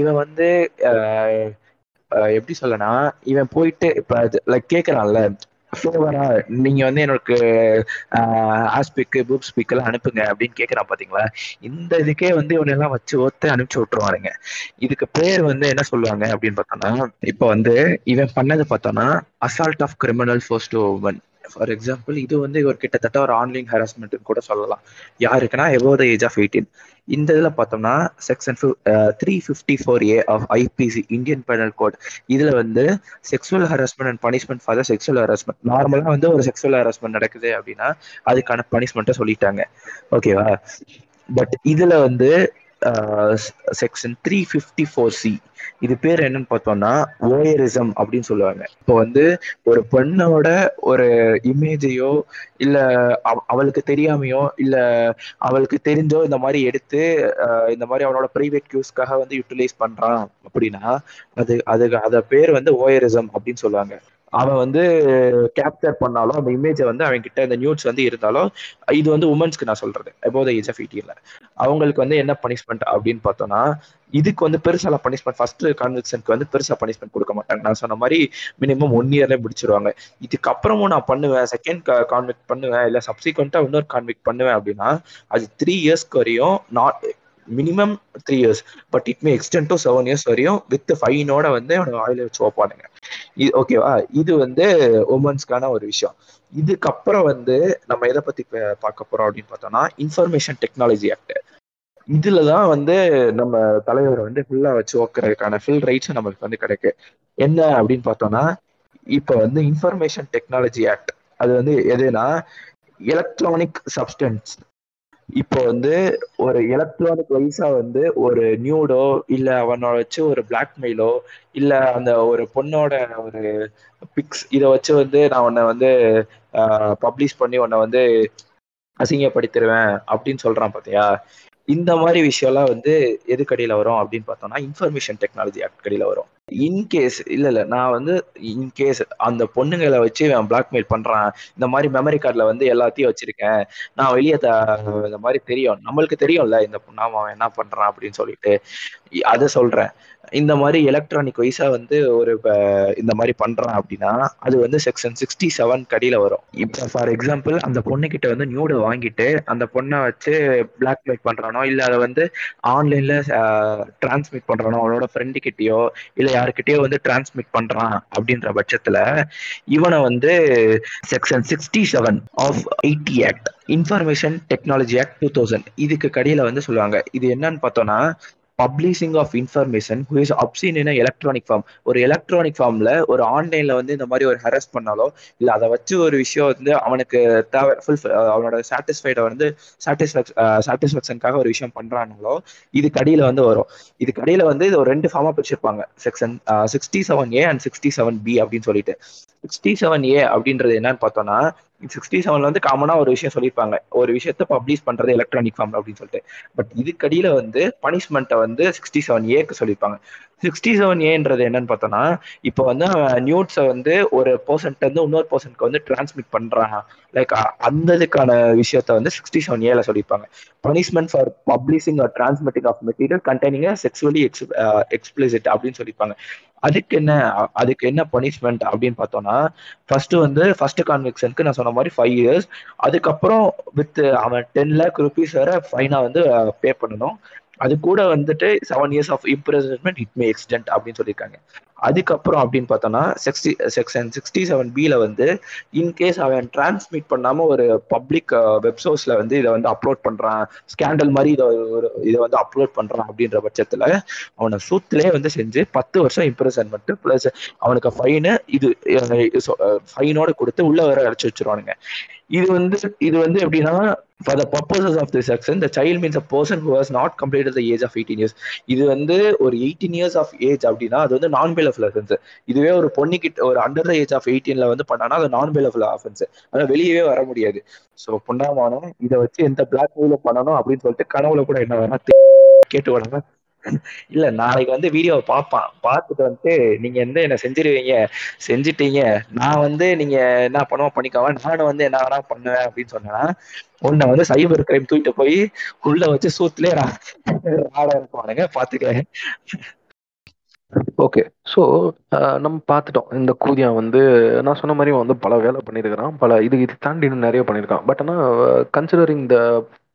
இவன் வந்து எப்படி சொல்லனா இவன் போயிட்டு இப்போ லைக் கேட்குறான்ல ஃபேவரா நீங்க வந்து எனக்கு ஆஸ்பிக்கு பூப் ஸ்பீக்கெல்லாம் அனுப்புங்க அப்படின்னு கேட்குறான். பார்த்தீங்களா? இந்த இதுக்கே வந்து இவனெல்லாம் வச்சு ஒத்து அனுப்பிச்சு விட்டுருவானுங்க. இதுக்கு பேர் வந்து என்ன சொல்லுவாங்க அப்படின்னு பார்த்தோம்னா இப்போ வந்து இவன் பண்ணது பார்த்தோம்னா assault of criminal force to woman. For example இது வந்து இவர் கிட்டத்தட்ட ஒரு ஆன்லைன் ஹராஸ்மெண்ட்னு கூட சொல்லலாம். யாருக்குன்னா எபோவ் த ஏஜ் ஆஃப் 18. இந்த இதில் பார்த்தோம்னா section 354A of IPC Indian penal code இதில் வந்து sexual harassment and punishment for the sexual harassment. நார்மலாக வந்து ஒரு செக்ஷுவல் ஹராஸ்மெண்ட் நடக்குது அப்படின்னா அதுக்கான பனிஷ்மெண்ட்டை சொல்லிட்டாங்க. ஓகேவா? பட் இதில் வந்து செக்ஷன் 354C இது பேர் என்னன்னு பார்த்தோம்னா ஓயரிசம் அப்படின்னு சொல்லுவாங்க. இப்போ வந்து ஒரு பெண்ணோட ஒரு இமேஜையோ இல்லை அவளுக்கு தெரியாமையோ இல்லை அவளுக்கு தெரிஞ்சோ இந்த மாதிரி எடுத்து இந்த மாதிரி அவனோட பிரைவேட் யூஸ்க்காக வந்து யூட்டிலைஸ் பண்றான் அப்படின்னா அது பேர் வந்து ஓயரிசம் அப்படின்னு சொல்லுவாங்க. அவன் வந்து கேப்சர் பண்ணாலும் அந்த இமேஜை வந்து அவன்கிட்ட இந்த நியூட்ஸ் வந்து இருந்தாலும் இது வந்து உமன்ஸ்க்கு நான் சொல்றது எபோவ் த ஏஜ் ஆஃப் 18ல அவங்களுக்கு வந்து என்ன பனிஷ்மெண்ட் அப்படின்னு பார்த்தோம்னா இதுக்கு வந்து பெருசாலாம் பனிஷ்மெண்ட் ஃபர்ஸ்ட் கான்விக்ஷனுக்கு வந்து பெருசா பனிஷ்மெண்ட் கொடுக்க மாட்டாங்க. நான் சொன்ன மாதிரி மினிமம் 1 yearலேயே முடிச்சிருவாங்க. இதுக்கப்புறமும் நான் பண்ணுவேன், செகண்ட் கான்விக்ட் பண்ணுவேன் இல்லை சப்சிக்வெண்டா இன்னொரு கான்விக்ட் பண்ணுவேன் அப்படின்னா அது 3 yearsக்கு வரையும், not minimum 3 years but it may extend to 7 years வரையும் வித் ஃபைனோட வந்து அவனை வாயில வச்சு வைப்பானுங்க. இது ஓகேவா? இது வந்து உமன்ஸ்க்கான ஒரு விஷயம். இதுக்கப்புறம் வந்து நம்ம எதை பத்தி பார்க்க போறோம் அப்படின்னு பார்த்தோம்னா இன்ஃபர்மேஷன் டெக்னாலஜி ஆக்ட். இதுலதான் வந்து நம்ம தலைவரை வந்து ஃபுல்லா வச்சு ஓக்குறதுக்கான ஃபுல் ரைட்ஸ் நம்மளுக்கு வந்து கிடைக்கு. என்ன அப்படின்னு பார்த்தோம்னா இப்போ வந்து இன்ஃபர்மேஷன் டெக்னாலஜி ஆக்ட் அது வந்து எதுனா எலக்ட்ரானிக் சப்ஸ்டன்ஸ் இப்போ வந்து ஒரு எலக்ட்ரானிக் வைஸா வந்து ஒரு நியூடோ இல்ல அவனோட வச்சு ஒரு பிளாக்மெயிலோ இல்ல அந்த ஒரு பொண்ணோட ஒரு பிக்ஸ் இதை வச்சு வந்து நான் உன்னை வந்து பப்ளிஷ் பண்ணி உன்னை வந்து அசிங்கப்படுத்திடுவேன் அப்படின்னு சொல்றான் பாத்தியா. இந்த மாதிரி விஷயம்லாம் வந்து எதுக்கடியில் வரும் அப்படின்னு பார்த்தோம்னா இன்ஃபர்மேஷன் டெக்னாலஜி ஆக்ட் கடியில் வரும். இன்கேஸ் இல்லை நான் வந்து இன்கேஸ் அந்த பொண்ணுங்களை வச்சு நான் பிளாக்மெயில் பண்ணுறான், இந்த மாதிரி மெமரி கார்டில் வந்து எல்லாத்தையும் வச்சுருக்கேன், நான் வெளியே இந்த மாதிரி தெரியும், நம்மளுக்கு தெரியும்ல இந்த பொண்ணாம அவன் என்ன பண்ணுறான் அப்படின்னு சொல்லிட்டு அதை சொல்கிறேன். இந்த மாதிரி எலக்ட்ரானிக் வைஸாக வந்து ஒரு இந்த மாதிரி பண்ணுறான் அப்படின்னா அது வந்து செக்ஷன் 67 கடியில் வரும். இப்போ ஃபார் எக்ஸாம்பிள் அந்த பொண்ணுக்கிட்ட வந்து நியூடு வாங்கிட்டு அந்த பொண்ணை வச்சு பிளாக்மெயில் பண்ணுறானோ இல்லை அதை வந்து ஆன்லைனில் டிரான்ஸ்மிட் பண்ணுறானோ அவனோட ஃப்ரெண்டுக்கிட்டேயோ இல்லை யாருக்கிட்டேயோ வந்து டிரான்ஸ்மிட் பண்ணுறான் அப்படின்ற பட்சத்தில் இவனை வந்து section 67 of 80 act information technology act 2000 இதுக்கு கடியில் வந்து சொல்லுவாங்க. இது என்னன்னு பார்த்தோன்னா publishing of information who is obscene in electronic form. ஒரு எலக்ட்ரானிக் ஃபார்ம்ல ஒரு ஆன்லைன்ல வந்து இந்த மாதிரி ஒரு ஹரஸ் பண்ணாலோ இல்லை அதை வச்சு ஒரு விஷயம் வந்து அவனுக்கு தேவை அவனோட சாட்டிஸ்ஃபைட வந்து சாட்டிஸ்ஃபேக்ஷனுக்காக ஒரு விஷயம் பண்றானுங்களோ இது கடியில வந்து வரும். இது கடியில வந்து இது ஒரு ரெண்டு ஃபார்மா பிரிச்சிருப்பாங்க, செக்ஷன் 67A அண்ட் 67B அப்படின்னு சொல்லிட்டு. 67A அப்படின்றது என்னன்னு பார்த்தோம்னா 67 வந்து காமனா ஒரு விஷயம் சொல்லியிருப்பாங்க, ஒரு விஷயத்த பப்ளிஷ் பண்றது எலக்ட்ரானிக் ஃபார்ம் அப்படின்னு சொல்லிட்டு. பட் இதுக்கடியில வந்து பனிஷ்மெண்ட்டை வந்து 67Aக்கு சொல்லியிருப்பாங்க. 67Aன்றது என்னன்னு பார்த்தோம்னா இப்போ வந்து நியூட்ஸை வந்து ஒரு பர்சன்ட் வந்து இன்னொரு பர்சன்ட்க்கு வந்து டிரான்ஸ்மிட் பண்றான் லைக் அந்ததுக்கான விஷயத்த வந்து 67Aல சொல்லியிருப்பாங்க. Punishment for publishing or transmitting of material containing sexually explicit அப்படின்னு சொல்லியிருப்பாங்க. அதுக்கு என்ன பனிஷ்மெண்ட் அப்படின்னு பார்த்தோம்னா ஃபர்ஸ்ட் கான்விக்ஷனுக்கு நான் சொன்ன மாதிரி 5 years, அதுக்கப்புறம் வித் அவன் 10 lakh rupees வரை ஃபைனா வந்து பே பண்ணணும். அது கூட வந்துட்டு 7 years of imprisonment it may extend அப்படின்னு சொல்லியிருக்காங்க. அதுக்கப்புறம் அப்படின்னு பார்த்தோம்னா செக்ஷன் 67Bல வந்து இன்கேஸ் அவன் டிரான்ஸ்மிட் பண்ணாமல் ஒரு பப்ளிக் வெப்சோர்ஸ்ல வந்து இதை வந்து அப்லோட் பண்ணுறான், ஸ்கேண்டல் மாதிரி இதை வந்து அப்லோட் பண்ணுறான் அப்படின்ற பட்சத்தில் அவனை சூத்துலேயே வந்து செஞ்சு 10 வருஷம் இம்ப்ரெசன்மெண்ட் ப்ளஸ் அவனுக்கு ஃபைனு ஃபைனோட கொடுத்து உள்ள வேற அடைச்சி வச்சிருவானுங்க. இது வந்து எப்படின்னா for the purposes of this section the child means a person who has not completed the age of 18 years. இது வந்து ஒரு 18 years of age அப்படின்னா அது வந்து நான் பேலஃபுல் ஆஃபென்ஸ். இதுவே ஒரு பொண்ணுக்கிட்ட ஒரு அண்டர் த ஏஜ் ஆஃப் 18ல வந்து பண்ணானா அது நான் பேலஃபுல் ஆஃபென்ஸ், அதாவது வெளியவே வர முடியாது. ஸோ புண்டாமானம் இதை வச்சு எந்த பிளாக்மெயிலும் பண்ணணும் அப்படின்னு சொல்லிட்டு கனவுல கூட என்ன வேணா கேட்டு விடணும். இல்ல நாளைக்கு வந்து வீடியோவை பார்ப்பான், பார்த்துட்டு வந்துட்டு நீங்க வந்து என்ன செஞ்சிட்டீங்க நான் வந்து நீங்க என்ன பண்ணுவோம் பண்ணிக்காம நானும் வந்து என்ன வேணா பண்ணுவேன் அப்படின்னு சொன்னா உன்னை வந்து சைபர் கிரைம் தூக்கிட்டு போய் உள்ள வச்சு சூத்துலேயே ஆட இருப்பானுங்க பாத்துக்க. ஓகே, ஸோ நம்ம பார்த்துட்டோம் இந்த கூதியா வந்து நான் சொன்ன மாதிரி வந்து பல வேலை பண்ணியிருக்கிறான், பல இது தாண்டி இன்னும் நிறைய பண்ணியிருக்கான். பட் ஆனால் கன்சிடரிங் த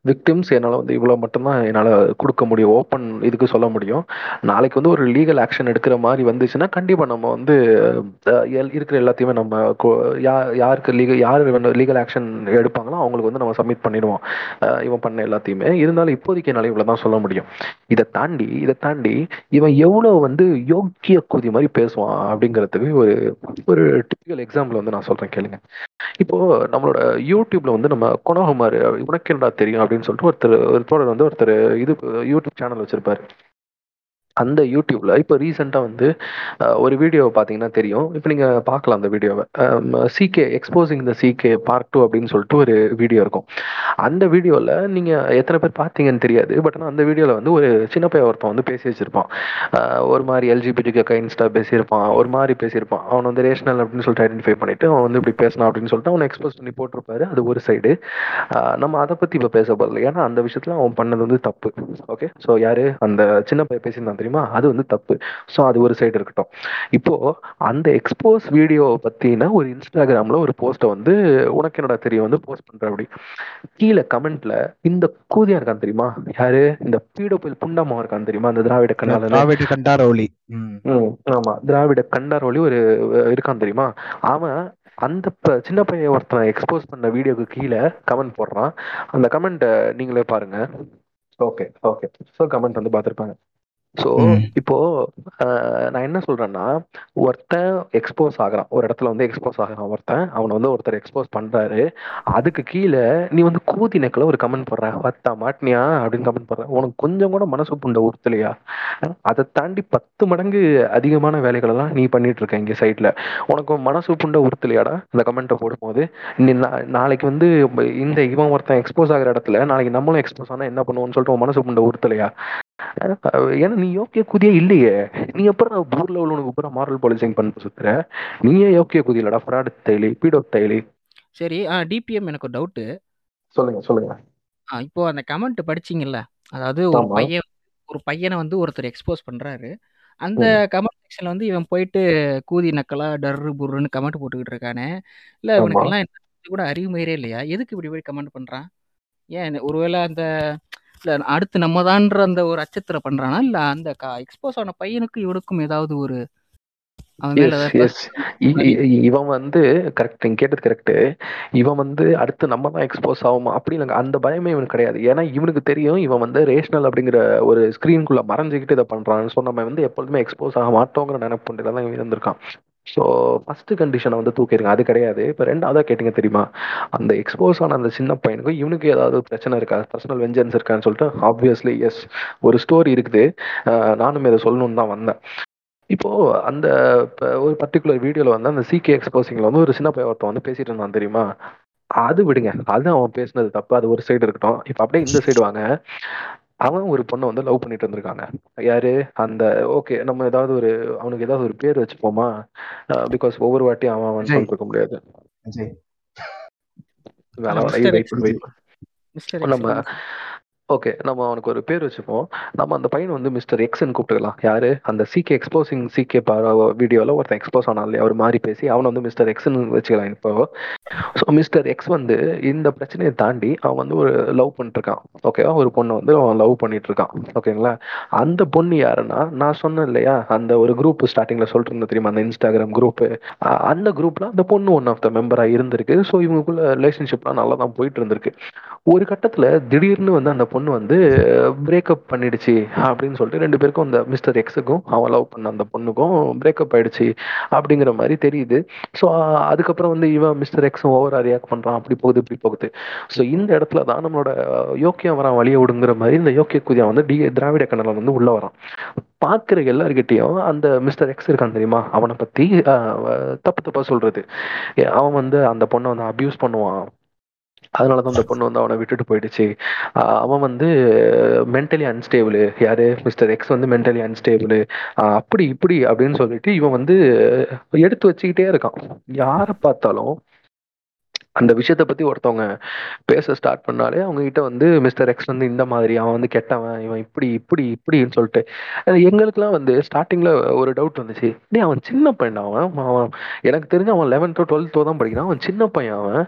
விக்டிம்ஸ் என்னால் வந்து இவ்வளோ மட்டும்தான் என்னால் கொடுக்க முடியும், ஓப்பன் இதுக்கு சொல்ல முடியும். நாளைக்கு வந்து ஒரு லீகல் ஆக்ஷன் எடுக்கிற மாதிரி வந்துச்சுன்னா கண்டிப்பாக நம்ம வந்து இருக்கிற எல்லாத்தையுமே நம்ம யாருக்கு யார் லீகல் ஆக்ஷன் எடுப்பாங்களோ அவங்களுக்கு வந்து நம்ம சப்மிட் பண்ணிடுவோம் இவன் பண்ண எல்லாத்தையுமே. இருந்தாலும் இப்போதைக்கு என்னால் இவ்வளோ தான் சொல்ல முடியும். இதை தாண்டி இவன் எவ்வளோ வந்து யோக்கிய கூதி மாதிரி பேசுவான் அப்படிங்கிறதுக்கு ஒரு டிபிக்கல் எக்ஸாம்பிள் வந்து நான் சொல்கிறேன், கேளுங்க. இப்போது நம்மளோட யூடியூப்ல வந்து நம்ம குணகுமார் உனக்கு என்னடா தெரியும் அப்படின்னு சொல்லிட்டு ஒருத்தர் இது யூடியூப் சேனல் வச்சிருப்பாரு. அந்த யூடியூப்ல இப்போ ரீசெண்டாக வந்து ஒரு வீடியோவை பார்த்தீங்கன்னா தெரியும், இப்போ நீங்கள் பார்க்கலாம் அந்த வீடியோவை, CK exposing the CK part 2 அப்படின்னு சொல்லிட்டு ஒரு வீடியோ இருக்கும். அந்த வீடியோவில் நீங்கள் எத்தனை பேர் பார்த்தீங்கன்னு தெரியாது, பட் ஆனால் அந்த வீடியோவில் வந்து ஒரு சின்ன பையன் ஒருத்தன் வந்து பேசி வச்சிருப்பான், ஒரு மாதிரி எல்ஜிபிடிக்கு கைன்ஸ்டாக பேசியிருப்பான், ஒரு மாதிரி பேசியிருப்பான். அவன் வந்து ரேஷனல் அப்படின்னு சொல்லிட்டு ஐடென்டிஃபை பண்ணிட்டு அவன் வந்து இப்படி பேசினான் அப்படின்னு சொல்லிட்டு அவனை எக்ஸ்போஸ் பண்ணி போட்டிருப்பாரு. அது ஒரு சைடு, நம்ம அதை பற்றி இப்போ பேச போகல, ஏன்னா அந்த விஷயத்தில் அவன் பண்ணது வந்து தப்பு. ஓகே, ஸோ யார் அந்த சின்ன பையன் பேசியிருந்தான் தெரியுமா, அது வந்து தப்பு. ஸோ அது ஒரு சைடு இருக்கட்டும். இப்போ அந்த எக்ஸ்போஸ் வீடியோ பத்தினா ஒரு இன்ஸ்டாகிராம்ல ஒரு போஸ்ட வந்து உனக்கு என்னடா தெரியும் வந்து போஸ்ட் பண்ற அப்படி கீழே கமெண்ட்ல இந்த கூதியா இருக்கான் தெரியுமா, யாரு இந்த பீடோபில் புண்டாமா இருக்கான் தெரியுமா, அந்த திராவிட கண்டாரோலி ஆமா திராவிட கண்டாரோலி ஒரு இருக்கான் தெரியுமா, அவன் அந்த சின்ன பையன் ஒருத்தனை எக்ஸ்போஸ் பண்ண வீடியோக்கு கீழே கமெண்ட் போடுறான். அந்த கமெண்ட்டை நீங்களே பாருங்க. ஓகே, ஸோ கமெண்ட் வந்து பார்த்துருப்பாங்க. ஸோ இப்போ நான் என்ன சொல்றேன்னா, ஒருத்தன் எக்ஸ்போஸ் ஆகிறான், ஒரு இடத்துல வந்து எக்ஸ்போஸ் ஆகிறான் ஒருத்தன், அவனை வந்து ஒருத்தர் எக்ஸ்போஸ் பண்றாரு, அதுக்கு கீழே நீ வந்து கூதி நெக்கில் ஒரு கமெண்ட் போடுற, பத்தா மாட்டினியா அப்படின்னு கமெண்ட் போடுற, உனக்கு கொஞ்சம் கூட மனசு புண்ட உறுத்தலையா? அதை தாண்டி 10 மடங்கு அதிகமான வேலைகளெல்லாம் நீ பண்ணிட்டு இருக்க இங்கே சைட்ல, உனக்கு மனசு புண்ட உறுத்தலையாடா இந்த கமெண்ட்டை போடும்போது? நாளைக்கு வந்து இந்த இவன் ஒருத்தன் எக்ஸ்போஸ் ஆகிற இடத்துல நாளைக்கு நம்மளும் எக்ஸ்போஸ் ஆனால் என்ன பண்ணுவோம்னு சொல்லிட்டு உன் மனசு புண்ட உறுத்தலையா? ஏன்னா நீ யோக்கிய குதியா இல்லையே, நீ அப்புறம் ஊர்ல உள்ளவனுக்கு அப்புறம் மாரல் பாலிசிங் பண்ண சுத்துற, நீயே யோக்கிய குதி இல்லடா, ஃப்ராட் தைலி, பீடோ தைலி. சரி, டிபிஎம் எனக்கு ஒரு டவுட்டு, சொல்லுங்க சொல்லுங்க. இப்போ அந்த கமெண்ட் படிச்சிங்கல்ல, அதாவது ஒரு பையனை வந்து ஒருத்தர் எக்ஸ்போஸ் பண்றாரு, அந்த கமெண்ட் செக்ஷன்ல வந்து இவன் போயிட்டு கூதி நக்கலா டர்ரு புர்ருன்னு கமெண்ட் போட்டுக்கிட்டு இருக்கானே, இல்லை இவனுக்கு எல்லாம் கூட அறிவுமையே இல்லையா? எதுக்கு இப்படி போய் கமெண்ட் பண்றான்? ஏன் ஒருவேளை அந்த இல்லை அடுத்து நம்ம தான்ற அந்த ஒரு அச்சத்தில் பண்ணுறானா, இல்லை அந்த எக்ஸ்போஸ் ஆன பையனுக்கு இவனுக்கும் ஏதாவது ஒரு இவன் வந்து கரெக்ட், நீங்க கேட்டது கரெக்ட், இவன் வந்து அடுத்து நம்ம தான் எக்ஸ்போஸ் ஆகுமா அப்படி இல்லைங்க, அந்த பயமே இவனுக்கு கிடையாது. ஏன்னா இவனுக்கு தெரியும் இவன் வந்து ரேஷனல் அப்படிங்கிற ஒரு ஸ்கிரீனுக்குள்ள மறைஞ்சிக்கிட்டு இதை பண்றான்னு சொன்ன நம்ம வந்து எப்பொழுதுமே எக்ஸ்போஸ் ஆக மாட்டோங்கிற நினைப்புல தான் இருந்திருக்கான். ஸோ ஃபர்ஸ்ட் கண்டிஷனை வந்து தூக்கிடுங்க, அது கிடையாது. இப்போ ரெண்டாவதாக கேட்டிங்க தெரியுமா, அந்த எக்ஸ்போஸ் ஆன அந்த சின்ன பையனுக்கும் இவனுக்கு ஏதாவது பிரச்சனை இருக்கா, பர்சனல் வெஞ்சன்ஸ் இருக்கான்னு சொல்லிட்டு ஆப்வியஸ்லி எஸ், ஒரு ஸ்டோரி இருக்குது, நானும் இதை சொல்லணும்னு தான் வந்தேன். இப்போது அந்த ஒரு பர்டிகுலர் வீடியோவில் வந்து அந்த சிகே எக்ஸ்போசிங்கில் வந்து ஒரு சின்ன பையன் ஒருத்தன் வந்து பேசிகிட்டு இருந்தான் தெரியுமா, அது விடுங்க, அது அவன் பேசினது தப்பு, அது ஒரு சைடு இருக்கட்டும். இப்போ அப்படியே இந்த சைடு வாங்க, அவன் ஒரு பொண்ணை வந்து லவ் பண்ணிட்டு இருந்திருக்காங்க, யாரு அந்த ஓகே நம்ம ஏதாவது ஒரு அவனுக்கு ஏதாவது ஒரு பேர் வச்சுப்போமா, பிகாஸ் ஒவ்வொரு வாட்டியும் அவன் வந்து சொல்லிருக்க முடியாது, நம்ம ஓகே நம்ம அவனுக்கு ஒரு பேர் வச்சுப்போம், நம்ம அந்த பையன் வந்து மிஸ்டர் எக்ஸ்ன்னு கூப்பிட்டுக்கலாம். யாரு அந்த சிகே எக்ஸ்போசிங் சிகே வீடியோவில் ஒருத்தன் எக்ஸ்போஸ் ஆனால் அவர் மாதிரி பேசி அவனை வந்து மிஸ்டர் எக்ஸ்ன்னு வச்சுக்கலாம் இப்போ. ஸோ மிஸ்டர் எக்ஸ் வந்து இந்த பிரச்சனையை தாண்டி அவன் வந்து ஒரு லவ் பண்ணிட்டுருக்கான், ஓகேவா, ஒரு பொண்ணை வந்து அவன் லவ் பண்ணிட்டு இருக்கான், ஓகேங்களா. அந்த பொண்ணு யாருன்னா, நான் சொன்னேன் இல்லையா அந்த ஒரு குரூப் ஸ்டார்டிங்கில் சொல்லிட்டு இருந்தேன் தெரியுமா, அந்த இன்ஸ்டாகிராம் குரூப்பு, அந்த குரூப்பில் அந்த பொண்ணு ஒன் ஆஃப் த மெம்பராக இருந்திருக்கு. ஸோ இவங்களுக்குள்ள ரிலேஷன்ஷிப்லாம் நல்லா தான் போயிட்டு இருந்திருக்கு. ஒரு கட்டத்தில் திடீர்னு வந்து அந்த பொண்ணு வந்து பிரேக்கப் பண்ணிடுச்சு அப்படின்னு சொல்லிட்டு ரெண்டு பேருக்கும், அந்த மிஸ்டர் எக்ஸுக்கும் அவன் லவ் பண்ண அந்த பொண்ணுக்கும் பிரேக்கப் ஆயிடுச்சு அப்படிங்கிற மாதிரி தெரியுது. ஸோ அதுக்கப்புறம் வந்து இவன் மிஸ்டர் எக்ஸும் ஓவரா ரியாக்ட் பண்றான், அப்படி போகுது இப்படி போகுது. ஸோ இந்த இடத்துல தான் நம்மளோட யோக்கியம் வரான் வழியை விடுங்கிற மாதிரி இந்த யோக்கிய குதியா வந்து திராவிட கண்ணன் வந்து உள்ள வரான். பார்க்குற எல்லாருக்கிட்டையும் அந்த மிஸ்டர் எக்ஸ் இருக்கான் தெரியுமா, அவனை பற்றி தப்பு தப்பாக சொல்றது, அவன் வந்து அந்த பொண்ணை வந்து அப்யூஸ் பண்ணுவான், அதனாலதான் அந்த பொண்ணு வந்து அவனை விட்டுட்டு போயிடுச்சு, அவன் வந்து மென்டலி அன்ஸ்டேபிள், யாரு மிஸ்டர் எக்ஸ் வந்து மென்டலி அன்ஸ்டேபிள் அப்படி இப்படி அப்படின்னு சொல்லிட்டு இவன் வந்து எடுத்து வச்சுக்கிட்டே இருக்கான். யாரை பார்த்தாலும் அந்த விஷயத்தை பற்றி ஒருத்தவங்க பேச ஸ்டார்ட் பண்ணாலே அவங்ககிட்ட வந்து மிஸ்டர் எக்ஸ் வந்து இந்த மாதிரி, அவன் வந்து கெட்டவன், இவன் இப்படி இப்படி இப்படின்னு சொல்லிட்டு. எங்களுக்குலாம் வந்து ஸ்டார்டிங்கில் ஒரு டவுட் வந்துச்சு, டே அவன் சின்ன பையன், அவன் எனக்கு தெரிஞ்சு அவன் 11th or 12th தான் படிக்கிறான், அவன் சின்ன பையன், அவன்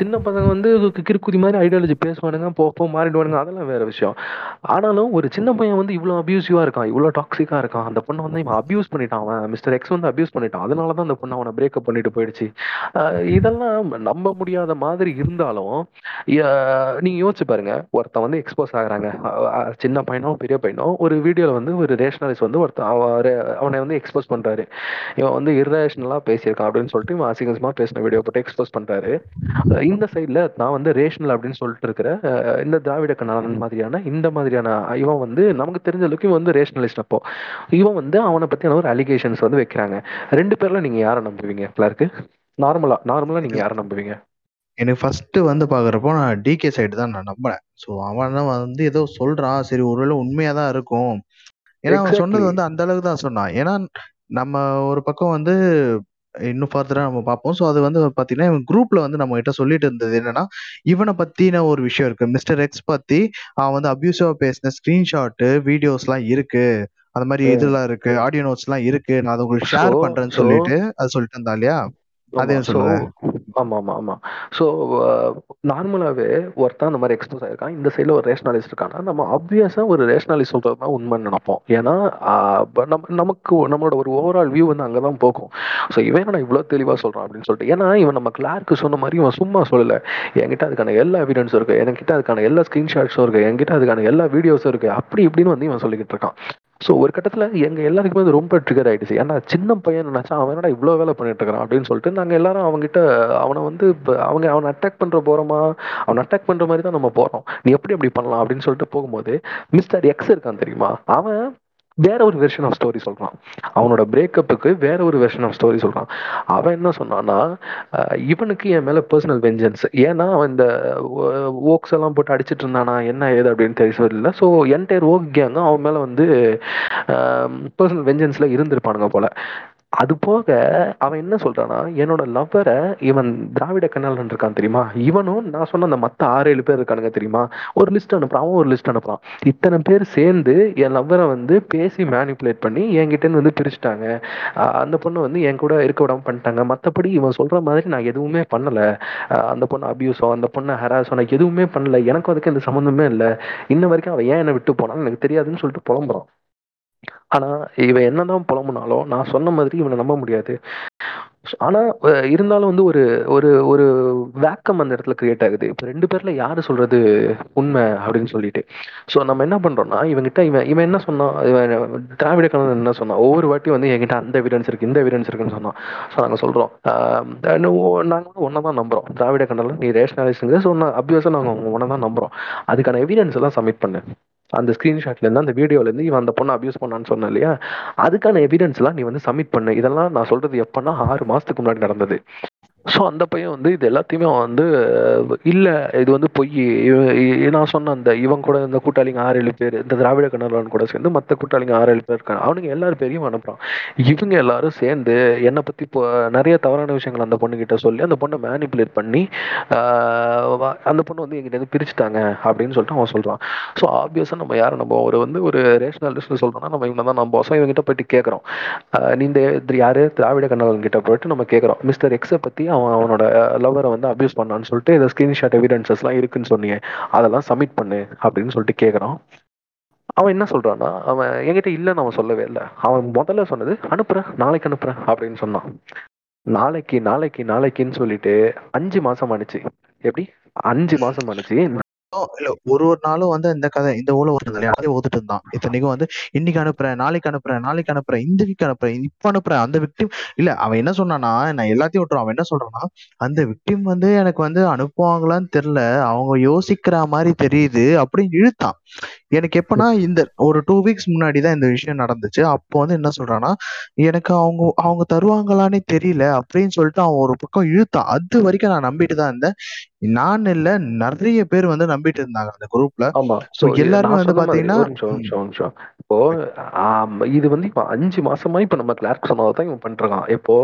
சின்ன பசங்க வந்து கிறுக்குதி மாதிரி ஐடியாலஜி பேசுவானுங்க, போப்போ மாறிடுவானுங்க, அதெல்லாம் வேறு விஷயம். ஆனாலும் ஒரு சின்ன பையன் வந்து இவ்வளோ அப்யூசிவாக இருக்கான், இவ்வளோ டாக்ஸிக்காக இருக்கான், அந்த பொண்ணை வந்து இவன் அப்யூஸ் பண்ணிட்டான், அவன் மிஸ்டர் எக்ஸ் வந்து அப்யூஸ் பண்ணிட்டான், அதனால தான் அந்த பொண்ணை அவனை பிரேக்கப் பண்ணிட்டு போயிடுச்சு. இதெல்லாம் நம்ப முடியாத மாதிரி இருந்தாலும் நீங்க யோசிச்சு பாருங்க, ஒருத்தன் வந்து எக்ஸ்போஸ் ஆகுறாங்க, சின்ன பையனோ பெரிய பையனோ, ஒரு வீடியோல வந்து ஒரு ரேஷனலிஸ்ட் வந்து ஒருத்தன் அவனை வந்து எக்ஸ்போஸ் பண்றாரு, இவன் வந்து இரேஷனலா பேசியிருக்கான் அப்படின்னு சொல்லிட்டு இவன் அசிங்கமா பேசின வீடியோ போட்டு எக்ஸ்போஸ் பண்றாரு. இந்த சைட்ல நான் வந்து ரேஷனல் அப்படின்னு சொல்லிட்டு இருக்கிற இந்த திராவிட கண்ணன் மாதிரியான இந்த மாதிரியான இவன் வந்து நமக்கு தெரிஞ்ச அளவுக்கு இவன் வந்து ரேஷனலிஸ்ட், அப்போ இவன் வந்து அவனை பத்தியான ஒரு அலிகேஷன்ஸ் வந்து வைக்கிறாங்க. ரெண்டு பேர்ல நீங்க யாரை நம்புவீங்க? பிள்ளைக்கு நார்மலா நீங்க யாரை நம்புவீங்க? எனக்கு ஃபர்ஸ்ட் வந்து பாக்குறப்போ நான் டிகே சைடு தான் நான் நம்பினேன். ஸோ அவன் தான் வந்து ஏதோ சொல்றான், சரி ஒருவேளை உண்மையா தான் இருக்கும், ஏன்னா அவன் சொன்னது வந்து அந்த அளவுக்கு தான் சொன்னான். ஏன்னா நம்ம ஒரு பக்கம் வந்து இன்னும் ஃபர்தரா நம்ம பார்ப்போம். ஸோ அது வந்து பாத்தீங்கன்னா இவன் குரூப்ல வந்து நம்ம கிட்ட சொல்லிட்டு இருந்தது என்னன்னா, இவனை பத்தின ஒரு விஷயம் இருக்கு, மிஸ்டர் எக்ஸ் பத்தி அவன் வந்து அபியூசிவா பேசின ஸ்கிரீன்ஷாட் வீடியோஸ் எல்லாம் இருக்கு, அந்த மாதிரி இதெல்லாம் இருக்கு, ஆடியோ நோட்ஸ் எல்லாம் இருக்கு, நான் அதை உங்களுக்கு ஷேர் பண்றேன்னு சொல்லிட்டு அது சொல்லிட்டு இருந்தா இல்லையா. ஆமா ஸோ நார்மலாவே ஒருத்தான் அந்த மாதிரி எக்ஸ்போஸ் ஆயிருக்கான், இந்த சைடில் ஒரு ரேஷனாலிஸ்ட் இருக்கான்னா நம்ம ஆப்வியஸா ஒரு ரேஷனாலிஸ்ட் சொல்றது தான் உண்மைன்னு நினைப்போம். ஏன்னா நமக்கு நம்மளோட ஒரு ஓவரால் வியூ வந்து அங்கதான் போகும். ஸோ இவன் நான் இவ்வளவு தெளிவா சொல்றான் அப்படின்னு சொல்லிட்டு, ஏன்னா இவன் நம்ம கிளார்க்கு சொன்ன மாதிரி இவன் சும்மா சொல்லல, என்கிட்ட அதுக்கான எல்லா எவிடன்ஸும் இருக்கு, என்கிட்ட அதுக்கான எல்லா ஸ்கிரீன்ஷாட்ஸும் இருக்கு, என்கிட்ட அதுக்கான எல்லா வீடியோஸும் இருக்கு, அப்படி இப்படின்னு வந்து இவன் சொல்லிக்கிட்டு இருக்கான். ஸோ ஒரு கட்டத்தில் எங்கள் எல்லாருக்குமே வந்து ரொம்ப ட்ரிகர் ஆகிடுச்சு. ஏன்னா சின்ன பையன் நினச்சா அவன் என்னடா இவ்வளோ வேலை பண்ணிட்டு இருக்கிறான் அப்படின்னு சொல்லிட்டு நாங்கள் எல்லாரும் அவங்ககிட்ட அவனை வந்து இப்போ அவனை அட்டாக் பண்ணுற போகிறோமா, அவனை அட்டாக் பண்ணுற மாதிரி தான் நம்ம போகிறோம், நீ எப்படி அப்படி பண்ணலாம் அப்படின்னு சொல்லிட்டு போகும்போது மிஸ்டர் எக்ஸ் இருக்கான் தெரியுமா, அவன் வேற ஒரு வெர்ஷன் ஆஃப் ஸ்டோரி சொல்கிறான், அவனோட பிரேக்கப்புக்கு வேற ஒரு வெர்ஷன் ஆஃப் ஸ்டோரி சொல்கிறான். அவன் என்ன சொன்னான்னா, இவனுக்கு என் மேலே பர்சனல் வெஞ்சன்ஸ், ஏன்னா அவன் இந்த ஓக்ஸ் எல்லாம் போட்டு அடிச்சுட்டு இருந்தானா என்ன ஏது அப்படின்னு தெரியல. ஸோ என்டையர் ஓக் கேங்க அவன் மேலே வந்து பர்சனல் வெஞ்சன்ஸில் இருந்திருப்பானுங்க போல. அது போக அவன் என்ன சொல்றான்னா, என்னோட லவ்வரை இவன் திராவிட கண்ணாளன் இருக்கான் தெரியுமா, இவனும் நான் சொன்ன அந்த மற்ற 6-7 பேர் இருக்கானுங்க தெரியுமா, ஒரு லிஸ்ட் அனுப்புறான், அவன் ஒரு லிஸ்ட் அனுப்புறான், இத்தனை பேர் சேர்ந்து என் லவ்வரை வந்து பேசி மேனிப்புலேட் பண்ணி என்கிட்டேருந்து வந்து பிரிச்சுட்டாங்க, அந்த பொண்ணு வந்து என் கூட இருக்க விடாமல் பண்ணிட்டாங்க, மற்றபடி இவன் சொல்ற மாதிரி நான் எதுவுமே பண்ணலை, அந்த பொண்ணை அபியூஸோ அந்த பொண்ணை ஹராஸோ நான் எதுவுமே பண்ணலை, எனக்கும் அதுக்கு எந்த சம்மந்தமே இல்லை, இன்ன வரைக்கும் அவன் ஏன் என்னை விட்டு போனான்னு எனக்கு தெரியாதுன்னு சொல்லிட்டு புலம்புறான். ஆனால் இவன் என்னதான் புலம்புனாலும் நான் சொன்ன மாதிரி இவனை நம்ப முடியாது. ஆனால் இருந்தாலும் வந்து ஒரு ஒரு ஒரு வேக்கம் அந்த இடத்துல கிரியேட் ஆகுது, இப்போ 2 பேரில் யார் சொல்கிறது உண்மை அப்படின்னு சொல்லிட்டு. ஸோ நம்ம என்ன பண்ணுறோன்னா, இவங்கிட்ட இவன் என்ன சொன்னான், இவன் திராவிட கண்ணன் என்ன சொன்னான், ஒவ்வொரு வாட்டியும் வந்து என்கிட்ட அந்த எவிடன்ஸ் இருக்குது இந்த எவிடன்ஸ் இருக்குன்னு சொன்னான். ஸோ நாங்கள் சொல்கிறோம், நாங்கள் வந்து ஒன்றை தான் நம்புகிறோம், திராவிட கண்ணனில் நீ ரேஷனலைஸுங்கிற ஸோ நான் அப்வியஸாக நாங்கள் ஒன்றை தான் நம்புகிறோம், அதுக்கான எவிடன்ஸ் எல்லாம் சப்மிட் பண்ணு, அந்த ஸ்க்ரீன்ஷாட்லேருந்து அந்த வீடியோலேருந்து இவன் அந்த பொண்ணை அப்யூஸ் பண்ணான்னு சொன்ன இல்லையா, அதுக்கான எவிடன்ஸ்லாம் நீ வந்து சப்மிட் பண்ணு. இதெல்லாம் நான் சொல்கிறது எப்போன்னா 6 மாதத்துக்கு முன்னாடி நடந்தது. ஸோ அந்த பையன் வந்து இது எல்லாத்தையுமே வந்து இல்லை இது வந்து பொய், நான் சொன்ன அந்த இவன் கூட இந்த கூட்டாளிங்க 6-7 பேர், இந்த திராவிட கண்ணன் கூட சேர்ந்து மற்ற கூட்டாளிங்க 6-7 பேர் இருக்காங்க, அவனுங்க எல்லாரும் பேரையும் அனுப்புகிறான், இவங்க எல்லாரும் சேர்ந்து என்னை பற்றி இப்போ நிறைய தவறான விஷயங்கள் அந்த பொண்ணுக்கிட்ட சொல்லி அந்த பொண்ணை மேனிப்புலேட் பண்ணி அந்த பொண்ணு வந்து எங்கிட்ட பிரிச்சுட்டாங்க அப்படின்னு சொல்லிட்டு அவன் சொல்கிறான். ஸோ ஆப்வியஸாக நம்ம யாரும் நம்ம ஒரு வந்து ஒரு ரேஷனல் லிஸ்ட்டில் சொல்கிறோன்னா நம்ம இவனை தான் நம்ப. ஸோ இவங்ககிட்ட போய்ட்டு கேட்குறோம், நீ இந்த யார் திராவிட கண்ணன் கிட்ட போய்ட்டு நம்ம கேட்குறோம், மிஸ்டர் எக்ஸை பற்றி அவன் அவனோட லவ்வரை வந்து அப்யூஸ் பண்ணான்னு சொல்லிட்டு இந்த ஸ்கிரீன்ஷாட் எவிடன்ஸஸ்லாம் இருக்குன்னு சொன்னியே, அதெல்லாம் சப்மிட் பண்ணு அப்படின்னு சொல்லிட்டு கேட்குறான். அவன் என்ன சொல்கிறான்னா, அவன் என்கிட்ட இல்லைன்னு அவன் சொல்லவே இல்லை, அவன் முதல்ல சொன்னது அனுப்புகிறேன் நாளைக்கு அனுப்புகிறேன் அப்படின்னு சொன்னான். நாளைக்கு நாளைக்கு நாளைக்குன்னு சொல்லிட்டு 5 மாதம் ஆனிச்சு. எப்படி 5 மாதம் ஆனிச்சு? இல்ல ஒரு ஒரு நாளும் வந்து இந்த கதை இந்த ஊழல் ஓதுட்டு இருந்தான். இத்தனைக்கும் வந்து இன்னைக்கு அனுப்புறேன் நாளைக்கு அனுப்புறேன் நாளைக்கு அனுப்புறேன் இந்த வீக் அனுப்புறேன் இப்ப அனுப்புறேன். அந்த விக்டிம் இல்ல அவன் என்ன சொன்னானா, நான் எல்லாத்தையும் விட்டுறான். அவன் என்ன சொல்றான்னா, அந்த விக்டிம் வந்து எனக்கு வந்து அனுப்புவாங்களான்னு தெரியல, அவங்க யோசிக்கிற மாதிரி தெரியுது அப்படின்னு இழுத்தான். எனக்கு எப்பன்னா இந்த ஒரு 2 weeks முன்னாடி தான் இந்த விஷயம் நடந்துச்சு. அப்போ வந்து என்ன சொல்றான்னா, எனக்கு அவங்க தருவாங்களானே தெரியல அப்படின்னு சொல்லிட்டு அவன் ஒரு பக்கம் இழுத்தான். அது வரைக்கும் நான் நம்பிட்டு தான் இருந்தேன். நான் இல்ல நிறைய பேர் வந்து நம்பிட்டு இருந்தாங்க அந்த குரூப்ல. சோ எல்லாரும் வந்து பாத்தீங்கன்னா இப்போ இது வந்து இப்ப 5 மாசமா இப்ப நம்ம கிளார்க் சொன்னதான் இவன் பண்றான். இப்போ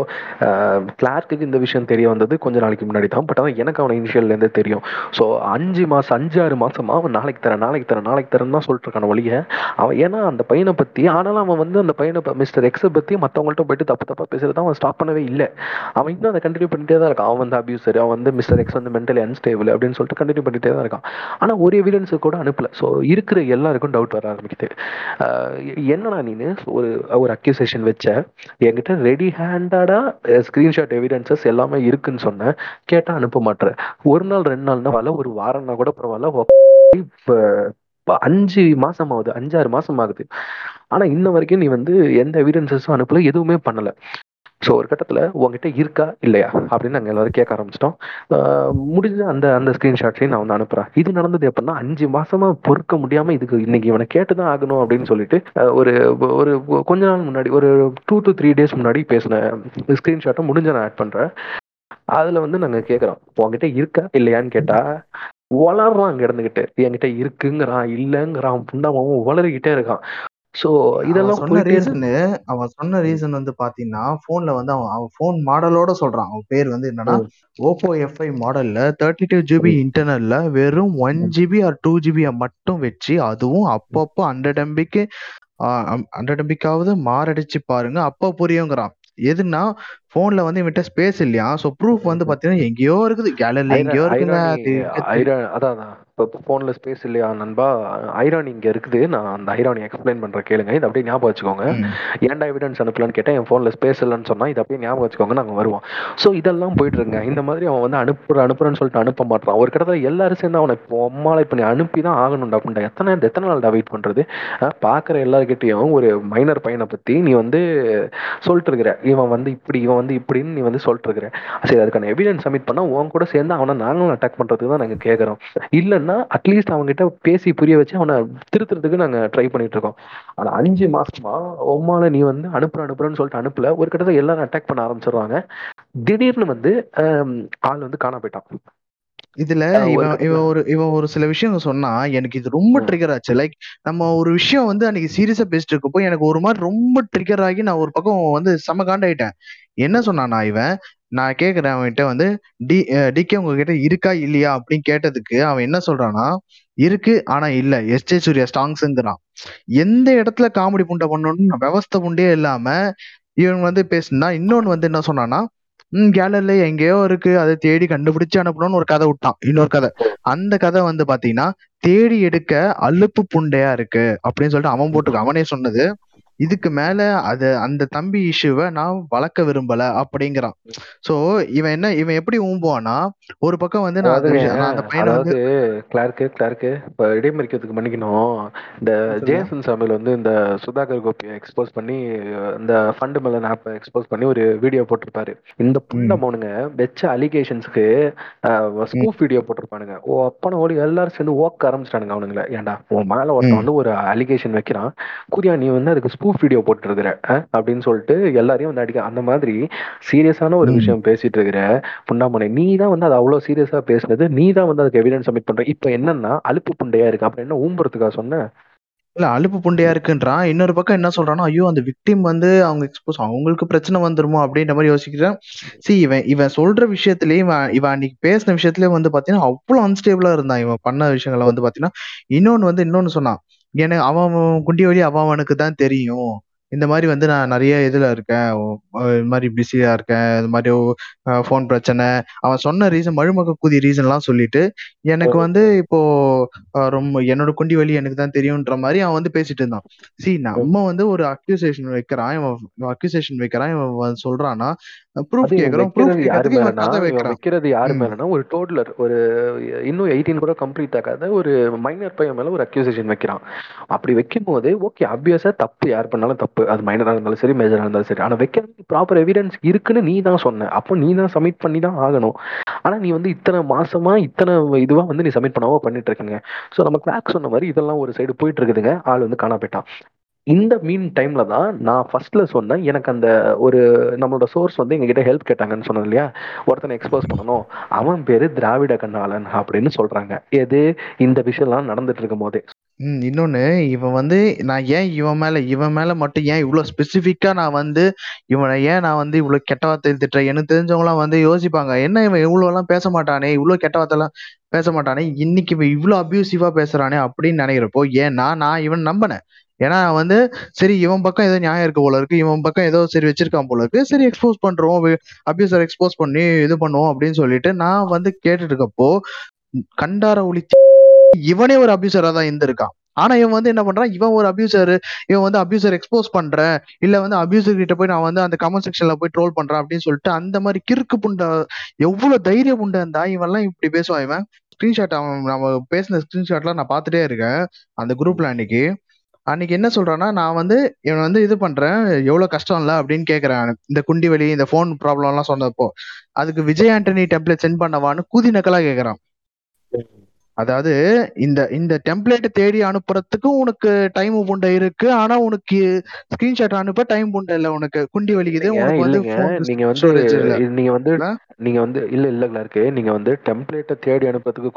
கிளார்க்கு இந்த விஷயம் தெரிய வந்தது கொஞ்ச நாளைக்கு முன்னாடி தான். பட் அவன் எனக்கு அவனை இனிஷியல்ல இருந்தே தெரியும். சோ 5 மாசம் 5-6 மாசமா அவன் நாளைக்கு தரேன் நாளைக்கு தரேன் நாளைக்கு தரேன்னு தான் சொல்லிட்டு இருக்கான ஒழிய அவன் ஏன்னா அந்த பையனை பத்தி. ஆனாலும் அவன் வந்து அந்த பையனை மிஸ்டர் எக்ஸை பத்தி மத்தவங்கள்ட்ட போயிட்டு தப்பு தப்பா பேசுறதான் அவன் ஸ்டாப் பண்ணவே இல்லை. அவன் இன்னும் அதை கண்டினியூ பண்ணிட்டே தான் இருக்கான். அவன் வந்து அபியூசர், அவன் வந்து மிஸ்டர் எக்ஸ் வந்து மென்டலி அன்ஸ்டேபிள் அப்படின்னு சொல்லிட்டு கண்டினியூ பண்ணிட்டே தான் இருக்கான். ஆனா ஒரு எவிடன்ஸ் கூட அனுப்பல. ஸோ இருக்கிற எல்லாருக்கும் டவுட் வர ஆரம்பிக்குது. என்னன்னா நீனு ஒரு அக்யூசேஷன் வச்ச, என்கிட்ட ரெடி ஹேண்டடா ஸ்கிரீன்ஷாட் எவிடன்சஸ் எல்லாமே இருக்குன்னு சொன்ன, கேட்டா அனுப்ப மாட்டேற. ஒரு நாள் 2 நாள்னா வரல, ஒரு வாரம்னா கூட பரவாயில்ல. இப்போ 5 மாசம் ஆகுது, 5-6 மாசம் ஆகுது, ஆனா இன்ன வரைக்கும் நீ வந்து எந்த எவிடன்சஸும் அனுப்பல, எதுவுமே பண்ணல. ஸோ ஒரு கட்டத்தில் உங்ககிட்ட இருக்கா இல்லையா அப்படின்னு நாங்கள் எல்லாரும் கேட்க ஆரம்பிச்சிட்டோம். முடிஞ்ச அந்த அந்த ஸ்க்ரீன்ஷாட்ஸையும் நான் வந்து அனுப்புகிறேன். இது நடந்தது எப்படின்னா 5 மாசமா பொறுக்க முடியாமல் இதுக்கு இன்னைக்கு இவனை கேட்டு தான் ஆகணும் அப்படின்னு சொல்லிட்டு ஒரு ஒரு கொஞ்ச நாள் முன்னாடி ஒரு 2-3 days முன்னாடி பேசின ஸ்க்ரீன்ஷாட்டை முடிஞ்ச நான் ஆட் பண்ணுறேன். அதில் வந்து நாங்கள் கேட்குறோம், உங்ககிட்ட இருக்கா இல்லையான்னு கேட்டால் வளர்றான் அங்கே இருந்துக்கிட்டு, என்கிட்ட இருக்குங்கிறான் இல்லைங்கிறான் புண்டாமாவும் வளர்கிட்டே இருக்கான். சோ இதெல்லாம் சொன்ன ரீசன் அவன் சொன்ன ரீசன் வந்து பாத்தீங்கன்னா போன்ல வந்து அவன் போன் மாடலோட சொல்றான். அவன் பேர் வந்து என்னன்னா OPPO FI மாடல்ல 32 GB இன்டர்னல்ல வெறும் 1 GB or 2 GB மட்டும் வச்சு, அதுவும் அப்பப்போ 100 MB-க்கு 100 MB-க்காவது மாரடிச்சு பாருங்க அப்ப புரியுங்கிறான். எதுனா போன்ல வந்து இவன்ட்ட ஸ்பேஸ் இல்லையா. சோ ப்ரூஃப் வந்து பாத்தீங்கன்னா எங்கேயோ இருக்குது, கேலரில எங்கேயோ இருக்குது. அதான் இப்போ போன்ல ஸ்பேஸ் இல்லையா நண்பா, ஐரானி இங்க இருக்குது. நான் அந்த ஐரானி எக்ஸ்பிளைன் பண்ற கேளுங்க, இதை அப்படியே ஞாபகம் வச்சுக்கோங்க. ஏன்டா எவிடன்ஸ் அனுப்பலான்னு கேட்டேன், என் போன்ல ஸ்பேஸ் இல்லைன்னு சொன்னா இதை அப்படியே ஞாபகம் வச்சுக்கோங்க, நாங்க வருவோம். சோ இதெல்லாம் போயிட்டு இருங்க. இந்த மாதிரி அவன் வந்து அனுப்புறேன்னு சொல்லிட்டு அனுப்ப மாட்டான். ஒரு கிட்ட எல்லாரும் சேர்ந்து அவனை உம்மாலை பண்ணி அனுப்பிதான் ஆகணும்டா அப்படின்ட்டு எத்தனை நாள்டா வெயிட் பண்றது. பாக்குற எல்லாருக்கிட்டையும் ஒரு மைனர் பையனை பத்தி நீ வந்து சொல்லிட்டு இருக்கிற, இவன் வந்து இப்படி இவன் வந்து இப்படின்னு நீ வந்து சொல்லிட்டு இருக்கிற. சரி, அதுக்கான எவிடன்ஸ் சப்மிட் பண்ணா உன் கூட சேர்ந்து அவனை நாங்களும் அட்டாக் பண்றதுக்கு தான் நாங்க கேட்கறோம். இல்லைன்னா அட்லீஸ்ட் அவங்ககிட்ட பேசி புரிய வச்சு அவனை திருத்துறதுக்கு நாங்க ட்ரை பண்ணிட்டு இருக்கோம். ஆனா 5 மாசமா உம்மால நீ வந்து அனுப்புறன்னு சொல்லிட்டு அனுப்பல. ஒரு கிட்டத்தட்ட எல்லாரும் அட்டாக் பண்ண ஆரம்பிச்சிடுவாங்க. திடீர்னு வந்து ஆள் வந்து காணாம போயிட்டான். இதுல இவன் ஒரு சில விஷயம் சொன்னா எனக்கு இது ரொம்ப ட்ரிகர் ஆச்சு. லைக் நம்ம ஒரு விஷயம் வந்து அன்னைக்கு சீரியஸா பேசிட்டு இருக்கப்போ எனக்கு ஒரு மாதிரி ரொம்ப ட்ரிகர் ஆகி நான் ஒரு பக்கம் வந்து செம காண்ட் ஆயிட்டேன். என்ன சொன்னானா இவன், நான் கேக்குறேன் அவன்கிட்ட வந்து டிகே உங்ககிட்ட இருக்கா இல்லையா அப்படின்னு கேட்டதுக்கு அவன் என்ன சொல்றானா, இருக்கு ஆனா இல்ல எஸ்ஜே சூர்யா ஸ்டாங்ஸ்ங்கிறான். எந்த இடத்துல காமெடி புண்டை பண்ணணும்னு விவஸ்தை புண்டே இல்லாம இவன் வந்து பேசினா. இன்னொன்னு வந்து என்ன சொன்னானா, கேலரில எங்கேயோ இருக்கு, அதை தேடி கண்டுபிடிச்சு அனுப்பணும்னு ஒரு கதை விட்டான். இன்னொரு கதை, அந்த கதை வந்து பாத்தீங்கன்னா தேடி எடுக்க அலுப்பு புண்டையா இருக்கு அப்படின்னு சொல்லிட்டு அவன் போட்டுக்க அவனே சொன்னது. இதுக்கு மேல அது அந்த தம்பி இஷ்யூவை நான் வளர்க்க விரும்பல அப்படிங்கிறான். சோ இவன் என்ன, இவன் எப்படி ஊம்புவானா, ஒரு பக்கம் வந்து கிளார்க்கு இப்ப இடைமறிக்கிறதுக்கு மன்னிக்கணும். இந்த ஜேசன் சாமியில் வந்து இந்த சுதாகர் கோபியை எக்ஸ்போஸ் பண்ணி இந்த ஃபண்டு மெலன் ஆப்பை எக்ஸ்போஸ் பண்ணி ஒரு வீடியோ போட்டிருப்பாரு. இந்த புண்ணை மோனுங்க வச்ச அலிகேஷன்ஸ்க்கு ஸ்கூப் வீடியோ போட்டிருப்பானுங்க. ஓ அப்பன ஓடி எல்லாரும் சேர்ந்து ஓக்க ஆரம்பிச்சிட்டானுங்க அவனுங்களை. ஏன்டா உன் மேல ஒருத்தன் வந்து ஒரு அலிகேஷன் வைக்கிறான், குறியா நீ வந்து அதுக்கு ஸ்பூஃப் வீடியோ போட்டு இருக்கிற அப்படின்னு சொல்லிட்டு எல்லாரையும் வந்து அடிக்க. அந்த மாதிரி சீரியஸான ஒரு விஷயம் பேசிட்டு இருக்கிற புண்டாமனை நீ தான் வந்து அது அவ்வளவு சீரியஸா பேசுனது, நீ தான் வந்து அதுக்கு எவிடன்ஸ் சப்மிட் பண்ற. இப்ப என்னன்னா அலுப்பு புண்டையா இருக்கு அப்படி என்ன ஊம்புறதுக்காக சொன்ன இல்ல, அலுப்பு புண்டையா இருக்குன்றான். இன்னொரு பக்கம் என்ன சொல்றானா, ஐயோ அந்த விக்டிம் வந்து அவங்க எக்ஸ்போஸ் அவங்களுக்கு பிரச்சனை வந்துருமோ அப்படின்ற மாதிரி யோசிக்கிறேன். சரி, இவன் சொல்ற விஷயத்திலயும் இவன் அன்னைக்கு பேசின விஷயத்திலயும் வந்து பாத்தீங்கன்னா அவ்வளவு அன்ஸ்டேபிளா இருந்தான் இவன் பண்ண விஷயங்களை வந்து பாத்தீங்கன்னா. இன்னொன்னு சொன்னான், ஏன்னா அவன் குண்டி வழி அவனுக்கு தான் தெரியும் இந்த மாதிரி வந்து நான் நிறைய இதுல இருக்கேன், இது மாதிரி பிஸியா இருக்கேன், இது மாதிரி போன் பிரச்சனை அவன் சொன்ன ரீசன் மழுமக்க கூதி ரீசன் எல்லாம் சொல்லிட்டு எனக்கு வந்து இப்போ ரொம்ப என்னோட குண்டி வழி எனக்கு தான் தெரியும்ன்ற மாதிரி அவன் வந்து பேசிட்டு இருந்தான். சரி, நம்ம வந்து ஒரு அக்யூசேஷன் வைக்கிறான், இவன் அக்யூசேஷன் வைக்கிறான், இவன் சொல்றான்னா ப்ரூஃப் கேக்குறோம். ப்ரூஃப் வைக்கிறது யாரு மேலனா ஒரு டோட்லர், ஒரு இன்னும் 18 கூட கம்ப்ளீட் ஆகாத ஒரு மைனர் பையன் மேல ஒரு அக்யூசேஷன் வைக்கிறான். அப்படி வைக்கும் போது ஓகே ஆப்வியஸா தப்பு, யார் பண்ணாலும் தப்பு, அது மைனரா இருந்தாலும் சரி மேஜரா இருந்தாலும் சரி. ஆனா வைக்கிறதுக்கு ப்ராப்பர் எவிடன்ஸ் இருக்குன்னு நீ தான் சொன்ன, அப்போ நீ தான் சப்மிட் பண்ணி தான் ஆகணும். ஆனா நீ வந்து இத்தனை மாசமா இத்தனை இதுவா வந்து நீ சப்மிட் பண்ணாம பண்ணிட்டு இருக்கீங்க. சோ நம்ம கிளாக் சொன்ன மாதிரி இதெல்லாம் ஒரு சைடு போயிட்டு இருக்குதுங்க. ஆள் வந்து காணா போயிட்டான். இந்த மீன் டைம்ல தான் நான் ஃபர்ஸ்ட்ல சொன்னேன், எனக்கு அந்த ஒரு நம்மளோட சோர்ஸ் வந்து எங்ககிட்ட ஹெல்ப் கேட்டாங்கன்னு சொன்னது இல்லையா, ஒருத்தனை எக்ஸ்போஸ் பண்ணணும், அவன் பேரு திராவிட கண்ணாளன் அப்படின்னு சொல்றாங்க. எது இந்த விஷயம்லாம் நடந்துட்டு இருக்கும் போதே. இன்னொன்னு இவன் வந்து நான் ஏன் இவன் மேல மட்டும் ஏன் இவ்வளவு ஸ்பெசிபிக்கா நான் வந்து இவனை ஏன் நான் வந்து இவ்வளவு கெட்ட வார்த்தை திட்டுறேன். எனக்கு தெரிஞ்சவங்க எல்லாம் வந்து யோசிப்பாங்க, என்ன இவன் இவ்வளவு எல்லாம் பேச மாட்டானே, இவ்வளவு கெட்ட வார்த்தை எல்லாம் பேச மாட்டானே, இன்னைக்கு இவன் இவ்வளவு அபியூசிவா பேசுறானே அப்படின்னு நினைக்கிறப்போ ஏன்னா நான் இவன் நம்பினேன். ஏன்னா வந்து சரி இவன் பக்கம் ஏதோ நியாயம் இருக்கு போல இருக்கு, இவன் பக்கம் ஏதோ சரி வச்சிருக்கான் போல இருக்கு, சரி எக்ஸ்போஸ் பண்றோம், அபியூசர் எக்ஸ்போஸ் பண்ணி இது பண்ணுவோம் அப்படின்னு சொல்லிட்டு நான் வந்து கேட்டுட்டு இருக்கப்போ கண்டார ஒளி இவனே ஒரு அபியூசரா தான் இருந்திருக்கான். ஆனா இவன் வந்து என்ன பண்றான், இவன் ஒரு அபியூசர், இவன் வந்து அபியூசர் எக்ஸ்போஸ் பண்றேன் இல்ல வந்து அபியூசர் கிட்ட போய் நான் வந்து அந்த கமெண்ட் செக்ஷன்ல போய் ட்ரோல் பண்றேன் அப்படின்னு சொல்லிட்டு அந்த மாதிரி கிறுக்கு புண்டை எவ்வளவு தைரிய புண்டை இருந்தா இவன் எல்லாம் இப்படி பேசுவான். இவன் ஸ்கிரீன்ஷாட் அவன் நம்ம பேசின ஸ்கிரீன்ஷாட்லாம் நான் பாத்துட்டே இருக்கேன் அந்த குரூப்ல. அன்னைக்கு என்ன சொல்றான்னா, நான் வந்து இவன் வந்து இது பண்றேன் எவ்வளவு கஷ்டம் இல்ல அப்படின்னு கேக்குறேன், இந்த குண்டி வலி இந்த போன் ப்ராப்ளம் எல்லாம் சொன்னப்போ அதுக்கு விஜய் ஆண்டனி டெம்ப்ளேட் சென்ட் பண்ணவான்னு கூதி நக்கலா கேக்குறான். அதாவது இந்த டெம்ப்ளேட் தேடி அனுப்புறதுக்கும் உனக்கு டைம் புண்டை இருக்கு, ஆனா உனக்கு ஸ்கிரீன்ஷாட் அனுப்ப டைம் புண்டை இல்ல, உனக்கு குண்டி வலிக்குது, உனக்கு வந்து நீங்க வந்து இல்ல இருக்கு, நீங்க வந்து டெம்ப்ளேட்டை தேடி அனுப்புறதுக்கு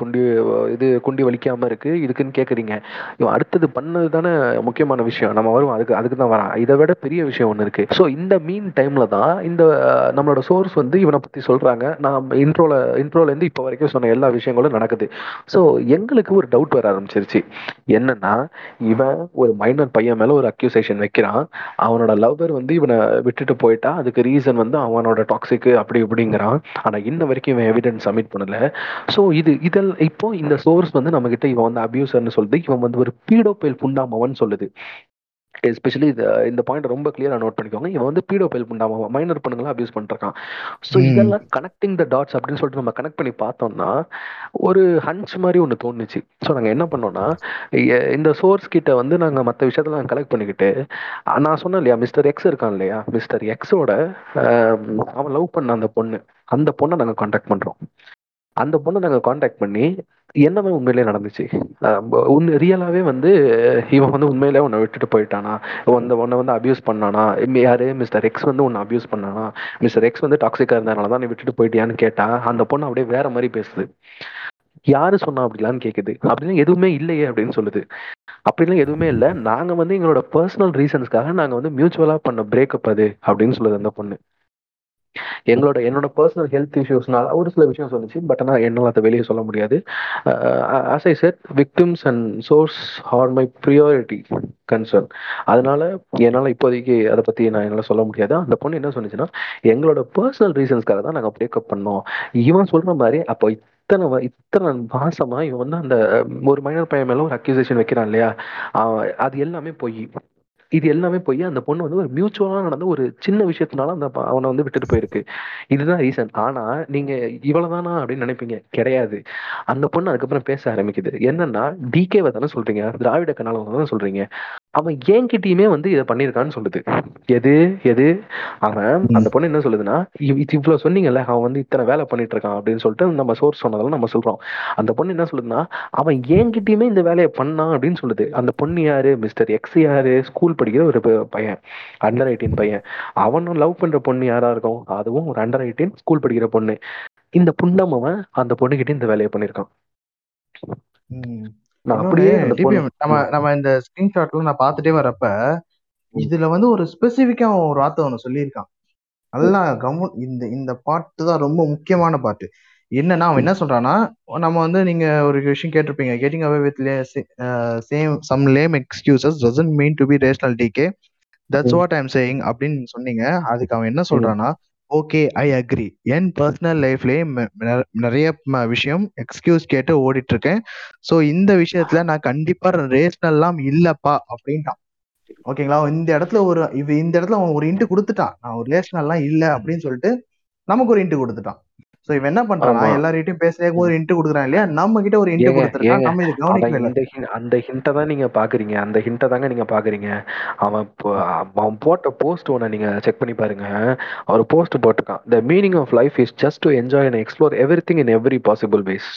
குண்டி வலிக்காம இருக்கு இதுக்குன்னு கேக்குறீங்க. அடுத்தது பண்ணது தானே முக்கியமான விஷயம், நம்ம வருவோம் அதுக்கு தான் வரான். இதை விட பெரிய விஷயம் ஒண்ணு இருக்கு. ஸோ இந்த மீன் டைம்ல தான் இந்த நம்மளோட சோர்ஸ் வந்து இவனை பத்தி சொல்றாங்க. நான் இன்ட்ரோல இருந்து இப்ப வரைக்கும் சொன்ன எல்லா விஷயங்களும் நடக்குது. ஸோ எங்களுக்கு ஒரு டவுட் வர ஆரம்பிச்சிருச்சு. என்னன்னா, இவன் ஒரு மைனர் பையன் மேல ஒரு அக்யூசேஷன் வைக்கிறான், அவனோட லவ்வர் வந்து இவனை விட்டுட்டு போயிட்டா அதுக்கு ரீசன் வந்து அவனோட டாக்ஸிக்கு அப்படி இப்படிங்கிறான். ஆனா இன்ன வரைக்கும் இவன் எவிடன்ஸ் சப்மிட் பண்ணல. ஸோ இதெல்லாம் இப்போ இந்த சோர்ஸ் வந்து நம்ம கிட்ட இவன் வந்து அபியூசர்னு சொல்லுது, இவன் வந்து ஒரு பீடோபேல் புண்டாமவன் சொல்லுது. எஸ்பெஷலி இந்த பாயிண்ட் ரொம்ப கிளியரா நோட் பண்ணிக்கோங்க, இவன் வந்து பீடோபைல் பண்ணாம மைனர் பொண்ணுங்களா அபியூஸ் பண்ணிருக்கான். ஸோ இதெல்லாம் கனெக்டிங் த டாட்ஸ் அப்படின்னு சொல்லிட்டு நம்ம கனெக்ட் பண்ணி பார்த்தோம்னா ஒரு ஹன்ச் மாதிரி ஒன்று தோணுச்சு. ஸோ நாங்கள் என்ன பண்ணோம்னா, இந்த சோர்ஸ் கிட்ட வந்து நாங்கள் மற்ற விஷயத்தெல்லாம் கலெக்ட் பண்ணிக்கிட்டு, நான் சொன்னேன் இல்லையா மிஸ்டர் எக்ஸ் இருக்கான் இல்லையா, மிஸ்டர் எக்ஸோட அவன் லவ் பண்ண அந்த பொண்ணை நாங்கள் கான்டாக்ட் பண்ணுறோம். அந்த பொண்ணை நாங்கள் கான்டாக்ட் பண்ணி என்னமே உண்மையிலே நடந்துச்சு, உன் ரியலாகவே வந்து இவன் வந்து உண்மையிலே உன்னை விட்டுட்டு போயிட்டானா, உன்னை வந்து அப்யூஸ் பண்ணானா, யாரு மிஸ்டர் எக்ஸ் வந்து உன்னை அப்யூஸ் பண்ணானா, மிஸ்டர் எக்ஸ் வந்து டாக்ஸிக்காக இருந்தனால தான் நீ விட்டுட்டு போயிட்டியான்னு கேட்டா அந்த பொண்ணு அப்படியே வேற மாதிரி பேசுது. யாரு சொன்னா அப்படிலான்னு கேட்குது. அப்படிலாம் எதுவுமே இல்லையே அப்படின்னு சொல்லுது. அப்படிலாம் எதுவுமே இல்லை, நாங்கள் வந்து எங்களோட பர்சனல் ரீசன்ஸ்க்காக நாங்கள் வந்து மியூச்சுவலாக பண்ண பிரேக்கப் அது அப்படின்னு சொல்லுது அந்த பொண்ணு. என்னோட பர்சனல் ஹெல்த் இஷ்யூஸ்னால ஒரு சில விஷயம் சொல்லிச்சு, பட் ஆனால் என்னால் அதை வெளியே சொல்ல முடியாது. As I said, victims and source are my priority concern. அதனால என்னால் இப்போதைக்கு அதை பற்றி நான் என்னால் சொல்ல முடியாது. அந்த பொண்ணு என்ன சொன்னிச்சுன்னா, எங்களோட பர்சனல் ரீசன்ஸ்க்காக தான் நாங்கள் பிரேக்கப் பண்ணோம். இவன் சொல்கிற மாதிரி அப்போ இத்தனை மாசமா இவன் வந்து அந்த ஒரு மைனர் பையன் மேலே ஒரு அக்யூசேஷன் வைக்கிறான் இல்லையா, அது எல்லாமே போய் இது எல்லாமே போய் அந்த பொண்ணு வந்து ஒரு மியூச்சுவலா நடந்த ஒரு சின்ன விஷயத்தினால அந்த அவனை வந்து விட்டுட்டு போயிருக்கு. இதுதான் ரீசன். ஆனா நீங்க இவ்வளவுதானா அப்படின்னு நினைப்பீங்க, கிடையாது. அந்த பொண்ணு அதுக்கப்புறம் பேச ஆரம்பிக்குது. என்னன்னா, டிகேவை தானே சொல்றீங்க, திராவிட கண்ணாளன் தானே சொல்றீங்க, அவன் என்கிட்டயுமே வந்து இதை பண்ணியிருக்கான்னு சொல்லுது. எது அவன் அந்த பொண்ணு என்ன சொல்லுதுன்னா, இவ்வளவு சொன்னீங்கல்ல அவன் வந்து இத்தனை வேலை பண்ணிட்டு இருக்கான் அப்படின்னு சொல்லிட்டு நம்ம சோர்ஸ் சொன்னதெல்லாம் நம்ம சொல்றோம். அந்த பொண்ணு என்ன சொல்லுதுன்னா, அவன் என்கிட்டயுமே இந்த வேலையை பண்ணான் அப்படின்னு சொல்லுது. அந்த பொண்ணு யாரு, மிஸ்டர் எக்ஸ் யாரு, ஸ்கூல் படிக்கிற ஒரு பையன், அண்டர் 18 பையன். அவனும் லவ் பண்ற பொண்ணு யாரா இருக்கும், அதுவும் ஒரு அண்டர் 18 ஸ்கூல் படிக்கிற பொண்ணு. இந்த புண்டம் அவன் அந்த பொண்ணுகிட்ட இந்த வேலையை பண்ணிருக்கான். நம்ம இந்த ஸ்கிரீன்ஷாட்ல நான் பாத்துட்டே வரப்ப இதுல வந்து ஒரு ஸ்பெசிபிக்கா ஒரு வார்த்தை ஒன்று சொல்லியிருக்கான். அதெல்லாம் கவனம், இந்த பாட்டு தான் ரொம்ப முக்கியமான பாட்டு. என்னன்னா, அவன் என்ன சொல்றான்னா, நம்ம வந்து நீங்க ஒரு விஷயம் கேட்டிருப்பீங்க, getting away with same some lame excuses doesn't mean to be rational டிகே, that's what I am saying அப்படின்னு சொன்னீங்க. அதுக்கு அவன் என்ன சொல்றான்னா, ஓகே ஐ அக்ரி, என் பர்சனல் லைஃப்லயே நிறைய விஷயம் எக்ஸ்கியூஸ் கேட்டு ஓடிட்டு இருக்கேன். ஸோ இந்த விஷயத்துல நான் கண்டிப்பா ரேஷனல்லாம் இல்லப்பா அப்படின்ட்டான். ஓகேங்களா, இந்த இடத்துல அவன் ஒரு இன்ட்டு கொடுத்துட்டான், நான் ஒரு ரேஷனல்லாம் இல்லை அப்படின்னு சொல்லிட்டு நமக்கு ஒரு இன்ட்டு கொடுத்துட்டான். சோ இவன் என்ன பண்றான், எல்லார்கிட்டயும் பேசுறதுக்கு ஒரு இன்ட்டு கொடுக்குறான் இல்லையா, நம்ம கிட்ட ஒரு இன்ட்டு கொடுத்துட்டான், நம்ம இது கவனிக்கல. அந்த ஹிண்டை தான் நீங்க பாக்குறீங்க, அவன் போட்ட போஸ்ட் ஒண்ண நீங்க செக் பண்ணி பாருங்க. அவர் போஸ்ட் போட்டிருக்கான், the meaning of life is just to enjoy and explore everything in every possible ways.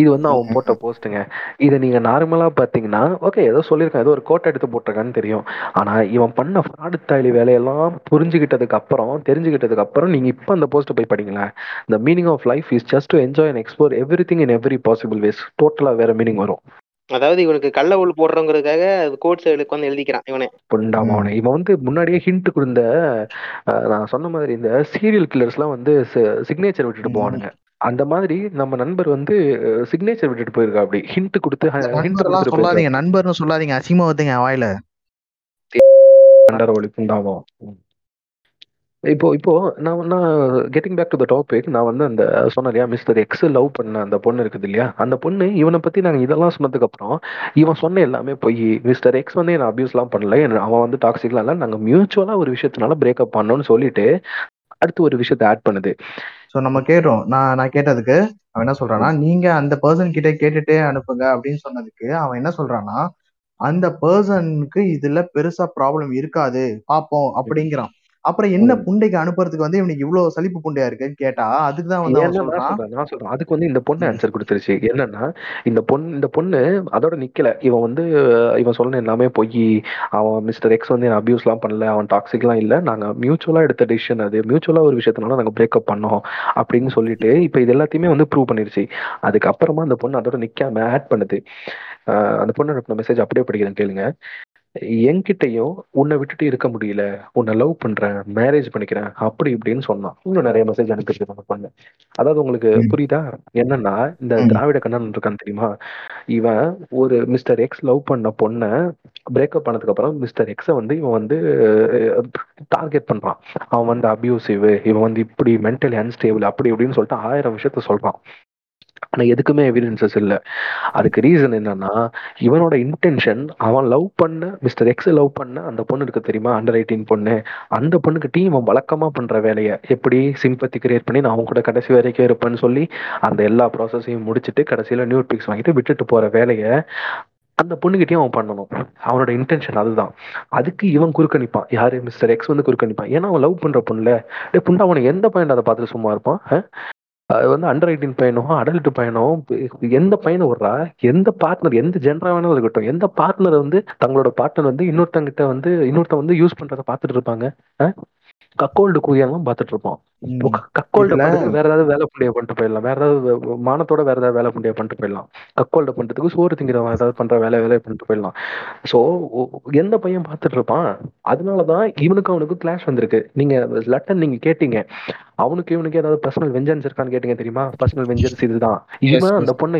இது வந்து அவன் போட்ட போஸ்ட்டுங்க. இதை நீங்க நார்மலா பாத்தீங்கன்னா, ஓகே ஏதோ சொல்லியிருக்கான், ஏதோ ஒரு கோட்டை எடுத்து போட்டிருக்கான்னு தெரியும். ஆனா இவன் பண்ண ஃப்ராடு தாலி வேலையெல்லாம் தெரிஞ்சுக்கிட்டதுக்கு அப்புறம் நீங்க இப்ப அந்த போஸ்ட் போய் படிங்களேன். The meaning of life is just to enjoy and explore everything in every possible ways. Totally வேற மீனிங் வரும். அதாவது இவனுக்கு கள்ள ஊழல் போடுறவங்கிறதுக்காக கோட் சைடுக்கு வந்து எழுதிக்கிறான் இவனே, புண்டாம அவனை. இவன் வந்து முன்னாடியே ஹிண்ட் கொடுத்த, நான் சொன்ன மாதிரி இந்த சீரியல் கில்லர்ஸ்லாம் வந்து சிக்னேச்சர் விட்டுட்டு போவானுங்க. அந்த மாதிரி நம்ம நண்பர் வந்து சிக்னேச்சர் விட்டுட்டு போயிருக்கா, அப்படி ஹிண்ட் கொடுத்து சொல்லாதீங்க நண்பர்னு சொல்லாதீங்க, அசிமா வந்துங்க வாயில கண்டரோலி புண்டாமம். இப்போ நான் getting back to the topic, நான் வந்து அந்த சொன்னேன் இல்லையா மிஸ்டர் எக்ஸ் லவ் பண்ண அந்த பொண்ணு இருக்குது இல்லையா, அந்த பொண்ணு இவனை பற்றி நாங்கள் இதெல்லாம் சொன்னதுக்கப்புறம் இவன் சொன்ன எல்லாமே போய் மிஸ்டர் எக்ஸ் வந்து என்னை அப்யூஸ்லாம் பண்ணல, அவன் வந்து டாக்ஸிக்லாம் இல்லை, நாங்கள் மியூச்சுவலாக ஒரு விஷயத்தினால பிரேக்கப் பண்ணோன்னு சொல்லிட்டு அடுத்து ஒரு விஷயத்தை ஆட் பண்ணுது. ஸோ நம்ம கேட்டோம், நான் கேட்டதுக்கு அவன் என்ன சொல்கிறான்னா, நீங்கள் அந்த பர்சன் கிட்டே கேட்டுட்டே அனுப்புங்க அப்படின்னு சொன்னதுக்கு அவன் என்ன சொல்கிறான்னா, அந்த பர்சனுக்கு இதில் பெருசாக ப்ராப்ளம் இருக்காது பார்ப்போம் அப்படிங்கிறான். அப்புறம் என்ன புண்டைக்கு அனுப்புறதுக்கு வந்து இவனுக்கு இவ்வளவு சலிப்பு புண்டையா இருக்குன்னு கேட்டா அதுக்குதான் வந்து நான் சொல்றேன், அதுக்கு வந்து இந்த பொண்ணு ஆன்சர் கொடுத்துருச்சு. என்னன்னா, இந்த பொண்ணு அதோட நிக்கல, இவன் சொன்ன எல்லாமே போய் அவன் மிஸ்டர் எக்ஸ் வந்து என்ன அபியூஸ் எல்லாம் பண்ணல, அவன் டாக்ஸிக் எல்லாம் இல்ல, நாங்க மியூச்சுவலா எடுத்த டிசிஷன், அது மியூச்சுவலா ஒரு விஷயத்தினால நாங்க பிரேக்அப் பண்ணோம் அப்படின்னு சொல்லிட்டு இப்ப இது எல்லாத்தையுமே வந்து ப்ரூவ் பண்ணிருச்சு. அதுக்கப்புறமா அந்த பொண்ணு அதோட நிக்காம ஆட் பண்ணுது. அந்த பொண்ணு மெசேஜ் அப்படியே படிக்கிறேன் கேளுங்க. என்கிட்டயும் உன்னை விட்டுட்டு இருக்க முடியல, உன்னை லவ் பண்றேன், மேரேஜ் பண்ணிக்கிறேன் அப்படி இப்படின்னு சொன்னான். இன்னும் நிறைய மெசேஜ் அனுப்பிட்டு நம்ம பண்ண. அதாவது உங்களுக்கு புரியுதா என்னன்னா, இந்த திராவிட கண்ணன் இருக்கான்னு தெரியுமா, இவன் ஒரு மிஸ்டர் எக்ஸ் லவ் பண்ண பொண்ணை பிரேக்கப் பண்ணதுக்கு அப்புறம் மிஸ்டர் எக்ஸை வந்து இவன் வந்து டார்கெட் பண்றான். அவன் வந்து அபியூசிவ், இவன் வந்து இப்படி மென்டலி அன்ஸ்டேபிள் அப்படி இப்படின்னு சொல்லிட்டு 1000 விஷயத்த சொல்றான். ஆனா எதுக்குமே எவிடன்சஸ் இல்ல. அதுக்கு ரீசன் என்னன்னா, இவனோட இன்டென்ஷன் அவன் லவ் பண்ண மிஸ்டர் எக்ஸ் லவ் பண்ண அந்த பொண்ணு இருக்கு தெரியுமா, அண்டர் 18 பொண்ணு, அந்த பொண்ணுக்கு டீம் அவன் வழக்கமா பண்ற வேலையை எப்படி சிம்பத்தி கிரியேட் பண்ணி நான் அவங்க கூட கடைசி வரைக்கும் இருப்பேன்னு சொல்லி அந்த எல்லா ப்ராசஸையும் முடிச்சுட்டு கடைசியில நியூட் பிக்ஸ் வாங்கிட்டு விட்டுட்டு போற வேலையை அந்த பொண்ணுகிட்டையும் அவன் பண்ணணும். அவனோட இன்டென்ஷன் அதுதான். அதுக்கு இவன் குறுக்கணிப்பான். யாரு? மிஸ்டர் எக்ஸ் வந்து குறுக்கணிப்பான். ஏன்னா அவன் லவ் பண்ற பொண்ணுல புண்டா அவனுக்கு எந்த பாயிண்ட் அதை பார்த்துட்டு சும்மா இருப்பான். அது வந்து அண்டர் 18 பையனும் அடல்ட் பையனும் எந்த பையனும் விடுறா, எந்த பார்ட்னர் எந்த ஜென்ரா வேணாலும் இருக்கட்டும், எந்த பார்ட்னர் வந்து தங்களோட பார்ட்னர் வந்து இன்னொருத்தங்கிட்ட வந்து இன்னொருத்த வந்து யூஸ் பண்றத பாத்துட்டு இருப்பாங்க. கக்கோல்டு கூதியாலும் பாத்துட்டு இருப்பான். கக்கோல்டு வேற ஏதாவது வேலை புண்டைய பண்ணிட்டு போயிடலாம், வேற ஏதாவது மானத்தோட வேற ஏதாவது வேலை புண்டைய பண்ணிட்டு போயிடலாம். கக்கோல்டு பண்றதுக்கு சோறு திங்கிறவன் ஏதாவது பண்ற வேலையை பண்ணிட்டு போயிடலாம். சோ எந்த பையன் பாத்துட்டு இருப்பான். அதனாலதான் இவனுக்கு அவனுக்கு கிளாஷ் வந்திருக்கு. நீங்க லட்டன் நீங்க கேட்டீங்க அவனுக்கு இவனுக்கு ஏதாவது பர்சனல் வெஞ்சன்ஸ் இருக்கான்னு கேட்டீங்க தெரியுமா. பர்சனல் வெஞ்சன்ஸ் இதுதான். இவன் அந்த பொண்ணை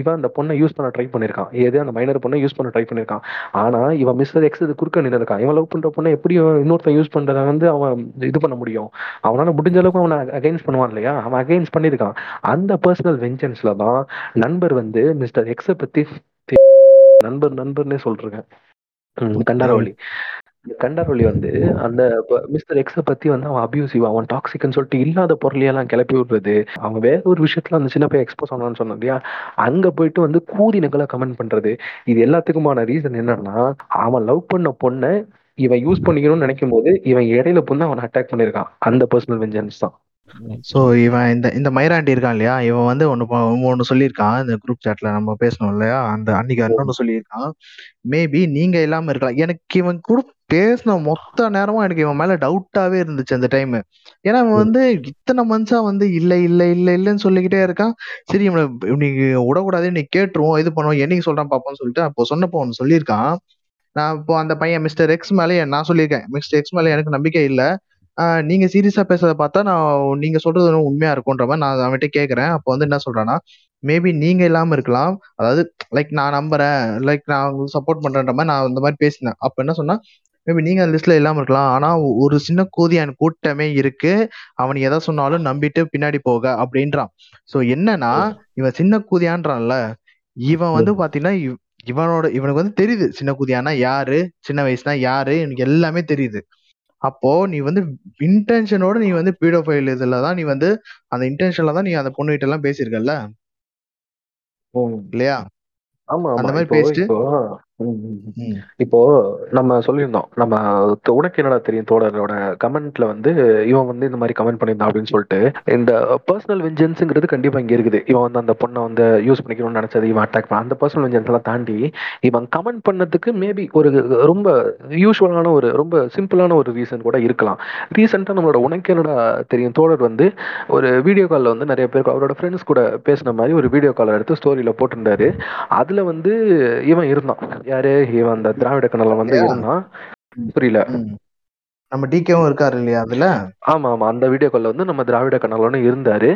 இவன் அந்த பொண்ணை யூஸ் பண்ண ட்ரை பண்ணிருக்கான். ஏதோ அந்த மைனர் பொண்ணை யூஸ் பண்ண ட்ரை பண்ணிருக்கான். ஆனா இவன் மிஸ்டர் எக்ஸ் இது குறுக்க நின்றுருக்கான். இவன் லவ் பண்ற பொண்ணை எப்படி இன்னொருத்த யூஸ் பண்றத வந்து அவன் இது பண்ண முடியும். அவனால முடிஞ்ச அளவுக்கு அவனை அகைன்ஸ்ட் பண்ணுவான் இல்லையா, அவன் அகைன்ஸ்ட் பண்ணிருக்கான். அந்த பர்சனல் வெஞ்சன்ஸ்ல தான் நண்பர் வந்து மிஸ்டர் எக்ஸ பத்தி நண்பர்னே சொல்றேன். கண்டாரவழி கண்டாரவழி வந்து அந்த மிஸ்டர் எக்ஸ பத்தி வந்து அவன் அபியூசிவ், அவன் டாக்ஸிக்னு சொல்லிட்டு இல்லாத பொருளையெல்லாம் கிளப்பி விடுறது. அவன் வேற ஒரு விஷயத்துல அந்த சின்ன பையன் எக்ஸ்போஸ் ஆனான்னு சொன்னான் இல்லையா, அங்க போயிட்டு வந்து கூதினக்களா கமெண்ட் பண்றது. இது எல்லாத்துக்குமான ரீசன் என்னன்னா, அவன் லவ் பண்ண பொண்ணை இவன் யூஸ் பண்ணிக்கணும்னு நினைக்கும் போது இவன் இடையில போய் அவனை அட்டாக் பண்ணிருக்கான். அந்த பர்சனல் வெஞ்சன்ஸ் தான். ஸோ இவன் இந்த மைராண்டி இருக்கான் இல்லையா, இவன் வந்து ஒன்று சொல்லியிருக்கான் இந்த குரூப் சாட்ல நம்ம பேசணும் இல்லையா, அந்த அன்னைக்கு இன்னொன்று சொல்லியிருக்கான், மேபி நீங்கள் இல்லாமல் இருக்கலாம். எனக்கு இவன் கூட பேசின மொத்த நேரமும் எனக்கு இவன் மேலே டவுட்டாகவே இருந்துச்சு அந்த டைமு. ஏன்னா இவன் வந்து இத்தனை மனுஷா வந்து இல்லை இல்லை இல்லை இல்லைன்னு சொல்லிக்கிட்டே இருக்கான். சரி இவனை இன்னைக்கு விடக்கூடாது, இன்னைக்கு கேட்டுருவோம், இது பண்ணுவோம், என்னைக்கு சொல்கிறான் பார்ப்போம்னு சொல்லிட்டு அப்போ சொன்னப்போ ஒன்று சொல்லியிருக்கான். நான் இப்போ அந்த பையன் மிஸ்டர் எக்ஸ் மேலே நான் சொல்லியிருக்கேன், மிஸ்டர் எக்ஸ் மேலே எனக்கு நம்பிக்கை இல்லை, நீங்க சீரியஸா பேசுறத பார்த்தா நான் நீங்க சொல்றது உண்மையா இருக்கும்ன்ற மாதிரி நான் அவன்கிட்ட கேட்கறேன். அப்போ வந்து என்ன சொல்றேன்னா, மேபி நீங்க இல்லாம இருக்கலாம், அதாவது லைக் நான் நம்புறேன், லைக் நான் உங்களுக்கு சப்போர்ட் பண்றேன்ற மாதிரி நான் இந்த மாதிரி பேசினேன். அப்ப என்ன சொன்னா, மேபி நீங்க அந்த லிஸ்ட்ல இல்லாம இருக்கலாம், ஆனா ஒரு சின்ன கூதியான கூட்டமே இருக்கு, அவன் எதை சொன்னாலும் நம்பிட்டு பின்னாடி போக அப்படின்றான். ஸோ என்னன்னா, இவன் சின்ன கூதியான்றான்ல, இவன் வந்து பாத்தீங்கன்னா இவனுக்கு வந்து தெரியுது சின்ன கூதியானா யாரு, சின்ன வயசுனா யாரு, இவனுக்கு எல்லாமே தெரியுது. அப்போ நீ வந்து இன்டென்ஷனோட நீ வந்து பீடோஃபைல் இதுலதான் நீ வந்து அந்த இன்டென்ஷன்ல தான் நீ அந்த பொண்ணுகிட்ட எல்லாம் பேசியிருக்கல இல்லையா, அந்த மாதிரி பேசிட்டு. இப்போ நம்ம சொல்லியிருந்தோம், நம்ம உனக்கு என்னடா தெரியும் தோழரோட கமெண்ட்ல வந்து இவன் வந்து இந்த மாதிரி கமெண்ட் பண்ணியிருந்தான் அப்படின்னு சொல்லிட்டு. இந்த பர்சனல் வெஞ்சன்ஸுங்கிறது கண்டிப்பா இங்க இருக்குது. இவன் வந்து அந்த பொண்ணை வந்து யூஸ் பண்ணிக்கணும்னு நினைச்சது இவன் அட்டாக் பண்ண. அந்த பர்சனல் வெஞ்சன்ஸ் எல்லாம் தாண்டி இவன் கமெண்ட் பண்ணதுக்கு மேபி ஒரு ரொம்ப யூஸ்வலான ஒரு ரொம்ப சிம்பிளான ஒரு ரீசன் கூட இருக்கலாம். ரீசெண்டா நம்மளோட உனக்கு என்னடா தெரியும் தோழர் வந்து ஒரு வீடியோ காலில் வந்து நிறைய பேர் அவரோட ஃப்ரெண்ட்ஸ் கூட பேசின மாதிரி ஒரு வீடியோ காலை எடுத்து ஸ்டோரியில போட்டிருந்தாரு. அதுல வந்து இவன் இருந்தான். யாரு? இவன் அந்த திராவிட கண்ணால வந்து இருந்தான். புரியல, நம்ம டிகேவும் இருக்காரு இல்லையா அதுல. ஆமா ஆமா, அந்த வீடியோ கால்ல வந்து நம்ம திராவிட கண்ணாலன்னு இருந்தாரு.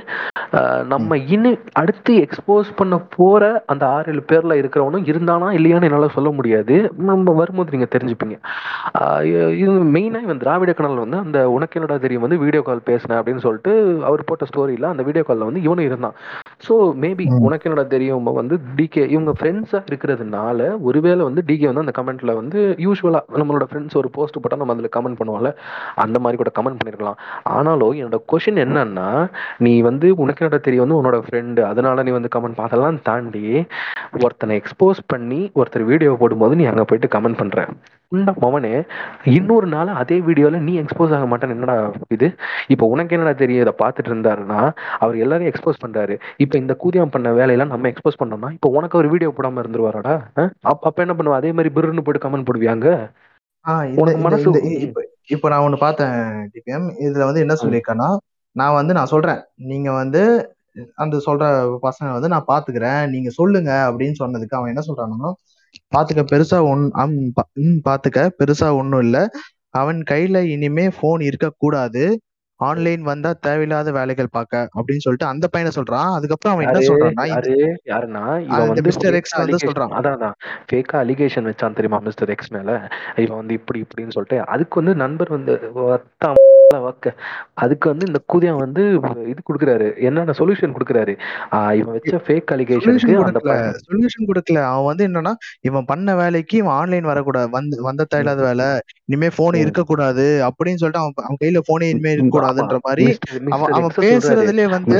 நம்ம இன்னும் அடுத்து எக்ஸ்போஸ் பண்ண போற அந்த 6-7 பேர்ல இருக்கிறவனும் இருந்தானா இல்லையான்னு என்னால சொல்ல முடியாது. நம்ம வரும்போது நீங்க தெரிஞ்சுப்பீங்க. இது மெயினா இவன் திராவிட கண்ணால வந்து அந்த உனக்கு என்னடா தெரியும் வந்து வீடியோ கால் பேசினேன் அப்படின்னு சொல்லிட்டு அவர் போட்ட ஸ்டோரியில அந்த வீடியோ கால்ல வந்து இவனும் இருந்தான். ஸோ மேபி உனக்கு என்னடா தெரியும் வந்து டிகே இவங்க ஃப்ரெண்ட்ஸா இருக்கிறதுனால ஒருவேளை வந்து டிகே வந்து அந்த கமெண்ட்ல வந்து யூஸ்வலா நம்மளோட ஃப்ரெண்ட்ஸ் ஒரு போஸ்ட் போட்டா நம்ம அதுல கமெண்ட் பண்ணுவோம், அந்த மாதிரி கூட கமெண்ட் பண்ணிருக்கலாம். ஆனாலும் என்னோட क्वेश्चन என்னன்னா, நீ வந்து உனக்கு என்னடா தெரியும் வந்து உன்னோட ஃப்ரெண்ட், அதனால நீ வந்து கமெண்ட் பார்த்தலாம் தாண்டி ஒருத்தனை எக்ஸ்போஸ் பண்ணி ஒருத்தர் வீடியோ போடும்போது நீ அங்க போயிட்டு கமெண்ட் பண்ற. உண்டா மவனே, இன்னொரு நாள் அதே வீடியோல நீ எக்ஸ்போஸ் ஆக மாட்டேன்னு என்னடா இது? இப்போ உனக்கு என்னடா தெரியும் இதை பார்த்துட்டு இருந்தாருன்னா அவர் எல்லாரையும் எக்ஸ்போஸ் பண்றாரு. இப்போ இந்த கூதியம் பண்ண வேலையெல்லாம் நம்ம எக்ஸ்போஸ் பண்ணோம்னா இப்போ உனக்கு ஒரு வீடியோ போடாம இருந்துருவாராடா? அப்ப என்ன பண்ணுவ? அதே மாதிரி பிர்ன்னு போயிட்டு கமெண்ட் போடுவியாங்க உனக்கு மனசு. இப்போ நான் ஒன்று பார்த்தேன் டிபிஎம், இதில் வந்து என்ன சொல்லியிருக்கேன்னா, நான் சொல்கிறேன், நீங்கள் வந்து அந்த சொல்கிற பசங்க வந்து நான் பார்த்துக்கிறேன், நீங்கள் சொல்லுங்கள் அப்படின்னு சொன்னதுக்கு அவன் என்ன சொல்கிறான்னா, பாத்துக்க பெருசா ஒன்னும் இல்லை. அவன் கையில இனிமே போன் இருக்க கூடாது, ஆன்லைன் வந்தா தேவையில்லாத வேலைகள் பாக்க அப்படின்னு சொல்லிட்டு அந்த பையனை சொல்றான். அதுக்கப்புறம் அவன் என்ன சொல்றான், மிஸ்டர் எக்ஸ் வந்து சொல்றான், அதான் ஃபேக்கா அலிகேஷன் வச்சான் தெரியுமா மிஸ்டர் எக்ஸ் மேல, இவன் வந்து இப்படி இப்படின்னு சொல்லிட்டு. அதுக்கு வந்து நண்பர் வந்து அதுக்கு வந்து இந்த கூதியா வந்து இது குடுக்குறாரு, என்னன்னா சொல்யூஷன் குடுக்குறாரு. இவன் வச்ச ஃபேக் அலிகேஷனுக்கு சொல்யூஷன் கொடுக்கல. அவன் வந்து என்னன்னா இவன் பண்ண வேலைக்கு இவன் ஆன்லைன் வரக்கூடாது, வந்த தேவையில்லாத வேலை, இனிமே போன் இருக்க கூடாது அப்படின்னு சொல்லிட்டு அவன் கையில போனே இனிமே இருக்க கூடாதுன்ற மாதிரி அவன் பேசுறதுலயே வந்து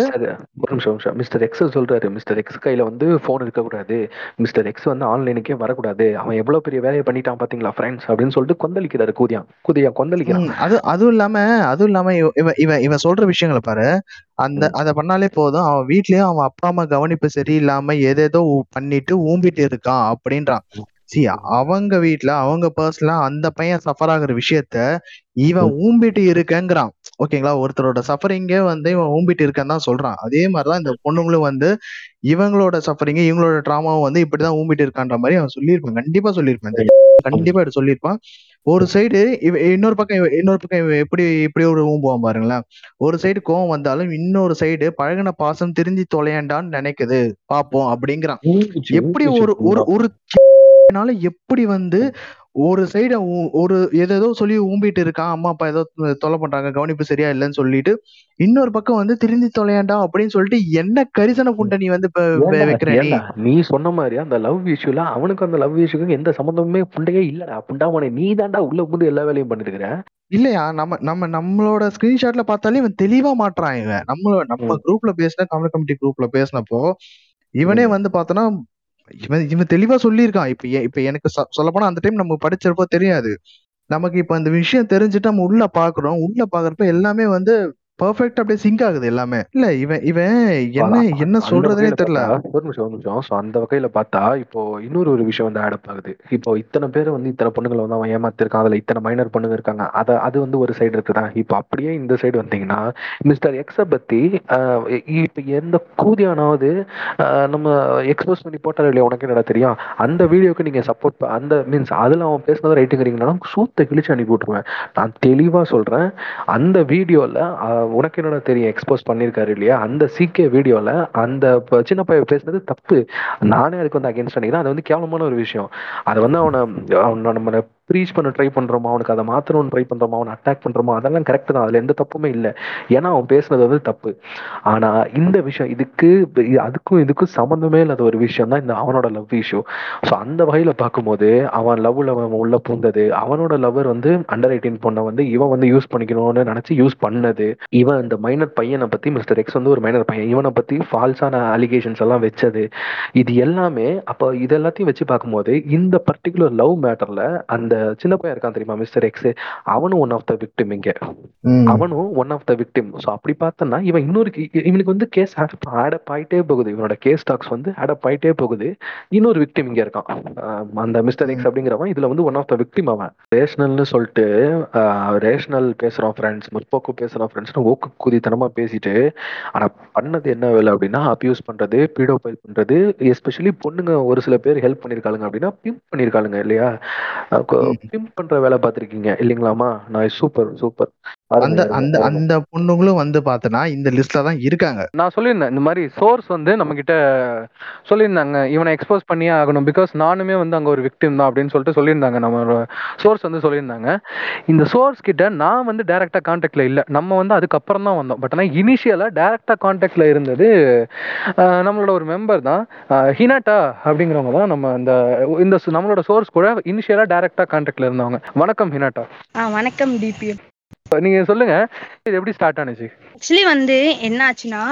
மிஸ்டர் எக்ஸ் சொல்றாரு, மிஸ்டர் எக்ஸ் கையில வந்து போன் இருக்க கூடாது, மிஸ்டர் எக்ஸ் வந்து ஆன்லைனுக்கே வரக்கூடாது, அவன் எவ்வளவு பெரிய வேலையை பண்ணிட்டான் பாத்தீங்களா ஃப்ரெண்ட்ஸ் அப்படின்னு சொல்லிட்டு கொந்தளிக்கிறாரு கூதியா கொந்தளிக்கிறான். அதுவும் இல்லாம இவன் சொல்ற விஷயங்களை பாரு, அத பண்ணாலே போதும் அவன் வீட்லயும் அவன் அப்பா அம்மா கவனிப்பு சரியில்லாம ஏதேதோ பண்ணிட்டு ஊம்பிட்டு இருக்கான் அப்படின்றான். சி, அவங்க வீட்டுல அவங்க பர்சனலா அந்த பையன் சஃபர் ஆகுற விஷயத்த இவன் ஊம்பிட்டு இருக்கங்கிறான். ஓகேங்களா, ஒருத்தரோட சஃபரிங்கே வந்து இவன் ஊம்பிட்டு இருக்கன்னு தான் சொல்றான். அதே மாதிரிதான் இந்த பொண்ணுங்களும் வந்து இவங்களோட சஃபரிங்க இவங்களோட டிராமாவும் வந்து இப்படிதான் ஊம்பிட்டு இருக்கான்ற மாதிரி அவன் சொல்லியிருப்பான். கண்டிப்பா சொல்லியிருப்பான். ஒரு சைடு இன்னொரு பக்கம் இப்படி ஒரு ஊம்புவான் பாருங்களேன். ஒரு சைடு கோவம் வந்தாலும் இன்னொரு சைடு பழகின பாசம் திரிஞ்சு தொலையாண்டான்னு நினைக்குது பாப்போம் அப்படிங்கிறான். எப்படி ஒருனால எப்படி வந்து ஒரு சைடு ஒரு ஏதோ சொல்லி ஊம்பிட்டு இருக்கான், அம்மா அப்பா ஏதோ தொலை பண்றாங்க, கவனிப்பு சரியா இல்லைன்னு சொல்லிட்டு, இன்னொரு பக்கம் வந்து திருந்தி தொலையாண்டா அப்படின்னு சொல்லிட்டு என்ன கரிசன புண்டை நீ வந்து வைக்கிறேன். நீ சொன்ன மாதிரி அந்த லவ் இஷ்யூல அவனுக்கு அந்த லவ் இஷ்யூக்கு எந்த சம்பந்தமுமே புண்டையே இல்லடா. புண்டா உனே நீ தாண்டா உள்ள புண்டு எல்லா வேலையும் பண்ணிருக்கிற இல்லையா. நம்மளோட ஸ்கிரீன்ஷாட்ல பார்த்தாலே இவன் தெளிவா மாட்டான். இவன் நம்ம குரூப்ல பேசின தமிழ் கமிட்டி குரூப்ல பேசினப்போ இவனே வந்து பார்த்தோன்னா இவன் தெளிவா சொல்லியிருக்கான். இப்ப எனக்கு சொல்ல போனா அந்த டைம் நமக்கு படிச்சிருப்போ தெரியாது. நமக்கு இப்ப அந்த விஷயம் தெரிஞ்சுட்டு நம்ம உள்ள பாக்குறோம். உள்ள பாக்குறப்ப எல்லாமே வந்து பெர்ஃபெக்ட் அப்படியே சிங்க் ஆகுது எல்லாமே. இல்ல இவன் என்ன சொல்றதுனே தெரியல. ஒரு நிமிஷம் அந்த வகையில பார்த்தா இப்போ இன்னொரு விஷயம் வந்து ஆட் ஆகுது. இப்போ இத்தனை பேர் வந்து இத்தனை பொண்ணுங்களை வந்து அவன் ஏமாத்திருக்கான், அதுல இத்தனை மைனர் பொண்ணுங்க இருக்காங்க. அது வந்து ஒரு சைடு இருக்குதான். இப்போ அப்படியே இந்த சைடு வந்தீங்கன்னா மிஸ்டர் எக்ஸ பத்தி இப்ப எந்த கூதியானாவது நம்ம எக்ஸ்போஸ் பண்ணி போட்டாரு இல்லையா, உனக்கு என்னடா தெரியும் அந்த வீடியோக்கு நீங்க சப்போர்ட் அந்த மீன்ஸ் அதுல அவன் பேசினதை ரைட்டுங்கிறீங்கன்னா சூத்த கிழிச்சு அனுப்பி விட்டுருவேன். நான் தெளிவா சொல்றேன், அந்த வீடியோல உனக்கு என்னடா தெரியும் எக்ஸ்போஸ் பண்ணிருக்காரு இல்லையா, அந்த சிகே வீடியோல அந்த சின்ன பையன் பேசுனது தப்பு, நானே அதுக்கு வந்து அகேன்ஸ்ட் பண்ணிக்கிறேன். அது வந்து கேவலமான ஒரு விஷயம். அது வந்து அவனை நம்ம ரீச் பண்ண ட்ரை பண்றோமா, அவனுக்கு அதை மாத்தணும்னு ட்ரை பண்றோமா, அவனை அட்டாக் பண்றோமா, அதெல்லாம் கரெக்ட் தான், அதுல எந்த தப்புமே இல்லை. ஏன்னா அவன் பேசுனது வந்து தப்பு. ஆனா இந்த விஷயம் இதுக்கும் சம்பந்தமே இல்லாத ஒரு விஷயம் தான் இந்த அவனோட லவ் இஷ்யூ. ஸோ அந்த வகையில பார்க்கும்போது அவன் லவ்ல உள்ள பூந்தது, அவனோட லவ்வர் வந்து அண்டர் 18 பொண்ணை வந்து இவன் வந்து யூஸ் பண்ணிக்கணும்னு நினைச்சு யூஸ் பண்ணது, இவன் இந்த மைனர் பையனை பத்தி மிஸ்டர் எக்ஸ் வந்து ஒரு மைனர் பையன் இவனை பத்தி ஃபால்ஸான அலிகேஷன்ஸ் எல்லாம் வச்சது, இது எல்லாமே. அப்போ இது எல்லாத்தையும் வச்சு பார்க்கும்போது இந்த பர்டிகுலர் லவ் மேட்டர்ல அந்த சின்ன பையன் இருக்கான் தெரியுமா மிஸ்டர் எக்ஸ், அவனும் ஒன் ஆஃப் த விக்டிம். இங்க அவனும் one of the victim. So அப்படி பார்த்தோம்னா இவன் இவனுக்கு வந்து கேஸ் ஆடப் ஆயிட்டே போகுது, இவனோட கேஸ் ஸ்டாக்ஸ் வந்து ஆடப் ஆயிட்டே போகுது. இன்னொரு விக்டிம் இங்க இருக்கான் அந்த மிஸ்டர் எக்ஸ் அப்படிங்கிறவன், இதுல வந்து ஒன் ஆஃப் த விக்டிம். அவன் ரேஷனல்னு சொல்லிட்டு ரேஷனல் பேசுறான் ஃப்ரெண்ட்ஸ், முற்போக்கு பேசுறான் ஃப்ரெண்ட்ஸ்னு ஓக்கு குதித்தனமா பேசிட்டு, ஆனா பண்ணது என்ன வேலை அப்படின்னா அபியூஸ் பண்றது, பீடோஃபைல் பண்றது, எஸ்பெஷலி பொண்ணுங்க ஒரு சில பேர் ஹெல்ப் பண்ணிருக்காளுங்க அப்படின்னா பிம்ப் பண்ணிருக்காளுங்க இல்லையா, பிம்ப் பண்ற வேலை பார்த்திருக்கீங்க இல்லீங்களாமா. நான் சூப்பர் அந்த பொண்ணுங்களும் வந்து பார்த்தனா இந்த லிஸ்ட்ல தான் இருக்காங்க. நான் சொல்லியிருந்தேன் இந்த மாதிரி சோர்ஸ் வந்து நம்ம கிட்ட சொல்லியிருந்தாங்க இவனை எக்ஸ்போஸ் பண்ணியே ஆகணும், பிகாஸ் நானுமே வந்து அங்கே ஒரு விக்டிம் தான் அப்படின்னு சொல்லிட்டு சொல்லியிருந்தாங்க. நம்ம சோர்ஸ் வந்து சொல்லியிருந்தாங்க. இந்த சோர்ஸ் கிட்ட நான் வந்து டேரக்டா கான்டாக்ட்ல இல்லை, நம்ம வந்து அதுக்கப்புறம் தான் வந்தோம். பட் ஆனால் இனிஷியலா டேரக்டா கான்டாக்ட்ல இருந்தது நம்மளோட ஒரு மெம்பர் தான், ஹினாட்டா அப்படிங்கிறவங்க தான் நம்ம இந்த நம்மளோட சோர்ஸ் கூட இனிஷியலா டேரக்டா கான்டாக்ட்ல இருந்தவங்க. வணக்கம் ஹினாட்டா. வணக்கம் டிபிஎம். நீங்க சொல்லுங்க இது எப்படி ஸ்டார்ட் ஆனது. ஆக்சுவலி வந்து என்ன ஆச்சுன்னா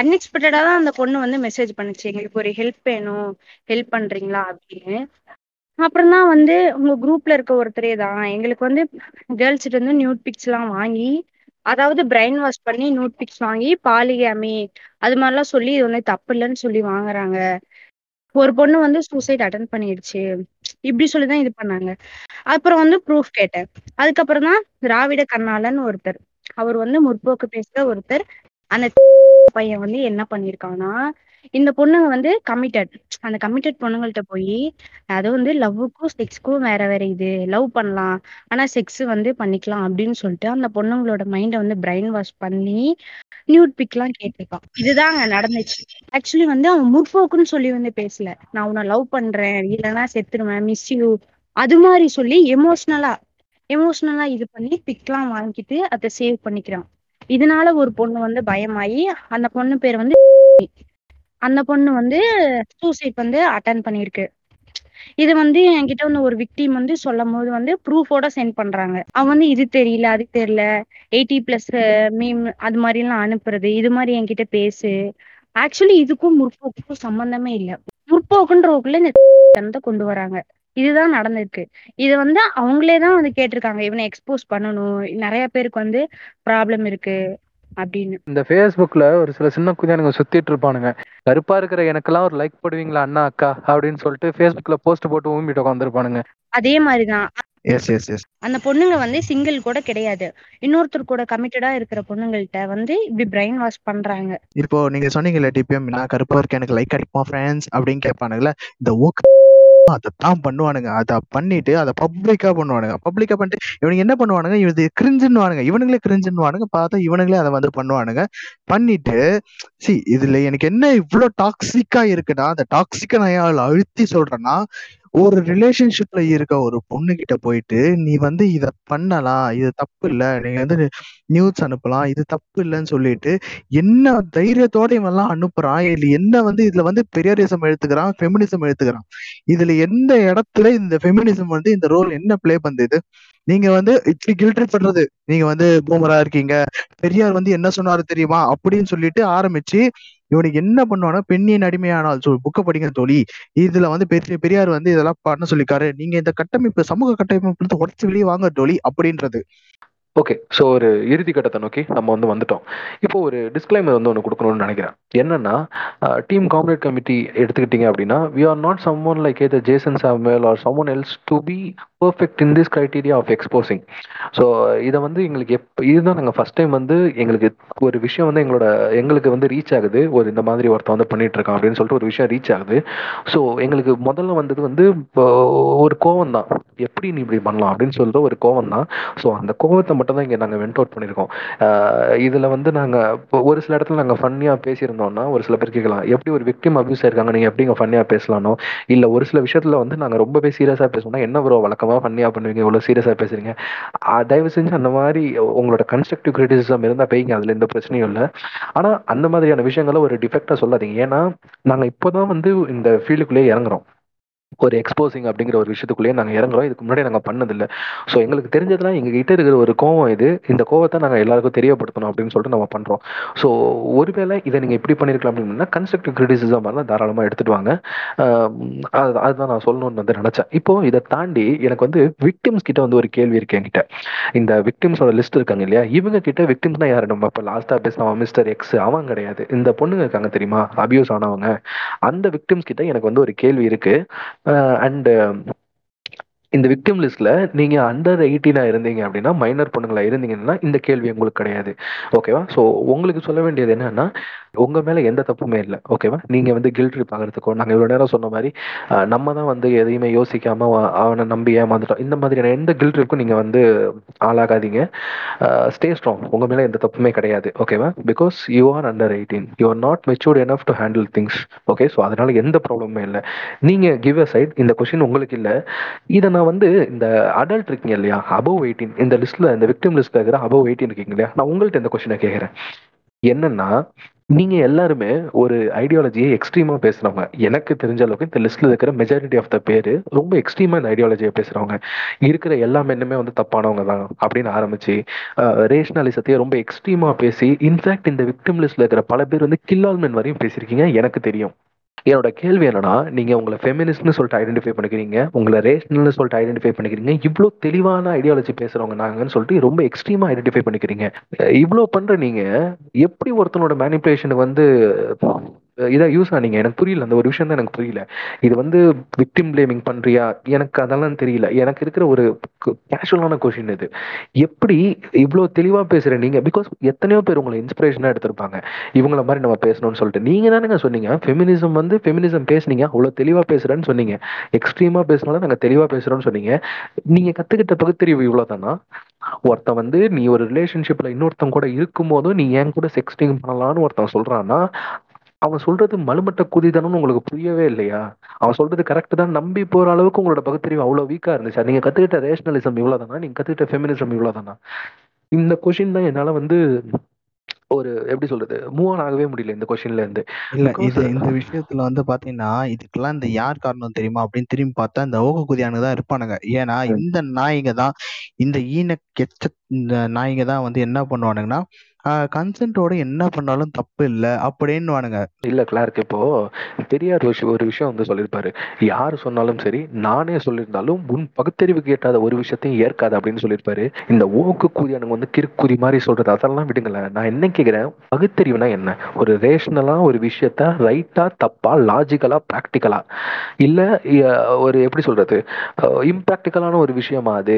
அன்எக்ஸ்பெக்டடா தான் அந்த பொண்ணு வந்து மெசேஜ் பண்ணுச்சு, எங்களுக்கு ஒரு ஹெல்ப் வேணும், ஹெல்ப் பண்றீங்களா அப்படின்னு. அப்புறம் தான் வந்து உங்க குரூப்ல இருக்க ஒருத்தரே தான் எங்களுக்கு வந்து கேர்ள்ஸ் கிட்ட இருந்து நியூட் பிக்ஸ் எல்லாம் வாங்கி, அதாவது பிரைன் வாஷ் பண்ணி நியூட் பிக்ஸ் வாங்கி பாலிகாமி அது மாதிரிலாம் சொல்லி இது வந்து தப்பு இல்லைன்னு சொல்லி வாங்குறாங்க. ஒரு பொண்ணு வந்து சூசைட் அட்டன் பண்ணிடுச்சு இப்படி சொல்லிதான் இது பண்ணாங்க. அப்புறம் வந்து ப்ரூஃப் கேட்டேன். அதுக்கப்புறம் தான் திராவிட கண்ணாளன் ஒருத்தர், அவர் வந்து முற்போக்கு பேசுற ஒருத்தர், அந்த பையன் வந்து என்ன பண்ணிருக்கான்னா, இந்த பொண்ணுங்க வந்து கமிட்டட், அந்த கமிட்டட் பொண்ணுங்கள்ட்ட போய் அது வந்து லவ்வுக்கும் செக்ஸுக்கும் வேற வேற, இது லவ் பண்ணலாம் ஆனா செக்ஸ் வந்து பண்ணிக்கலாம் அப்படின்னு சொல்லிட்டு அந்த பொண்ணுங்களோட மைண்டை வந்து பிரெயின் வாஷ் பண்ணி நியூட் பிக்லாம் கேட்டிருக்கான். இதுதாங்க நடந்துச்சு. ஆக்சுவலி வந்து அவன் முற்போக்குன்னு சொல்லி வந்து பேசல, நான் உன்னை லவ் பண்றேன் இல்லைன்னா செத்துருவேன் மிஸ் யூ அது மாதிரி சொல்லி எமோஷனலா இது பண்ணி பிக்லாம் வாங்கிட்டு அதை சேவ் பண்ணிக்கிறான். இதனால ஒரு பொண்ணு வந்து பயமாயி, அந்த பொண்ணு பேர் வந்து, அந்த பொண்ணு வந்து சூசைட் வந்து அட்டன் பண்ணிருக்கு. இது வந்து என்கிட்ட வந்து ஒரு விக்டிம் வந்து சொல்லும் போது வந்து ப்ரூஃபோட சென்ட் பண்றாங்க. அவன் வந்து இது தெரியல அது தெரியல 80+ மீம் அது மாதிரி எல்லாம் அனுப்புறது, இது மாதிரி என்கிட்ட பேசு. ஆக்சுவலி இதுக்கும் முற்போக்குக்கும் சம்பந்தமே இல்லை. முற்போக்குன்றவுக்குள்ள இந்த தனத்தை கொண்டு வராங்க. இதுதான் நடந்திருக்கு. இது வந்து அவங்களே தான் வந்து கேட்டிருக்காங்க, இவனை எக்ஸ்போஸ் பண்ணணும், நிறைய பேருக்கு வந்து ப்ராப்ளம் இருக்கு அப்படின்னு. இந்த ஃபேஸ்புக்ல ஒரு சில சின்ன குஞ்சானுங்க சுத்திட்டு இருப்பானுங்க, கருப்பா இருக்கிற எனக்கெல்லாம் ஒரு லைக் போடுவீங்களா அண்ணா அக்கா அப்படின்னு சொல்லிட்டு ஃபேஸ்புக்ல போஸ்ட் போட்டு ஊம்பிட்டு உட்காந்துருப்பானுங்க. அதே மாதிரிதான் அந்த பொண்ணுங்க வந்து சிங்கிள் கூட கிடையாது, இன்னொருத்தர் கூட கமிட்டடா இருக்கிற பொண்ணுங்கள்ட்ட வந்து இப்படி பிரைன் வாஷ் பண்றாங்க. இப்போ நீங்க சொன்னீங்கல்ல டிபிஎம், நான் கருப்பா இருக்க எனக்கு லைக் கிடைக்குமா ஃப்ரெண்ட்ஸ் அப்படின்னு கேட்பானுங்களா, இந்த அதான் பண்ணுவானுங்க. அதை பண்ணிட்டு அதை பப்ளிக்கா பண்ணுவானுங்க. பப்ளிக்கா பண்ணிட்டு இவனுக்கு என்ன பண்ணுவானுங்க, இது கிரிஞ்சுன்னுவானுங்க, இவனுங்களே கிரிஞ்சுன்னுவானுங்க. பார்த்தா இவனுங்களே அதை வந்து பண்ணுவானுங்க. பண்ணிட்டு சி இதுல எனக்கு என்ன இவ்வளோ டாக்ஸிக்கா இருக்குன்னா, அந்த டாக்ஸிக்கா நான் அழுத்தி சொல்றேன்னா, ஒரு ரிலேஷன்ஷிப்ல இருக்க ஒரு பொண்ணு கிட்ட போயிட்டு நீ வந்து இதை பண்ணலாம், இது தப்பு இல்லை, நீங்க வந்து நியூஸ் அனுப்பலாம், இது தப்பு இல்லைன்னு சொல்லிட்டு என்ன தைரியத்தோட இவெல்லாம் அனுப்புறான். இதுல என்ன வந்து இதுல வந்து பெரியாரிசம் எழுத்துக்கிறான், ஃபெமினிசம் எழுத்துக்கிறான். இதுல எந்த இடத்துல இந்த ஃபெமினிசம் வந்து இந்த ரோல் என்ன பிளே பண்ணுது? நீங்க வந்து இட்லி கில்ட்ரி பண்றது, நீங்க வந்து பூமரா இருக்கீங்க, பெரியார் வந்து என்ன சொன்னாரு தெரியுமா அப்படின்னு சொல்லிட்டு ஆரம்பிச்சு இவனுக்கு என்ன பண்ணுவானோ, பெண்ணின் அடிமையானால் சொல் புக்கை படிக்கிற தோழி, இதுல வந்து பெரியார் வந்து இதெல்லாம் பண்ண சொல்லிக்காரு, நீங்க இந்த கட்டமைப்பு சமூக கட்டமைப்பு உடச்சு வெளியே வாங்க தோழி அப்படின்றது. ஓகே, ஸோ ஒரு இறுதி கட்டத்தை நோக்கி நம்ம வந்து வந்துட்டோம். இப்போ ஒரு டிஸ்க்ளைமர் வந்து ஒன்று கொடுக்கணும்னு நினைக்கிறேன். என்னன்னா, டீம் காம்ரேட் கமிட்டி எடுத்துக்கிட்டிங்க அப்படின்னா, we are not someone like either ஜேசன் சாமுவேல் or someone else to be perfect in this criteria of exposing. So இதை வந்து எங்களுக்கு இதுதான் நாங்கள் ஃபர்ஸ்ட் டைம் வந்து எங்களுக்கு ஒரு விஷயம் வந்து எங்களுக்கு வந்து ரீச் ஆகுது, ஒரு இந்த மாதிரி ஒருத்தர் வந்து பண்ணிட்டு இருக்கான் அப்படின்னு சொல்லிட்டு ஒரு விஷயம் ரீச் ஆகுது. ஸோ எங்களுக்கு முதல்ல வந்தது வந்து ஒரு கோவம் தான், எப்படி நீ இப்படி பண்ணலாம் அப்படின்னு சொல்ற ஒரு கோவம் தான். ஸோ அந்த கோவத்தை தான் இங்கே நாங்கள் வெண்ட் அவுட் பண்ணியிருக்கோம். இதில் வந்து நாங்கள் இப்போ ஒரு சில இடத்துல நாங்கள் ஃபன்னியாக பேசியிருந்தோம்னா ஒரு சில பேர் கேட்கலாம், எப்படி ஒரு விக்டிம் அப்யூஸ் ஆயிருக்காங்க நீங்கள் எப்படிங்க ஃபன்னியாக பேசலானோ, இல்லை ஒரு சில விஷயத்தில் வந்து நாங்கள் ரொம்பவே சீரியஸாக பேசணும்னா என்ன ப்ரோ வழக்கமாக ஃபன்னியாக பண்ணுவீங்க, இவ்வளோ சீரியஸாக பேசுகிறீங்க. தயவு செஞ்சு அந்த மாதிரி உங்களோட கன்ஸ்ட்ரக்டிவ் கிரிட்டிசிசம் இருந்தால் பேய்ங்க, அதில் எந்த பிரச்சனையும் இல்லை. ஆனால் அந்த மாதிரியான விஷயங்களை ஒரு டிஃபெக்டாக சொல்லாதீங்க. ஏன்னா நாங்கள் இப்போ தான் வந்து இந்த ஃபீல்டுக்குள்ளேயே இறங்குறோம், ஒரு எக்ஸ்போசிங் அப்படிங்கிற ஒரு விஷயத்துக்குள்ளேயே நாங்கள் இறங்குறோம், இதுக்கு முன்னாடி நாங்கள் பண்ணதில்லை. ஸோ எங்களுக்கு தெரிஞ்சதுனா எங்ககிட்ட இருக்கிற ஒரு கோவம், இது இந்த கோவத்தை நாங்கள் எல்லாருக்கும் தெரியப்படுத்தணும் அப்படின்னு சொல்லிட்டு நம்ம பண்ணுறோம். ஸோ ஒருவேளை இதை நீங்கள் எப்படி பண்ணியிருக்கலாம் அப்படின்னா கன்ஸ்ட்ரக்டிவ் கிரிட்டிசிசம் மாதிரிலாம் தாராளமாக எடுத்துகிட்டு வாங்க. அதுதான் நான் சொல்லணும்னு வந்து நினச்சேன். இப்போது இதை தாண்டி எனக்கு வந்து விக்டிம்ஸ் கிட்ட வந்து ஒரு கேள்வி இருக்கு என்கிட்ட. இந்த விக்டிம்ஸோட லிஸ்ட் இருக்காங்க இல்லையா, இவங்க கிட்ட விக்டிம்ஸ்னால் யார்? நம்ம இப்போ லாஸ்ட்டாக பேசினவன் மிஸ்டர் எக்ஸ், அவன் கிடையாது, இந்த பொண்ணுங்க இருக்காங்க தெரியுமா, அபியூஸ் ஆனவங்க. அந்த விக்டிம்ஸ் கிட்ட எனக்கு வந்து ஒரு கேள்வி இருக்குது. அண்ட் இந்த விக்டிம் லிஸ்ட்ல நீங்க அண்டர் 18 இருந்தீங்க அப்படின்னா, மைனர் பொண்ணுங்களா இருந்தீங்கன்னா இந்த கேள்வி உங்களுக்கு கிடையாது. ஓகேவா? ஸோ உங்களுக்கு சொல்ல வேண்டியது என்னன்னா, உங்க மேல எந்த தப்புமே இல்லை. ஓகேவா? நீங்க வந்து கில்ட்ரி பாக்குறதுக்கோ, நாங்க இவ்வளவு நேரம் சொன்ன மாதிரி நம்ம தான் வந்து எதையுமே யோசிக்காம அவனை நம்பி ஏமாந்துட்டோம், இந்த மாதிரியான எந்த கில்ட்ரிக்கும் நீங்க வந்து ஆளாகாதீங்க. ஸ்டே ஸ்ட்ராங், உங்க மேல எந்த தப்புமே கிடையாது. ஓகேவா? Because you are under 18, you are not matured enough to handle things. Okay? So அதனால எந்த ப்ராப்ளமே இல்லை. நீங்க கிவ் அ சைட், இந்த கொஸ்டின் உங்களுக்கு இல்லை. இதை நான் வந்து இந்த அடல்ட் இருக்கீங்க இல்லையா, அபவ் 18, இந்த லிஸ்ட்ல இந்த விக்டிம் லிஸ்ட்ல இருக்கிற அபவ் 18 இருக்கீங்க இல்லையா, நான் உங்கள்கிட்ட இந்த கொஸ்டினை கேட்குறேன். என்னன்னா, நீங்கள் எல்லாருமே ஒரு ஐடியாலஜியை எக்ஸ்ட்ரீமாக பேசுகிறவங்க. எனக்கு தெரிஞ்ச அளவுக்கு இந்த லிஸ்ட்டில் இருக்கிற மெஜாரிட்டி ஆஃப் த பேர் ரொம்ப எக்ஸ்ட்ரீமாக இந்த ஐடியாலஜியை பேசுகிறவங்க. இருக்கிற எல்லா மென்னுமே வந்து தப்பானவங்க தான் அப்படின்னு ஆரம்பிச்சு ரேஷனலிசத்தையே ரொம்ப எக்ஸ்ட்ரீமாக பேசி, இன்ஃபேக்ட் இந்த விக்டிம் லிஸ்ட்டில் இருக்கிற பல பேர் வந்து கில்லால் மென் வரையும் பேசியிருக்கீங்க, எனக்கு தெரியும். என்னோட கேள்வி என்னன்னா, நீங்க உங்களை ஃபெமினிஸ்ட்னு சொல்லிட்டு ஐடென்டிஃபை பண்ணிக்கிறீங்க, உங்களை ரேஷனல்னு சொல்லிட்டு ஐடென்டிஃபை பண்ணிக்கிறீங்க, இவ்வளோ தெளிவான ஐடியாலஜி பேசுறவங்க நாங்கன்னு சொல்லிட்டு ரொம்ப எக்ஸ்ட்ரீமா ஐடென்டிஃபை பண்ணிக்கிறீங்க. இவ்வளோ பண்ற நீங்க எப்படி ஒருத்தனோட மேனிபுலேஷனுக்கு வந்து இதாக யூஸ் ஆனீங்க. எனக்கு புரியல, அந்த ஒரு விஷயம் தான் எனக்கு புரியல. இது வந்து விக்டிம் பிளேமிங் பண்றியா, எனக்கு அதெல்லாம் தெரியல. எனக்கு இருக்கிற ஒரு கேஷுவலான கொஷின் இது, எப்படி இவ்வளோ தெளிவாக பேசுகிறேன் நீங்கள்? பிகாஸ் எத்தனையோ பேர் உங்களை இன்ஸ்பிரேஷனாக எடுத்திருப்பாங்க, இவங்கள மாதிரி நம்ம பேசணும்னு சொல்லிட்டு. நீங்கள் தானுங்க சொன்னீங்க ஃபெமினிசம் வந்து, ஃபெமினிசம் பேசுனீங்க அவ்வளோ தெளிவாக பேசுகிறேன்னு சொன்னீங்க, எக்ஸ்ட்ரீமாக பேசினாலும் நாங்கள் தெளிவாக பேசுகிறோன்னு சொன்னீங்க. நீங்கள் கற்றுக்கிட்ட பகுத்தறிவு இவ்வளோ தானா? ஒருத்தன் வந்து நீ ஒரு ரிலேஷன்ஷிப்பில் இன்னொருத்தன் கூட இருக்கும்போதும் நீ என் கூட செக்ஸ்டிங் பண்ணலான்னு ஒருத்தன் சொல்கிறான்னா, அவன் சொல்றது மலுமட்ட குதிதானு உங்களுக்கு புரியவே இல்லையா? அவன் சொல்றது கரெக்ட் தான் நம்பி போற அளவுக்கு உங்களோட பகுத்தறிவு அவ்வளவு வீக்கா இருந்துச்சு. நீங்க கத்துக்கிட்ட ரேஷனலிசம் இவ்வளவுதானா? நீங்க கத்துக்கிட்ட ஃபெமினிசம் இவ்வளவுதானா? இந்த கொஷின் தான் என்னால வந்து ஒரு எப்படி சொல்றது மூவ் ஆன் ஆகவே முடியல இந்த கொஷின்ல இருந்து. இல்ல இது இந்த விஷயத்துல வந்து பாத்தீங்கன்னா இதுக்கெல்லாம் இந்த யார் காரணம் தெரியுமா அப்படின்னு திரும்பி பார்த்தா இந்த ஓக குதியானுதான் இருப்பானுங்க. ஏன்னா இந்த நாய்ங்க தான், இந்த ஈன கெச்ச நாய்ங்க தான் வந்து என்ன பண்ணுவானுங்கன்னா, கன்சென்ட்டோட என்ன பண்ணாலும் தப்பு இல்லை அப்படின்னு வானுங்க. இல்லை கிளார்க், இப்போ பெரியார் ஒரு விஷயம் வந்து சொல்லியிருப்பாரு, யார் சொன்னாலும் சரி நானே சொல்லியிருந்தாலும் உன் பகுத்தறிவு கேட்டாத ஒரு விஷயத்தையும் ஏற்காது அப்படின்னு சொல்லியிருப்பாரு. இந்த ஓக்கு கூதி எனக்கு வந்து கிறுக்குதி மாதிரி சொல்றது அதெல்லாம் விடுங்களேன். நான் என்ன கேட்குறேன், பகுத்தறிவுனா என்ன? ஒரு ரேஷனலா ஒரு விஷயத்த ரைட்டா தப்பா லாஜிக்கலா ப்ராக்டிக்கலா, இல்லை ஒரு எப்படி சொல்றது இம்ப்ராக்டிக்கலான ஒரு விஷயமா, அது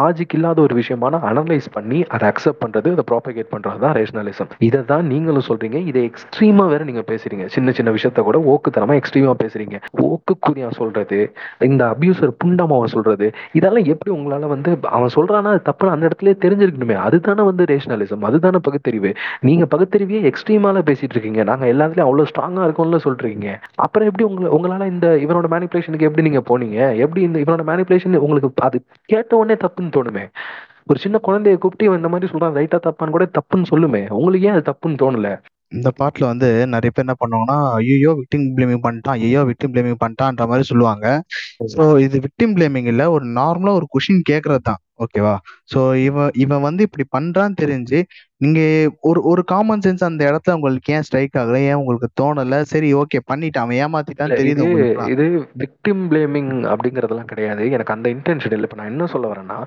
லாஜிக் இல்லாத ஒரு விஷயமான அனலைஸ் பண்ணி அதை அக்செப்ட் பண்றது, அதை ப்ராபகேட் பண்றதுதான் ரேஷனலிசம். இதை தான் நீங்களும் சொல்றீங்க. இதை எக்ஸ்ட்ரீமா வேற நீங்க பேசுறீங்க, சின்ன சின்ன விஷயத்த கூட ஓக்கு தரமா எக்ஸ்ட்ரீமா பேசுறீங்க. ஓக்கு கூறியா சொல்றது, இந்த அபியூசர் புண்டமாவை சொல்றது, இதெல்லாம் எப்படி உங்களால வந்து அவன் சொல்றானா அது தப்புன்னு அந்த இடத்துல தெரிஞ்சிருக்கணுமே. அதுதானே வந்து ரேஷனலிசம், அதுதானே பகுத்தறிவு. நீங்க பகுத்தறிவியே எக்ஸ்ட்ரீமால பேசிட்டு இருக்கீங்க, நாங்க எல்லாத்துலயும் அவ்வளவு ஸ்ட்ராங்கா இருக்கோம்ல சொல்றீங்க. அப்புறம் எப்படி உங்களால இந்த இவனோட மேனிபுலேஷனுக்கு எப்படி நீங்க போனீங்க? எப்படி இந்த இவனோட மேனிபுலேஷன் உங்களுக்கு அது கேட்ட உடனே தப்புன்னு தோணுமே? ஒரு சின்ன குழந்தைய கூப்பிட்டு இந்த மாதிரி சொல்றான் ரைட்டா தப்பான்னு கூட தப்புன்னு சொல்லுமே, உங்களுக்கு ஏன் அது தப்புன்னு தோணல? இந்த பாட்டில் வந்து நிறைய பேர் என்ன பண்ணுவாங்கன்னா, ஐயோ விக்டிம் பிளேமிங் பண்ணிட்டான், ஐயோ விக்டிம் பிளேமிங் பண்ணிட்டான்ற மாதிரி சொல்லுவாங்க. ஸோ இது விக்டிம் பிளேமிங் இல்லை, ஒரு நார்மலாக ஒரு கொஷின் கேட்கறது தான், ஓகேவா? ஸோ இவன் வந்து இப்படி பண்றான்னு தெரிஞ்சு நீங்க ஒரு காமன் சென்ஸ் அந்த இடத்துல உங்களுக்கு ஏன் ஸ்ட்ரைக் ஆகல, ஏன் உங்களுக்கு தோணல, சரி ஓகே பண்ணிட்டான் அவன் ஏமாத்திட்டான்னு தெரியுது. இது விக்டிம் பிளேமிங் அப்படிங்கறதெல்லாம் கிடையாது, எனக்கு அந்த இன்டென்ஷன் இல்லை. இப்ப நான் என்ன சொல்ல வரேன்னா,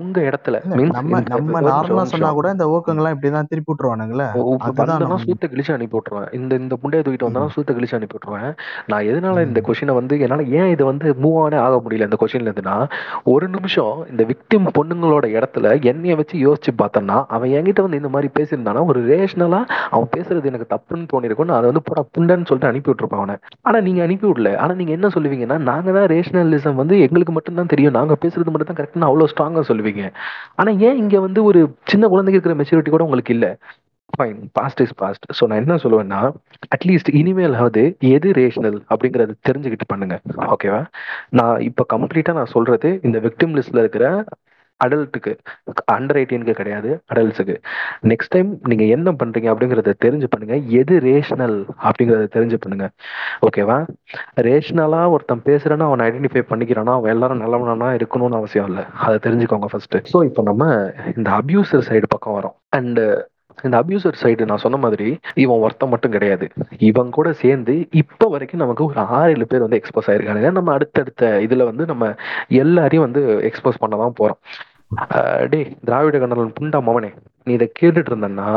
உங்க இடத்துல நம்ம நார்மலா சொன்னா கூட இந்த ஓக்கங்கள்லாம் இப்படிதான் திருப்பி விட்டுருவானுங்களே, அதுதான் சூத்த கிழிச்சு அனுப்பி விட்டுருவேன். இந்த புண்டையை தூக்கிட்டு வந்தாலும் சூத்த கிழிச்சு அனுப்பி விட்டுருவேன். நான் எதனால இந்த கொஷினை வந்து என்னால ஏன் இது வந்து மூவ் ஆனே ஆக முடியல இந்த கொஷின்ல இருந்துன்னா, ஒரு நிமிஷம் இந்த விக்டிம் பொண்ணுங்களோட இடத்துல என்னைய வச்சு யோசிச்சு பார்த்தோம்னா, அவன் என்கிட்ட வந்து இந்த மாதிரி பேசியிருந்தானா ஒரு ரேஷனலா அவன் பேசுறது எனக்கு தப்புன்னு தோணிருக்கும்னு அதை வந்து போட புண்டன்னு சொல்லிட்டு அனுப்பி விட்டுருப்பான் அவனை. ஆனா நீங்க அனுப்பி விடல. ஆனா நீங்க என்ன சொல்லுவீங்கன்னா, நாங்க தான் ரேஷனலிசம் வந்து எங்களுக்கு மட்டும்தான் தெரியும், நாங்க பேசுறது மட்டும் தான் கரெக்ட்னு அவ்வளவு ஸ்ட்ராங்கா சொல்லுவீங்க. ஆனா ஏன் இங்க வந்து ஒரு சின்ன குழந்தைக்கு இருக்கிற மெச்சூரிட்டி கூட உங்களுக்கு இல்லை? Fine, past is past. So நான் என்ன சொல்லுவேன்னா, அட்லீஸ்ட் இனிமேலாவது எது ரேஷனல் அப்படிங்கிறது தெரிஞ்சுக்கிட்டு பண்ணுங்க, ஓகேவா? நான் இப்போ கம்ப்ளீட்டா நான் சொல்றது இந்த விக்டிம் லிஸ்ட்ல இருக்கிற அடல்ட்டுக்கு, அண்டர் 18க்கு கிடையாது, அடல்ட்ஸுக்கு. நெக்ஸ்ட் டைம் நீங்க என்ன பண்றீங்க அப்படிங்கறத தெரிஞ்சு பண்ணுங்க, எது ரேஷனல் அப்படிங்கறத தெரிஞ்சு பண்ணுங்க, ஓகேவா? ரேஷனலா ஒருத்தன் பேசுறானா அவன் ஐடென்டிஃபை பண்ணிக்கிறானா அவன் எல்லாரும் நல்லவனா இருக்கணும்னு அவசியம் இல்லை, அதை தெரிஞ்சுக்கோங்க ஃபர்ஸ்ட். ஸோ இப்போ நம்ம இந்த அபியூசர் சைடு பக்கம் வரோம். அண்ட் இந்த அபியூசர் சைடு நான் சொன்ன மாதிரி இவன் ஒருத்தன் மட்டும் கிடையாது, இவன் கூட சேர்ந்து இப்போ வரைக்கும் நமக்கு ஒரு 6-7 பேர் வந்து எக்ஸ்போஸ் ஆயிருக்காங்க. ஏன்னா நம்ம அடுத்தடுத்த இதுல வந்து நம்ம எல்லாரையும் வந்து எக்ஸ்போஸ் பண்ணதான் போறோம். டே திராவிட கண்ணலன் புண்டா மவனே, நீ இதை கேட்டுட்டு இருந்தன்னா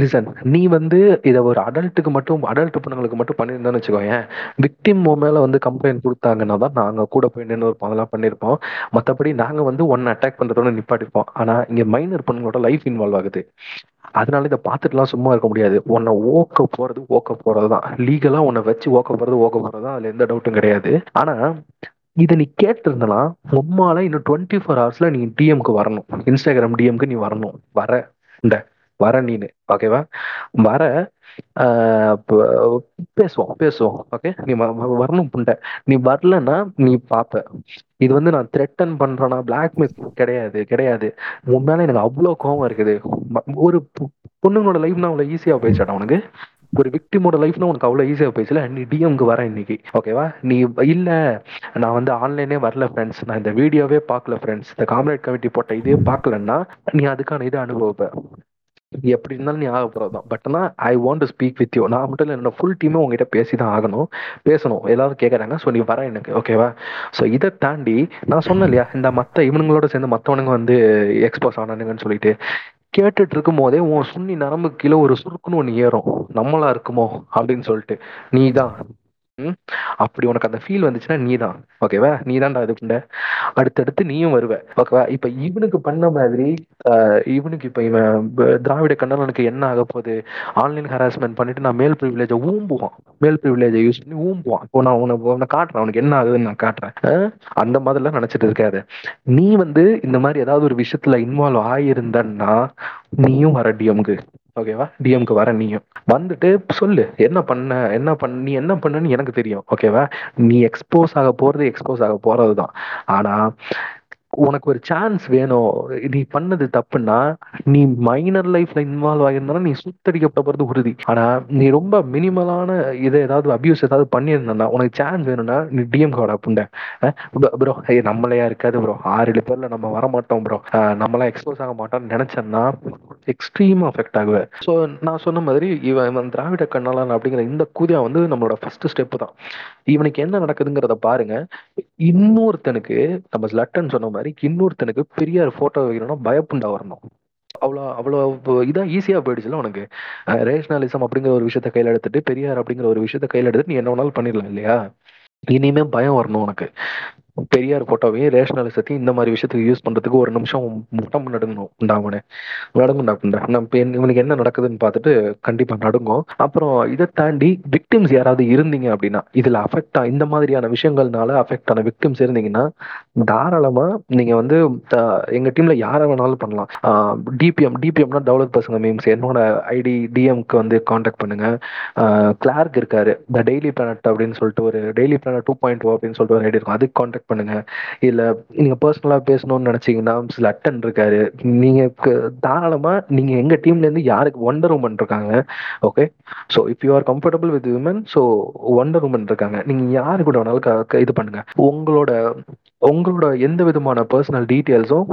லிசன், நீ வந்து இதை ஒரு அடல்ட்டுக்கு மட்டும், அடல்ட் பொண்ணுங்களுக்கு மட்டும் பண்ணியிருந்தான்னு வச்சுக்கோங்க, விக்டிம் மேலே வந்து கம்ப்ளைண்ட் கொடுத்தாங்கன்னா தான் நாங்கள் கூட போய் நின்று ஒரு அதெல்லாம் பண்ணியிருப்போம். மற்றபடி நாங்கள் வந்து ஒன்று அட்டாக் பண்ணுறதோட நிப்பாட்டிருப்போம். ஆனால் இங்கே மைனர் பொண்ணுங்களோட லைஃப் இன்வால்வ் ஆகுது, அதனால இதை பார்த்துட்டுலாம் சும்மா இருக்க முடியாது. உன்னை ஓக்க போகிறது தான் லீகலாக, உன்னை வச்சு ஓக்க போகிறது தான், அதில் எந்த டவுட்டும் கிடையாது. ஆனால் இதை நீ கேட்டிருந்தனா உம்மால இன்னும் 24 hours நீ டிஎம்க்கு வரணும், இன்ஸ்டாகிராம் டிஎம்க்கு நீ வரணும், வர நீனு, ஓகேவா? வர பேசுவோம் ஓகே, நீ வரணும் புண்டை. நீ வரலன்னா நீ பார்ப்ப. இது வந்து நான் த்ரெட்டன் பண்றேன்னா பிளாக்மெயில் கிடையாது. உன் மேல எனக்கு அவ்வளோ கோவம் இருக்குது. ஒரு பொண்ணுங்களோட லைஃப்னா அவ்வளோ ஈஸியாக போயிடுச்சாட்டா உனக்கு? ஒரு விக்டிமோட லைஃப்னா உனக்கு அவ்வளோ ஈஸியாக போயிடுச்சுல, நீ டிஎம்க்கு வரேன் இன்னைக்கு, ஓகேவா? நீ இல்லை நான் வந்து ஆன்லைனே வரல ஃப்ரெண்ட்ஸ், நான் இந்த வீடியோவே பார்க்கல ஃப்ரெண்ட்ஸ், இந்த காம்ரேட் கமிட்டி போட்ட இதே பார்க்கலன்னா நீ அதுக்கான இதை அனுபவிப்ப. எப்படி இருந்தாலும் நீ ஆக போகிறது தான். பட் ஆனால் I want to speak with you. நான் மட்டும் இல்லை, என்னோட ஃபுல் டீமே உங்ககிட்ட பேசி தான் ஆகணும், பேசணும், எல்லாரும் கேட்குறாங்க. ஸோ நீ வரேன் எனக்கு, ஓகேவா? ஸோ இதை தாண்டி நான் சொன்னேன் இல்லையா, இந்த மற்ற இவனுங்களோட சேர்ந்து மற்றவனுங்க வந்து எக்ஸ்போஸ் ஆனானுங்கன்னு சொல்லிட்டு, கேட்டுட்டு இருக்கும் போதே உன் சுண்ணி நரம்பு கீழே ஒரு சுருக்குன்னு ஒன்று ஏறும், நம்மளா இருக்குமோ அப்படின்னு சொல்லிட்டு. நீ தான் அப்படி உனக்கு அந்த ஃபீல் வந்துச்சுன்னா நீ தான் ஓகேவா, நீ தான்டா இது பண்ண, அடுத்தடுத்து நீயும் வருவே ஓகேவா. இப்ப இவனுக்கு பண்ண மாதிரி இவனுக்கு இப்ப இவன் திராவிட கண்ணனுக்கு என்ன ஆக போகுது, ஆன்லைன் ஹராஸ்மெண்ட் பண்ணிட்டு நான் மேல் ப்ரிவிலேஜை ஊம்புவான், மேல் ப்ரிவிலேஜை யூஸ் பண்ணி ஊம்புவான். இப்போ நான் உன்னை காட்டுறேன் உனக்கு என்ன ஆகுதுன்னு நான் காட்டுறேன். அந்த மாதிரிலாம் நினைச்சிட்டு இருக்காது. நீ வந்து இந்த மாதிரி ஏதாவது ஒரு விஷயத்துல இன்வால்வ் ஆயிருந்தன்னா நீயும் வர டிஎம்க்கு ஓகேவா, டிஎம்க்கு வர நீயும் வந்துட்டு சொல்லு என்ன பண்ணு எனக்கு தெரியும் ஓகேவா. நீ எக்ஸ்போஸ் ஆக போறது தான். ஆனா உனக்கு ஒரு சான்ஸ் வேணும். நீ பண்ணது தப்புன்னா நீ மைனர் லைஃப்ல இன்வால்வ் ஆகியிருந்தா நீ சுத்தடிக்கப்படுறது உறுதி. ஆனா நீ ரொம்ப மினிமலான இதை ஏதாவது அபியூஸ் ஏதாவது பண்ணியிருந்தா உனக்கு சான்ஸ் வேணும்னா நீ டிஎம் கார்டா புண்டை ப்ரோ, நம்மளையா இருக்காது ப்ரோ, 6-7 பேர்ல நம்ம வரமாட்டோம் ப்ரோ, நம்மளாம் எக்ஸ்போஸ் ஆக மாட்டோம்னு நினைச்சேன்னா எக்ஸ்ட்ரீமா அஃபெக்ட் ஆகுவேன். ஸோ நான் சொன்ன மாதிரி இவன் திராவிட கண்ணாளன் அப்படிங்கிற இந்த கூதியா வந்து நம்மளோட ஃபர்ஸ்ட் ஸ்டெப் தான். இவனுக்கு என்ன நடக்குதுங்கிறத பாருங்க. இன்னொருத்தனுக்கு நம்ம ஸ்லட்டன் சொன்ன மாதிரி இன்னொருத்தனுக்கு பெரியார் போட்டோ வைக்கணும்னா பயப்புண்டா வரணும், அவ்வளோ இதான் ஈஸியா போயிடுச்சுல உனக்கு. ரேஷனலிசம் அப்படிங்கிற ஒரு விஷயத்த கையில எடுத்துட்டு பெரியார் அப்படிங்கிற ஒரு விஷயத்த கையில எடுத்துட்டு நீ என்ன வேணாலும் பண்ணிடலாம் இல்லையா. இனிமே பயம் வரணும் உனக்கு. பெரியார் போட்டோவையும் ரேஷனலிசத்தையும் இந்த மாதிரி விஷயத்துக்கு யூஸ் பண்றதுக்கு ஒரு நிமிஷம் முட்டம் நடுங்கணும். இவனுக்கு என்ன நடக்குதுன்னு பார்த்துட்டு கண்டிப்பா நடுங்கும். அப்புறம் இதை தாண்டி விக்டிம்ஸ் யாராவது இருந்தீங்க அப்படின்னா, இதுல அஃபெக்ட் இந்த மாதிரியான விஷயங்கள்னால அஃபெக்ட் ஆன விக்டிம்ஸ் இருந்தீங்கன்னா தாராளமா நீங்க வந்து எங்க டீம்ல யாரை வேணாலும் பண்ணலாம். டிபிஎம்னா டெவலப் பசங்க மீம்ஸ், என்னோட ஐடி டிஎம்க்கு வந்து கான்டாக்ட் பண்ணுங்க. கிளார்க் இருக்காரு, த டெய்லி பிளானட் அப்படின்னு சொல்லிட்டு ஒரு டெய்லி பிளானட் 2.0 அப்படின்னு சொல்லிட்டு ஒரு ஐடி இருக்கும், அதுக்கு கான்டாக்ட் பண்ணுங்க. இல்ல நீங்க பர்சனலா பேசணும்னு நினைச்சீங்கன்னா ஸ்லட்டன் இருக்காரு. நீங்க தாராளமா நீங்க எங்க டீம்ல இருந்து யாருக்கு வண்டர் உமன் இருக்காங்க okay, so if you are comfortable with women so wonder woman இருக்காங்க, நீங்க யாரு கூட வேணாலும் இது பண்ணுங்க. உங்களோட எந்த விதமான பர்சனல் டீடைல்ஸும்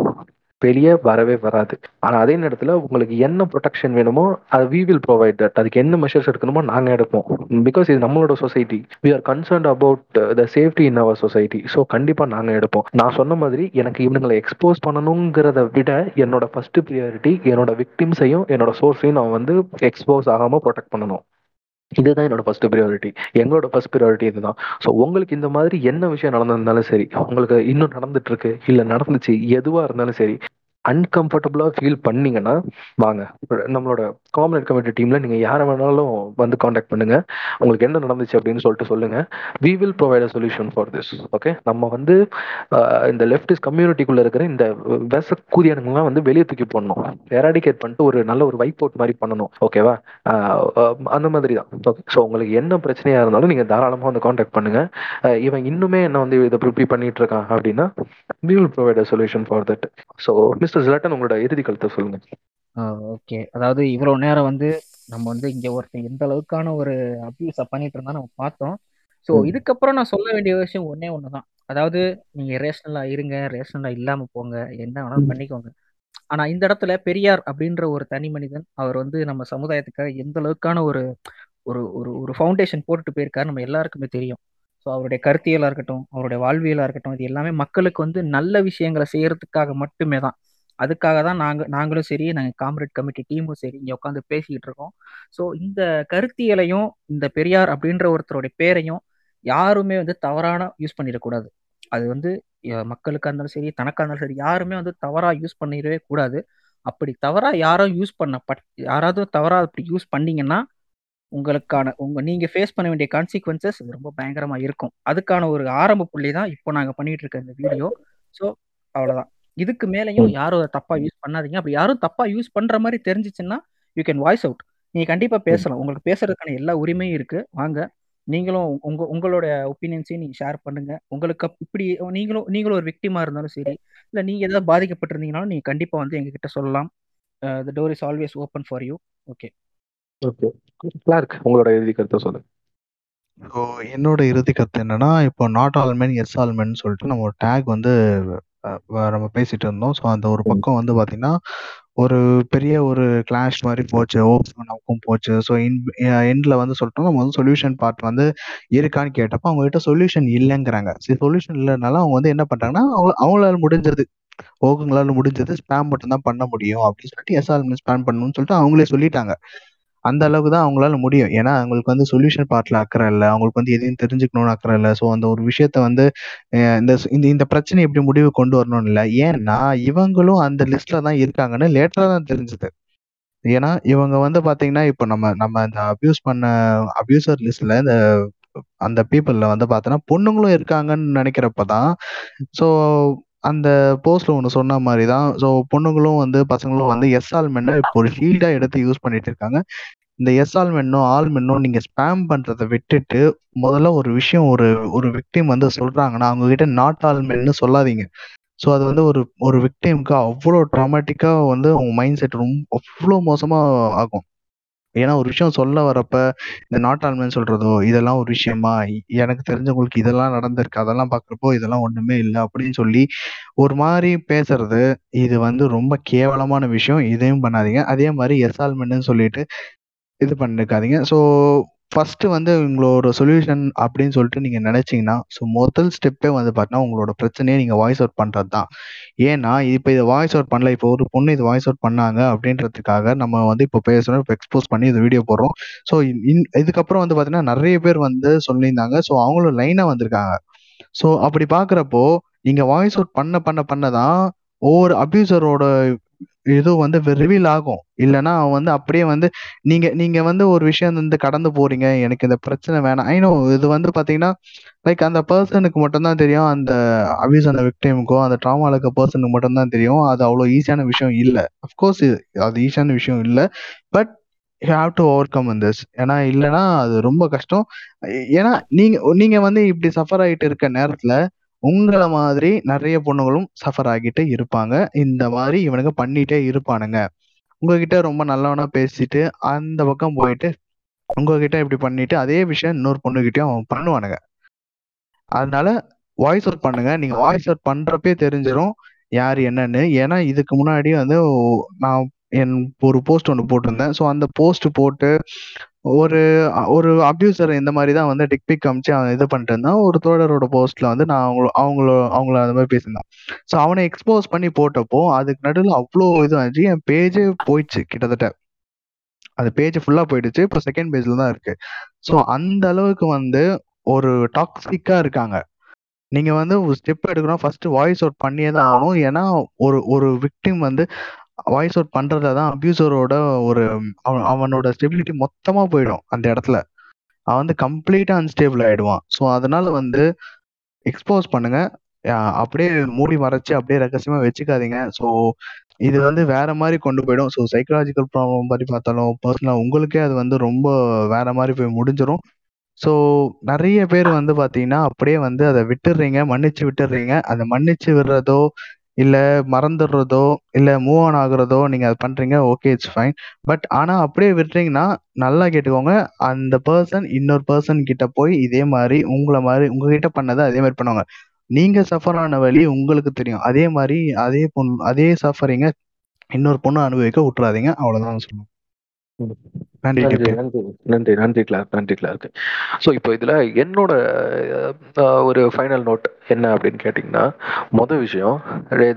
வெளியே வரவே வராது. ஆனா அதே நேரத்துல உங்களுக்கு என்ன ப்ரொடெக்ஷன் வேணுமோ அது வி வில் ப்ரொவைட் தட். அதுக்கு என்ன மெஷர்ஸ் எடுக்கணுமோ நாங்க எடுப்போம், பிகாஸ் இது நம்மளோட society, we are concerned about the safety in our society. So கண்டிப்பா நாங்க எடுப்போம். நான் சொன்ன மாதிரி எனக்கு இவங்களை எக்ஸ்போஸ் பண்ணணுங்கிறத விட என்னோட ஃபர்ஸ்ட் ப்ரியாரிட்டி என்னோட விக்டிம்ஸையும் என்னோட சோர்ஸையும் நான் வந்து எக்ஸ்போஸ் ஆகாம ப்ரொடெக்ட் பண்ணணும். இதுதான் என்னோட ஃபர்ஸ்ட் ப்ரியாரிட்டி, எங்களோட ஃபர்ஸ்ட் ப்ரியாரிட்டி இதுதான். ஸோ உங்களுக்கு இந்த மாதிரி என்ன விஷயம் நடந்திருந்தாலும் சரி, உங்களுக்கு இன்னும் நடந்துட்டு இருக்கு இல்லை நடந்துச்சு, எதுவாக இருந்தாலும் சரி அன்கம்ஃபர்டபுளாக ஃபீல் பண்ணீங்கன்னா வாங்க, நம்மளோட காம்ரேட் கமிட்டி டீமில் நீங்கள் யாரை வேணாலும் வந்து காண்டாக்ட் பண்ணுங்கள். உங்களுக்கு என்ன நடந்துச்சு அப்படின்னு சொல்லிட்டு சொல்லுங்கள். We will provide a solution for this okay. நம்ம வந்து இந்த லெஃப்டிஸ்ட் கம்யூனிட்டிக்குள்ளே இருக்கிற இந்த விச கூதியானுங்கள்லாம் வந்து வெளியே தூக்கி போடணும், எராடிகேட் பண்ணிட்டு ஒரு நல்ல ஒரு வைப் அவுட் மாதிரி பண்ணணும் ஓகேவா. அந்த மாதிரி தான் ஓகே. ஸோ உங்களுக்கு என்ன பிரச்சனையாக இருந்தாலும் நீங்கள் தாராளமாக வந்து காண்டாக்ட் பண்ணுங்கள். இவன் இன்னுமே என்ன வந்து இதை ப்ரிப்பி பண்ணிட்டு இருக்கான் அப்படின்னா we will provide a solution for that. So உங்களோட இறுதி கருத்தை சொல்லுங்க. ஓகே, அதாவது இவ்வளவு நேரம் வந்து நம்ம வந்து இங்க ஒருத்தர் எந்த அளவுக்கான ஒரு அபியூஸ பண்ணிட்டு இருந்தா நம்ம பார்த்தோம். ஸோ இதுக்கப்புறம் நான் சொல்ல வேண்டிய விஷயம் ஒன்னே ஒண்ணுதான், அதாவது நீங்க ரேஷனலா இருங்க, ரேஷனலா இல்லாம போங்க, என்ன வேணாலும் பண்ணிக்கோங்க. ஆனா இந்த இடத்துல பெரியார் அப்படின்ற ஒரு தனி மனிதன் அவர் வந்து நம்ம சமுதாயத்துக்காக எந்த அளவுக்கான ஒரு ஒரு ஒரு ஃபவுண்டேஷன் போட்டுட்டு போயிருக்காரு நம்ம எல்லாருக்குமே தெரியும். ஸோ அவருடைய கருத்தியலாக இருக்கட்டும், அவருடைய வாழ்வியலாக இருக்கட்டும், இது எல்லாமே மக்களுக்கு வந்து நல்ல விஷயங்களை செய்யறதுக்காக மட்டுமே தான். அதுக்காக தான் நாங்களும் சரி, நாங்கள் காம்ரேட் கமிட்டி டீமும் சரி இங்கே உட்காந்து பேசிக்கிட்டு இருக்கோம். ஸோ இந்த கருத்தியலையும் இந்த பெரியார் அப்படின்ற ஒருத்தருடைய பேரையும் யாருமே வந்து தவறான யூஸ் பண்ணிடக்கூடாது. அது வந்து மக்களுக்காக இருந்தாலும் சரி, தனக்காக இருந்தாலும் சரி, யாருமே வந்து தவறாக யூஸ் பண்ணிடவே கூடாது. அப்படி தவறாக யாராவது தவறாக அப்படி யூஸ் பண்ணிங்கன்னா நீங்கள் ஃபேஸ் பண்ண வேண்டிய கான்சிக்வன்சஸ் ரொம்ப பயங்கரமாக இருக்கும். அதுக்கான ஒரு ஆரம்ப புள்ளி தான் இப்போ நாங்கள் பண்ணிகிட்டு இருக்க இந்த வீடியோ. ஸோ அவ்வளோதான், இதுக்கு மேலேயும் யாரும் தப்பா யூஸ் பண்ணாதீங்க. அப்படி யாரும் தப்பா யூஸ் பண்ற மாதிரி தெரிஞ்சிச்சுன்னா யூ கேன் வாய்ஸ் அவுட், நீங்க கண்டிப்பா பேசலாம், உங்களுக்கு பேசுறதுக்கான எல்லா உரிமையும் இருக்கு. வாங்க, நீங்களும் உங்களோட ஒப்பீனியன்ஸையும் நீங்க ஷேர் பண்ணுங்க. உங்களுக்கு இப்படி நீங்களும் ஒரு விக்டிமா இருந்தாலும் சரி, இல்லை நீங்க ஏதாவது பாதிக்கப்பட்டிருந்தீங்கனாலும் நீங்க கண்டிப்பா வந்து எங்ககிட்ட சொல்லலாம். The door is always open for you. Okay. Okay. Clark, உங்களோட இறுதி கருத்தை சொல்லுங்க. ஸோ என்னோட இறுதி கருத்து என்னன்னா, இப்போ not all men yes all men சொல்லிட்டு நம்ம ஒரு டேக் வந்து நம்ம பேசிட்டு இருந்தோம். ஸோ அந்த ஒரு பக்கம் வந்து பார்த்தீங்கன்னா ஒரு பெரிய ஒரு கிளாஷ் மாதிரி போச்சு, ஓப்பன் நமக்கும் போச்சு. ஸோ எண்டில் வந்து சொல்லிட்டோம், நம்ம வந்து சொல்யூஷன் பார்ட் வந்து இருக்கான்னு கேட்டப்போ அவங்ககிட்ட சொல்யூஷன் இல்லைங்கிறாங்க. சரி, சொல்யூஷன் இல்லைனால அவங்க வந்து என்ன பண்ணுறாங்கன்னா அவங்களால முடிஞ்சது உங்களால் முடிஞ்சது ஸ்பேம் மட்டும் தான் பண்ண முடியும் அப்படின்னு சொல்லிட்டு எஸ்ஆர்எம்எஸ் ஸ்பேம் பண்ணணும்னு சொல்லிட்டு அவங்களே சொல்லிட்டாங்க. அந்த அளவுக்கு தான் அவங்களால முடியும். ஏன்னா அவங்களுக்கு வந்து சொல்யூஷன் பார்ட்ல அக்கறை இல்லை, அவங்களுக்கு வந்து எதையும் தெரிஞ்சுக்கணும்னு அக்கறை இல்லை. ஸோ அந்த ஒரு விஷயத்த வந்து இந்த பிரச்சனை எப்படி முடிவு கொண்டு வரணும்னு இல்லை. ஏன்னா இவங்களும் அந்த லிஸ்ட்ல தான் இருக்காங்கன்னு லேட்டரா தான் தெரிஞ்சது. ஏன்னா இவங்க வந்து பாத்தீங்கன்னா இப்போ நம்ம இந்த அபியூஸ் பண்ண அபியூசர் லிஸ்ட்ல இந்த அந்த பீப்புள்ல வந்து பார்த்தோன்னா பொண்ணுங்களும் இருக்காங்கன்னு நினைக்கிறப்பதான். ஸோ அந்த போஸ்ட்ல ஒன்று சொன்ன மாதிரி தான். ஸோ பொண்ணுங்களும் வந்து பசங்களும் வந்து எஸ்ஆல்மென்ட் இப்போ ஒரு ஷீல்டா எடுத்து யூஸ் பண்ணிட்டு இருக்காங்க. இந்த எஸ்ஆல்மென்னும் ஆல்மென்னும் நீங்க ஸ்பேம் பண்றதை விட்டுட்டு முதல்ல ஒரு விஷயம் ஒரு விக்டிம் வந்து சொல்றாங்கன்னா அவங்க கிட்ட நாட் ஆல்மென்னு சொல்லாதீங்க. ஸோ அது வந்து ஒரு விக்டிமுக்கு அவ்வளோ ட்ராமேட்டிக்காக வந்து அவங்க மைண்ட் செட் ரொம்ப அவ்வளோ மோசமாக ஆகும். ஏன்னா ஒரு விஷயம் சொல்ல வரப்ப இந்த நாட் ஆல்மென்னு சொல்றதோ இதெல்லாம் ஒரு விஷயமா, எனக்கு தெரிஞ்சவங்களுக்கு இதெல்லாம் நடந்திருக்கு, அதெல்லாம் பார்க்குறப்போ இதெல்லாம் ஒன்றுமே இல்லை அப்படின்னு சொல்லி ஒரு மாதிரி பேசுறது இது வந்து ரொம்ப கேவலமான விஷயம். இதையும் பண்ணாதீங்க. அதே மாதிரி எஸ்ஆல்மென்ட்னு சொல்லிட்டு இது பண்ணிருக்காதீங்க. ஸோ ஃபர்ஸ்ட் வந்து உங்களோட சொல்யூஷன் அப்படின்னு சொல்லிட்டு நீங்க நினைச்சீங்கன்னா, ஸோ முதல் ஸ்டெப்பே வந்து பார்த்தீங்கன்னா உங்களோட பிரச்சனையை நீங்க வாய்ஸ் அவுட் பண்றது தான். ஏன்னா இப்போ இதை வாய்ஸ் அவுட் பண்ணல, இப்போ ஒரு பொண்ணு இது வாய்ஸ் அவுட் பண்ணாங்க அப்படின்றதுக்காக நம்ம வந்து இப்போ பேசணும், இப்போ எக்ஸ்போஸ் பண்ணி இது வீடியோ போடுறோம். ஸோ இதுக்கப்புறம் வந்து பார்த்தீங்கன்னா நிறைய பேர் வந்து சொல்லியிருந்தாங்க. ஸோ அவங்களும் லைனா வந்திருக்காங்க. ஸோ அப்படி பாக்குறப்போ நீங்க வாய்ஸ் அவுட் பண்ணதான் ஒவ்வொரு அபியூசரோட இது வந்து ரிவீல் ஆகும். இல்லைன்னா அவன் வந்து அப்படியே வந்து நீங்க வந்து ஒரு விஷயம் வந்து கடந்து போறீங்க, எனக்கு இந்த பிரச்சனை வேணாம் ஐனோ. இது வந்து பாத்தீங்கன்னா லைக் அந்த பர்சனுக்கு மட்டும்தான் தெரியும், அந்த அபியூஸ் அந்த விக்டிமுக்கோ அந்த ட்ராமால இருக்க பர்சனுக்கு மட்டும்தான் தெரியும். அது அவ்வளோ ஈஸியான விஷயம் இல்லை. அஃப்கோர்ஸ் அது ஈஸியான விஷயம் இல்லை, but you have to overcome this. ஏன்னா இல்லைன்னா அது ரொம்ப கஷ்டம். ஏன்னா நீங்க வந்து இப்படி சஃபர் ஆகிட்டு இருக்க நேரத்துல உங்களை மாதிரி நிறைய பொண்ணுங்களும் சஃபர் ஆகிட்டு இருப்பாங்க. இந்த மாதிரி இவனுக்கு பண்ணிட்டே இருப்பானுங்க. உங்ககிட்ட ரொம்ப நல்லவனா பேசிட்டு அந்த பக்கம் போயிட்டு உங்ககிட்ட இப்படி பண்ணிட்டு அதே விஷயம் இன்னொரு பொண்ணுகிட்டயும் அவன் பண்ணுவானுங்க. அதனால வாய்ஸ் அவுட் பண்ணுங்க. நீங்க வாய்ஸ் அவுட் பண்றப்பே தெரிஞ்சிடும் யார் என்னன்னு. ஏன்னா இதுக்கு முன்னாடி வந்து நான் ஒரு போஸ்ட் ஒன்று போட்டிருந்தேன். ஸோ அந்த போஸ்ட் போட்டு ஒரு அப்யூசர் இந்த மாதிரி தான் வந்து டிக்பிக் காமிச்சு அவன் இது பண்ணிட்டு இருந்தான். ஒரு தோழரோட போஸ்ட்ல வந்து நான் அவங்கள அந்த மாதிரி பேசியிருந்தான். ஸோ அவனை எக்ஸ்போஸ் பண்ணி போட்டப்போ அதுக்கு நடுவில் அவ்வளோ இதுவாச்சு, என் பேஜே போயிடுச்சு. கிட்டத்தட்ட அது பேஜ் ஃபுல்லா போயிடுச்சு, இப்போ செகண்ட் பேஜ்ல தான் இருக்கு. ஸோ அந்த அளவுக்கு வந்து ஒரு டாக்ஸிக்கா இருக்காங்க. நீங்க வந்து ஒரு ஸ்டெப் எடுக்கணும், ஃபர்ஸ்ட் வாய்ஸ் அவுட் பண்ணியே தான் ஆகணும். ஏன்னா ஒரு விக்டிம் வந்து வாய்ஸ் அவுட் பண்றதுலதான் அபியூசரோட அவனோட ஸ்டெபிலிட்டி மொத்தமா போயிடும். அந்த இடத்துல அவன் வந்து கம்ப்ளீட்டா அன்ஸ்டேபிள் ஆயிடுவான். ஸோ அதனால வந்து எக்ஸ்போஸ் பண்ணுங்க. அப்படியே மூடி மறைச்சு அப்படியே ரகசியமா வச்சுக்காதீங்க. ஸோ இது வந்து வேற மாதிரி கொண்டு போயிடும். ஸோ சைக்கலாஜிக்கல் ப்ராப்ளம் மாதிரி பார்த்தாலும் பர்சனலா உங்களுக்கே அது வந்து ரொம்ப வேற மாதிரி போய் முடிஞ்சிடும். ஸோ நிறைய பேர் வந்து பாத்தீங்கன்னா அப்படியே வந்து அதை மன்னிச்சு விட்டுறீங்க. அதை மன்னிச்சு விடுறதோ இல்லை மறந்துடுறதோ இல்லை மூவ் ஆன் ஆகுறதோ நீங்கள் அது பண்ணுறீங்க, ஓகே இட்ஸ் ஃபைன். பட் ஆனால் அப்படியே விட்டுறீங்கன்னா நல்லா கேட்டுக்கோங்க, அந்த பர்சன் இன்னொரு பர்சன் கிட்ட போய் இதே மாதிரி உங்ககிட்ட பண்ணதை அதே மாதிரி பண்ணுவாங்க. நீங்கள் சஃபர் ஆன வழி உங்களுக்கு தெரியும். அதே மாதிரி அதே சஃபரிங்க இன்னொரு பொண்ணு அனுபவிக்க விட்டுறாதீங்க. அவ்வளோதான் சொல்லுவோம். நன்றி கிளார்க். ஸோ இப்போ இதில் என்னோட ஒரு ஃபைனல் நோட் என்ன அப்படின்னு கேட்டிங்கன்னா, மொதல் விஷயம்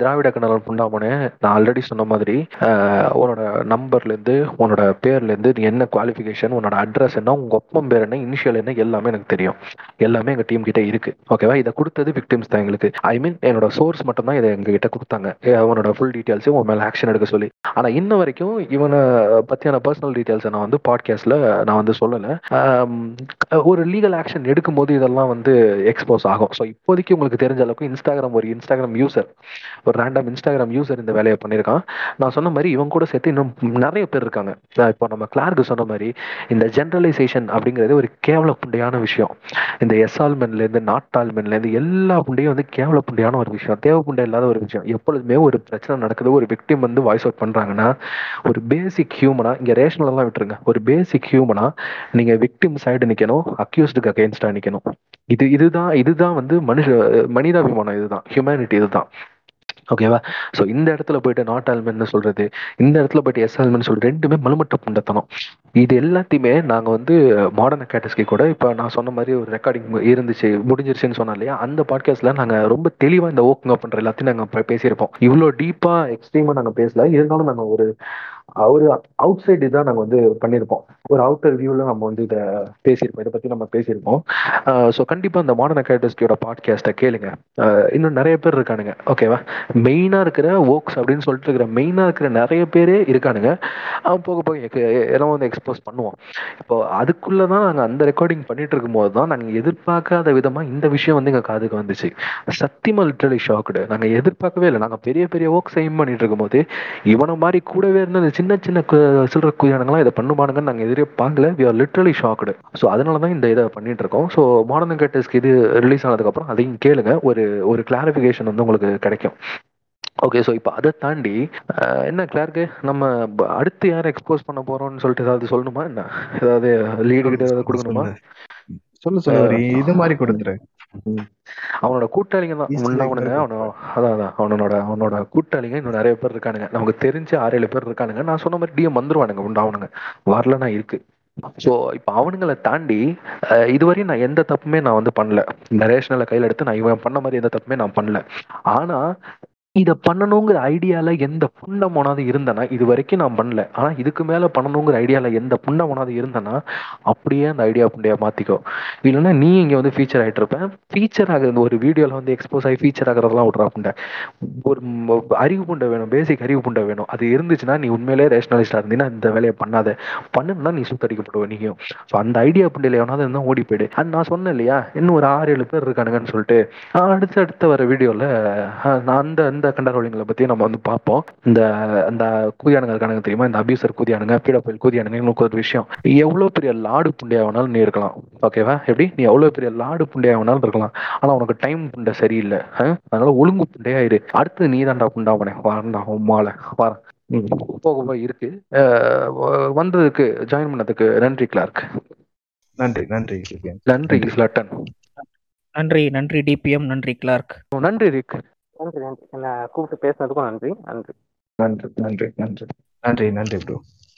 திராவிட கண்ணாளன் புண்ணாமனே நான் ஆல்ரெடி சொன்ன மாதிரி உன்னோட நம்பர்லேருந்து உன்னோட பேர்லேருந்து நீ என்ன குவாலிஃபிகேஷன், உன்னோட அட்ரஸ் என்ன, உங்கள் ஒப்பம் பேர் என்ன, இனிஷியல் என்ன, எல்லாமே எனக்கு தெரியும். எல்லாமே எங்கள் டீம் கிட்டே இருக்குது. ஓகேவா? இதை கொடுத்தது விக்டிம்ஸ் தான் எங்களுக்கு. ஐ மீன் என்னோட சோர்ஸ் மட்டும்தான் இதை எங்ககிட்ட கொடுத்தாங்க, உன்னோட ஃபுல் டீட்டெயில்ஸையும் உன் மேலே ஆக்ஷன் எடுக்க சொல்லி. ஆனால் இன்ன வரைக்கும் இவனை பற்றியான பர்சனல் டீட்டெயில்ஸை நான் வந்து பாட்காஸ்ட்ல நான் வந்து சொல்லலை. ஒரு லீகல் ஆக்ஷன் எடுக்கும் போது இதெல்லாம் வந்து எக்ஸ்போஸ் ஆகும். ஸோ இப்போதைக்கு உங்களுக்கு தெரிஞ்ச அளவுக்கு ஒரு ரேண்டம் இன்ஸ்டாகிராம் யூசர் இந்த வேலையை பண்ணியிருக்கான். நான் சொன்ன மாதிரி இவங்க கூட சேர்த்து இன்னும் நிறைய பேர் இருக்காங்க. இப்போ நம்ம கிளார்க்கு சொன்ன மாதிரி இந்த ஜென்ரலைசேஷன் அப்படிங்கிறது ஒரு கேவல புண்டையான விஷயம். இந்த எஸ்ஆல்மென்ட்லேருந்து நாட்டால்மென்ட்லேருந்து எல்லா புண்டையும் வந்து கேவல புண்டையான ஒரு விஷயம், தேவை புண்டை இல்லாத ஒரு விஷயம். எப்பொழுதுமே ஒரு பிரச்சனை நடக்குது, ஒரு விக்டிம் வந்து வாய்ஸ் அவுட் பண்ணுறாங்கன்னா ஒரு பேசிக் ஹியூமனா, இங்கே ரேஷனலெல்லாம் விட்டுருங்க, ஒரு பேசிக் ஹியூமனா நீங்க விக்டிம் சைடு நிக்கணும், அக்யூஸ்டுக்கு அகைன்ஸ்டா நிக்கணும். இதுதான் வந்து மனிதாபிமானம், இதுதான் ஹியூமனிட்டி, இதுதான். ஓகேவா? ஸோ இந்த இடத்துல போயிட்டு நாட் ஆல்மென்னு சொல்றது, இந்த இடத்துல போயிட்டு எஸ் ஆல்மென்னு சொல்றது, ரெண்டுமே மலுமட்ட புண்டத்தனம். இது எல்லாத்தையுமே நாங்கள் வந்து மாடர்ன் அகாடமிக்கு கூட இப்போ நான் சொன்ன மாதிரி ஒரு ரெக்கார்டிங் இருந்துச்சு, முடிஞ்சிருச்சுன்னு சொன்னோம் இல்லையா, அந்த பாட்காஸ்ட்ல நாங்கள் ரொம்ப தெளிவாக இந்த ஓக்குங்க பண்ற எல்லாத்தையும் நாங்கள் பேசியிருப்போம். இவ்வளோ டீப்பா எக்ஸ்ட்ரீமா நாங்கள் பேசல, இருந்தாலும் நாங்கள் ஒரு அவுட் சைடு தான் நாங்கள் வந்து பண்ணியிருப்போம், ஒரு அவுட்டர் வியூவில் நம்ம வந்து இதை பேசியிருப்போம், இதை பற்றி நம்ம பேசியிருப்போம். ஸோ கண்டிப்பாக இந்த மாடர்ன் அகாடமியோட பாட்காஸ்ட்டை கேளுங்க. இன்னும் நிறைய பேர் இருக்கானுங்க ஓகேவா, மெயினாக இருக்கிற ஓக்ஸ் அப்படின்னு சொல்லிட்டு இருக்கிற மெயினாக இருக்கிற நிறைய பேர் இருக்கானுங்க. போக போக எல்லாம் வந்து எக்ஸ்போஸ் பண்ணுவோம். இப்போ அதுக்குள்ளே தான் நாங்கள் அந்த ரெக்கார்டிங் பண்ணிட்டு இருக்கும்போது தான் நாங்கள் எதிர்பார்க்காத விதமாக இந்த விஷயம் வந்து எங்கள் காதுக்கு வந்துச்சு. சத்தியமாக லிட்டரலி ஷாக்குடு, நாங்கள் எதிர்பார்க்கவே இல்லை. நாங்கள் பெரிய பெரிய ஓக்ஸ் எய்ம் பண்ணிட்டு இருக்கும்போது இவனை மாதிரி கூடவே இருந்த சின்ன சின்ன சில்லற குதியானங்களாம் இதை பண்ணுவானுங்கன்னு நாங்கள் எதிரே பார்க்கல. We are literally shocked. So அதனால தான் இந்த இதை பண்ணிட்டு இருக்கோம். ஸோ மாடர்ன் அகாடமிக்கு இது ரிலீஸ் ஆனதுக்கப்புறம் அதையும் கேளுங்க, ஒரு கிளாரிஃபிகேஷன் வந்து உங்களுக்கு கிடைக்கும். ஓகே, ஸோ இப்போ அதை தாண்டி என்ன கிளார்க்கு, நம்ம அடுத்து யாரை எக்ஸ்போஸ் பண்ண போறோம்னு சொல்லிட்டு ஏதாவது சொல்லணுமா? என்ன ஏதாவது லீடு கிட்ட ஏதாவது கொடுக்கணுமா? சொல்லு சொல்லு, இது மாதிரி கொடுத்துரு. அவனோட கூட்டாளிங்க தான் முன்னாங்க, அவனோட கூட்டாளிங்க இன்னும் நிறைய பேர் இருக்கானுங்க, நமக்கு தெரிஞ்ச 6-7 பேர் இருக்கானுங்க. நான் சொன்ன மாதிரி டிஎம் வந்துருவானுங்க, உண்டாவனுங்க வரலன்னா இருக்கு. ஸோ இப்போ அவனுங்களை தாண்டி இதுவரையும் நான் எந்த தப்புமே நான் வந்து பண்ணல, இந்த ரேஷனலை கையில் எடுத்து நான் இவன் பண்ண மாதிரி எந்த தப்புமே நான் பண்ணல. ஆனா இதை பண்ணணுங்கிற ஐடியாவில் எந்த புண்ணை மோனாவது இருந்தேன்னா, இது வரைக்கும் நான் பண்ணல, ஆனால் இதுக்கு மேலே பண்ணணுங்கிற ஐடியாவில் எந்த புண்ணை மோனாவது இருந்தேன்னா அப்படியே அந்த ஐடியா புண்டையாக மாற்றிக்கோ. இல்லைன்னா நீ இங்கே வந்து ஃபீச்சர் ஆகிட்டு இருப்பேன், ஃபீச்சர் ஆகுது ஒரு வீடியோவில் வந்து எக்ஸ்போஸ் ஆகி ஃபீச்சர் ஆகிறதெல்லாம் விட்றா புண்டை. ஒரு அறிவு புண்டை வேணும், பேசிக் அறிவு புண்டை வேணும். அது இருந்துச்சுன்னா நீ உண்மையிலே ரேஷனலிஸ்டாக இருந்தீங்கன்னா இந்த வேலையை பண்ணாத, பண்ணணும்னா நீ சுத்தடிக்கப்படுவ நீயும். ஸோ அந்த ஐடியா புண்டையில் எவனாவது இருந்தால் ஓடி போயிடு. அது நான் சொன்னேன் இல்லையா, இன்னும் ஒரு 6-7 பேர் இருக்கானுங்கன்னு சொல்லிட்டு அடுத்த வர வீடியோவில் நான் அந்த கண்டாரோலிங்களை பத்தி நம்ம வந்து பார்ப்போம். இந்த கூதியானுங்க இருக்கானுங்க தெரியுமா, இந்த அபியூசர் கூதியானுங்க, பீடோஃபைல் கூதியானுங்க. இன்னும் ஒரு விஷயம், எவ்வளவு பெரிய லாடு புண்டையாவனாலும் நீ இருக்கலாம் ஓகேவா, எப்படி நீ எவ்வளவு பெரிய லாடு புண்டையாவனாலும் இருக்கலாம், ஆனா உனக்கு டைம் புண்டை சரியில்லை, அதனால ஒழுங்கு புண்டையாயிரு. அடுத்து நீ தாண்டா புண்டாவனே வரண்டா உமால வர போக இருக்கு. வந்ததுக்கு ஜாயின் பண்ணதுக்கு நன்றி கிளார்க். நன்றி நன்றி நன்றி ஸ்லட்டன். நன்றி நன்றி டிபிஎம். நன்றி கிளார்க். நன்றி ரிக். நன்றி நன்றி, என்ன கூப்பிட்டு பேசினதுக்கும் நன்றி. நன்றி நன்றி நன்றி நன்றி நன்றி ப்ரோ.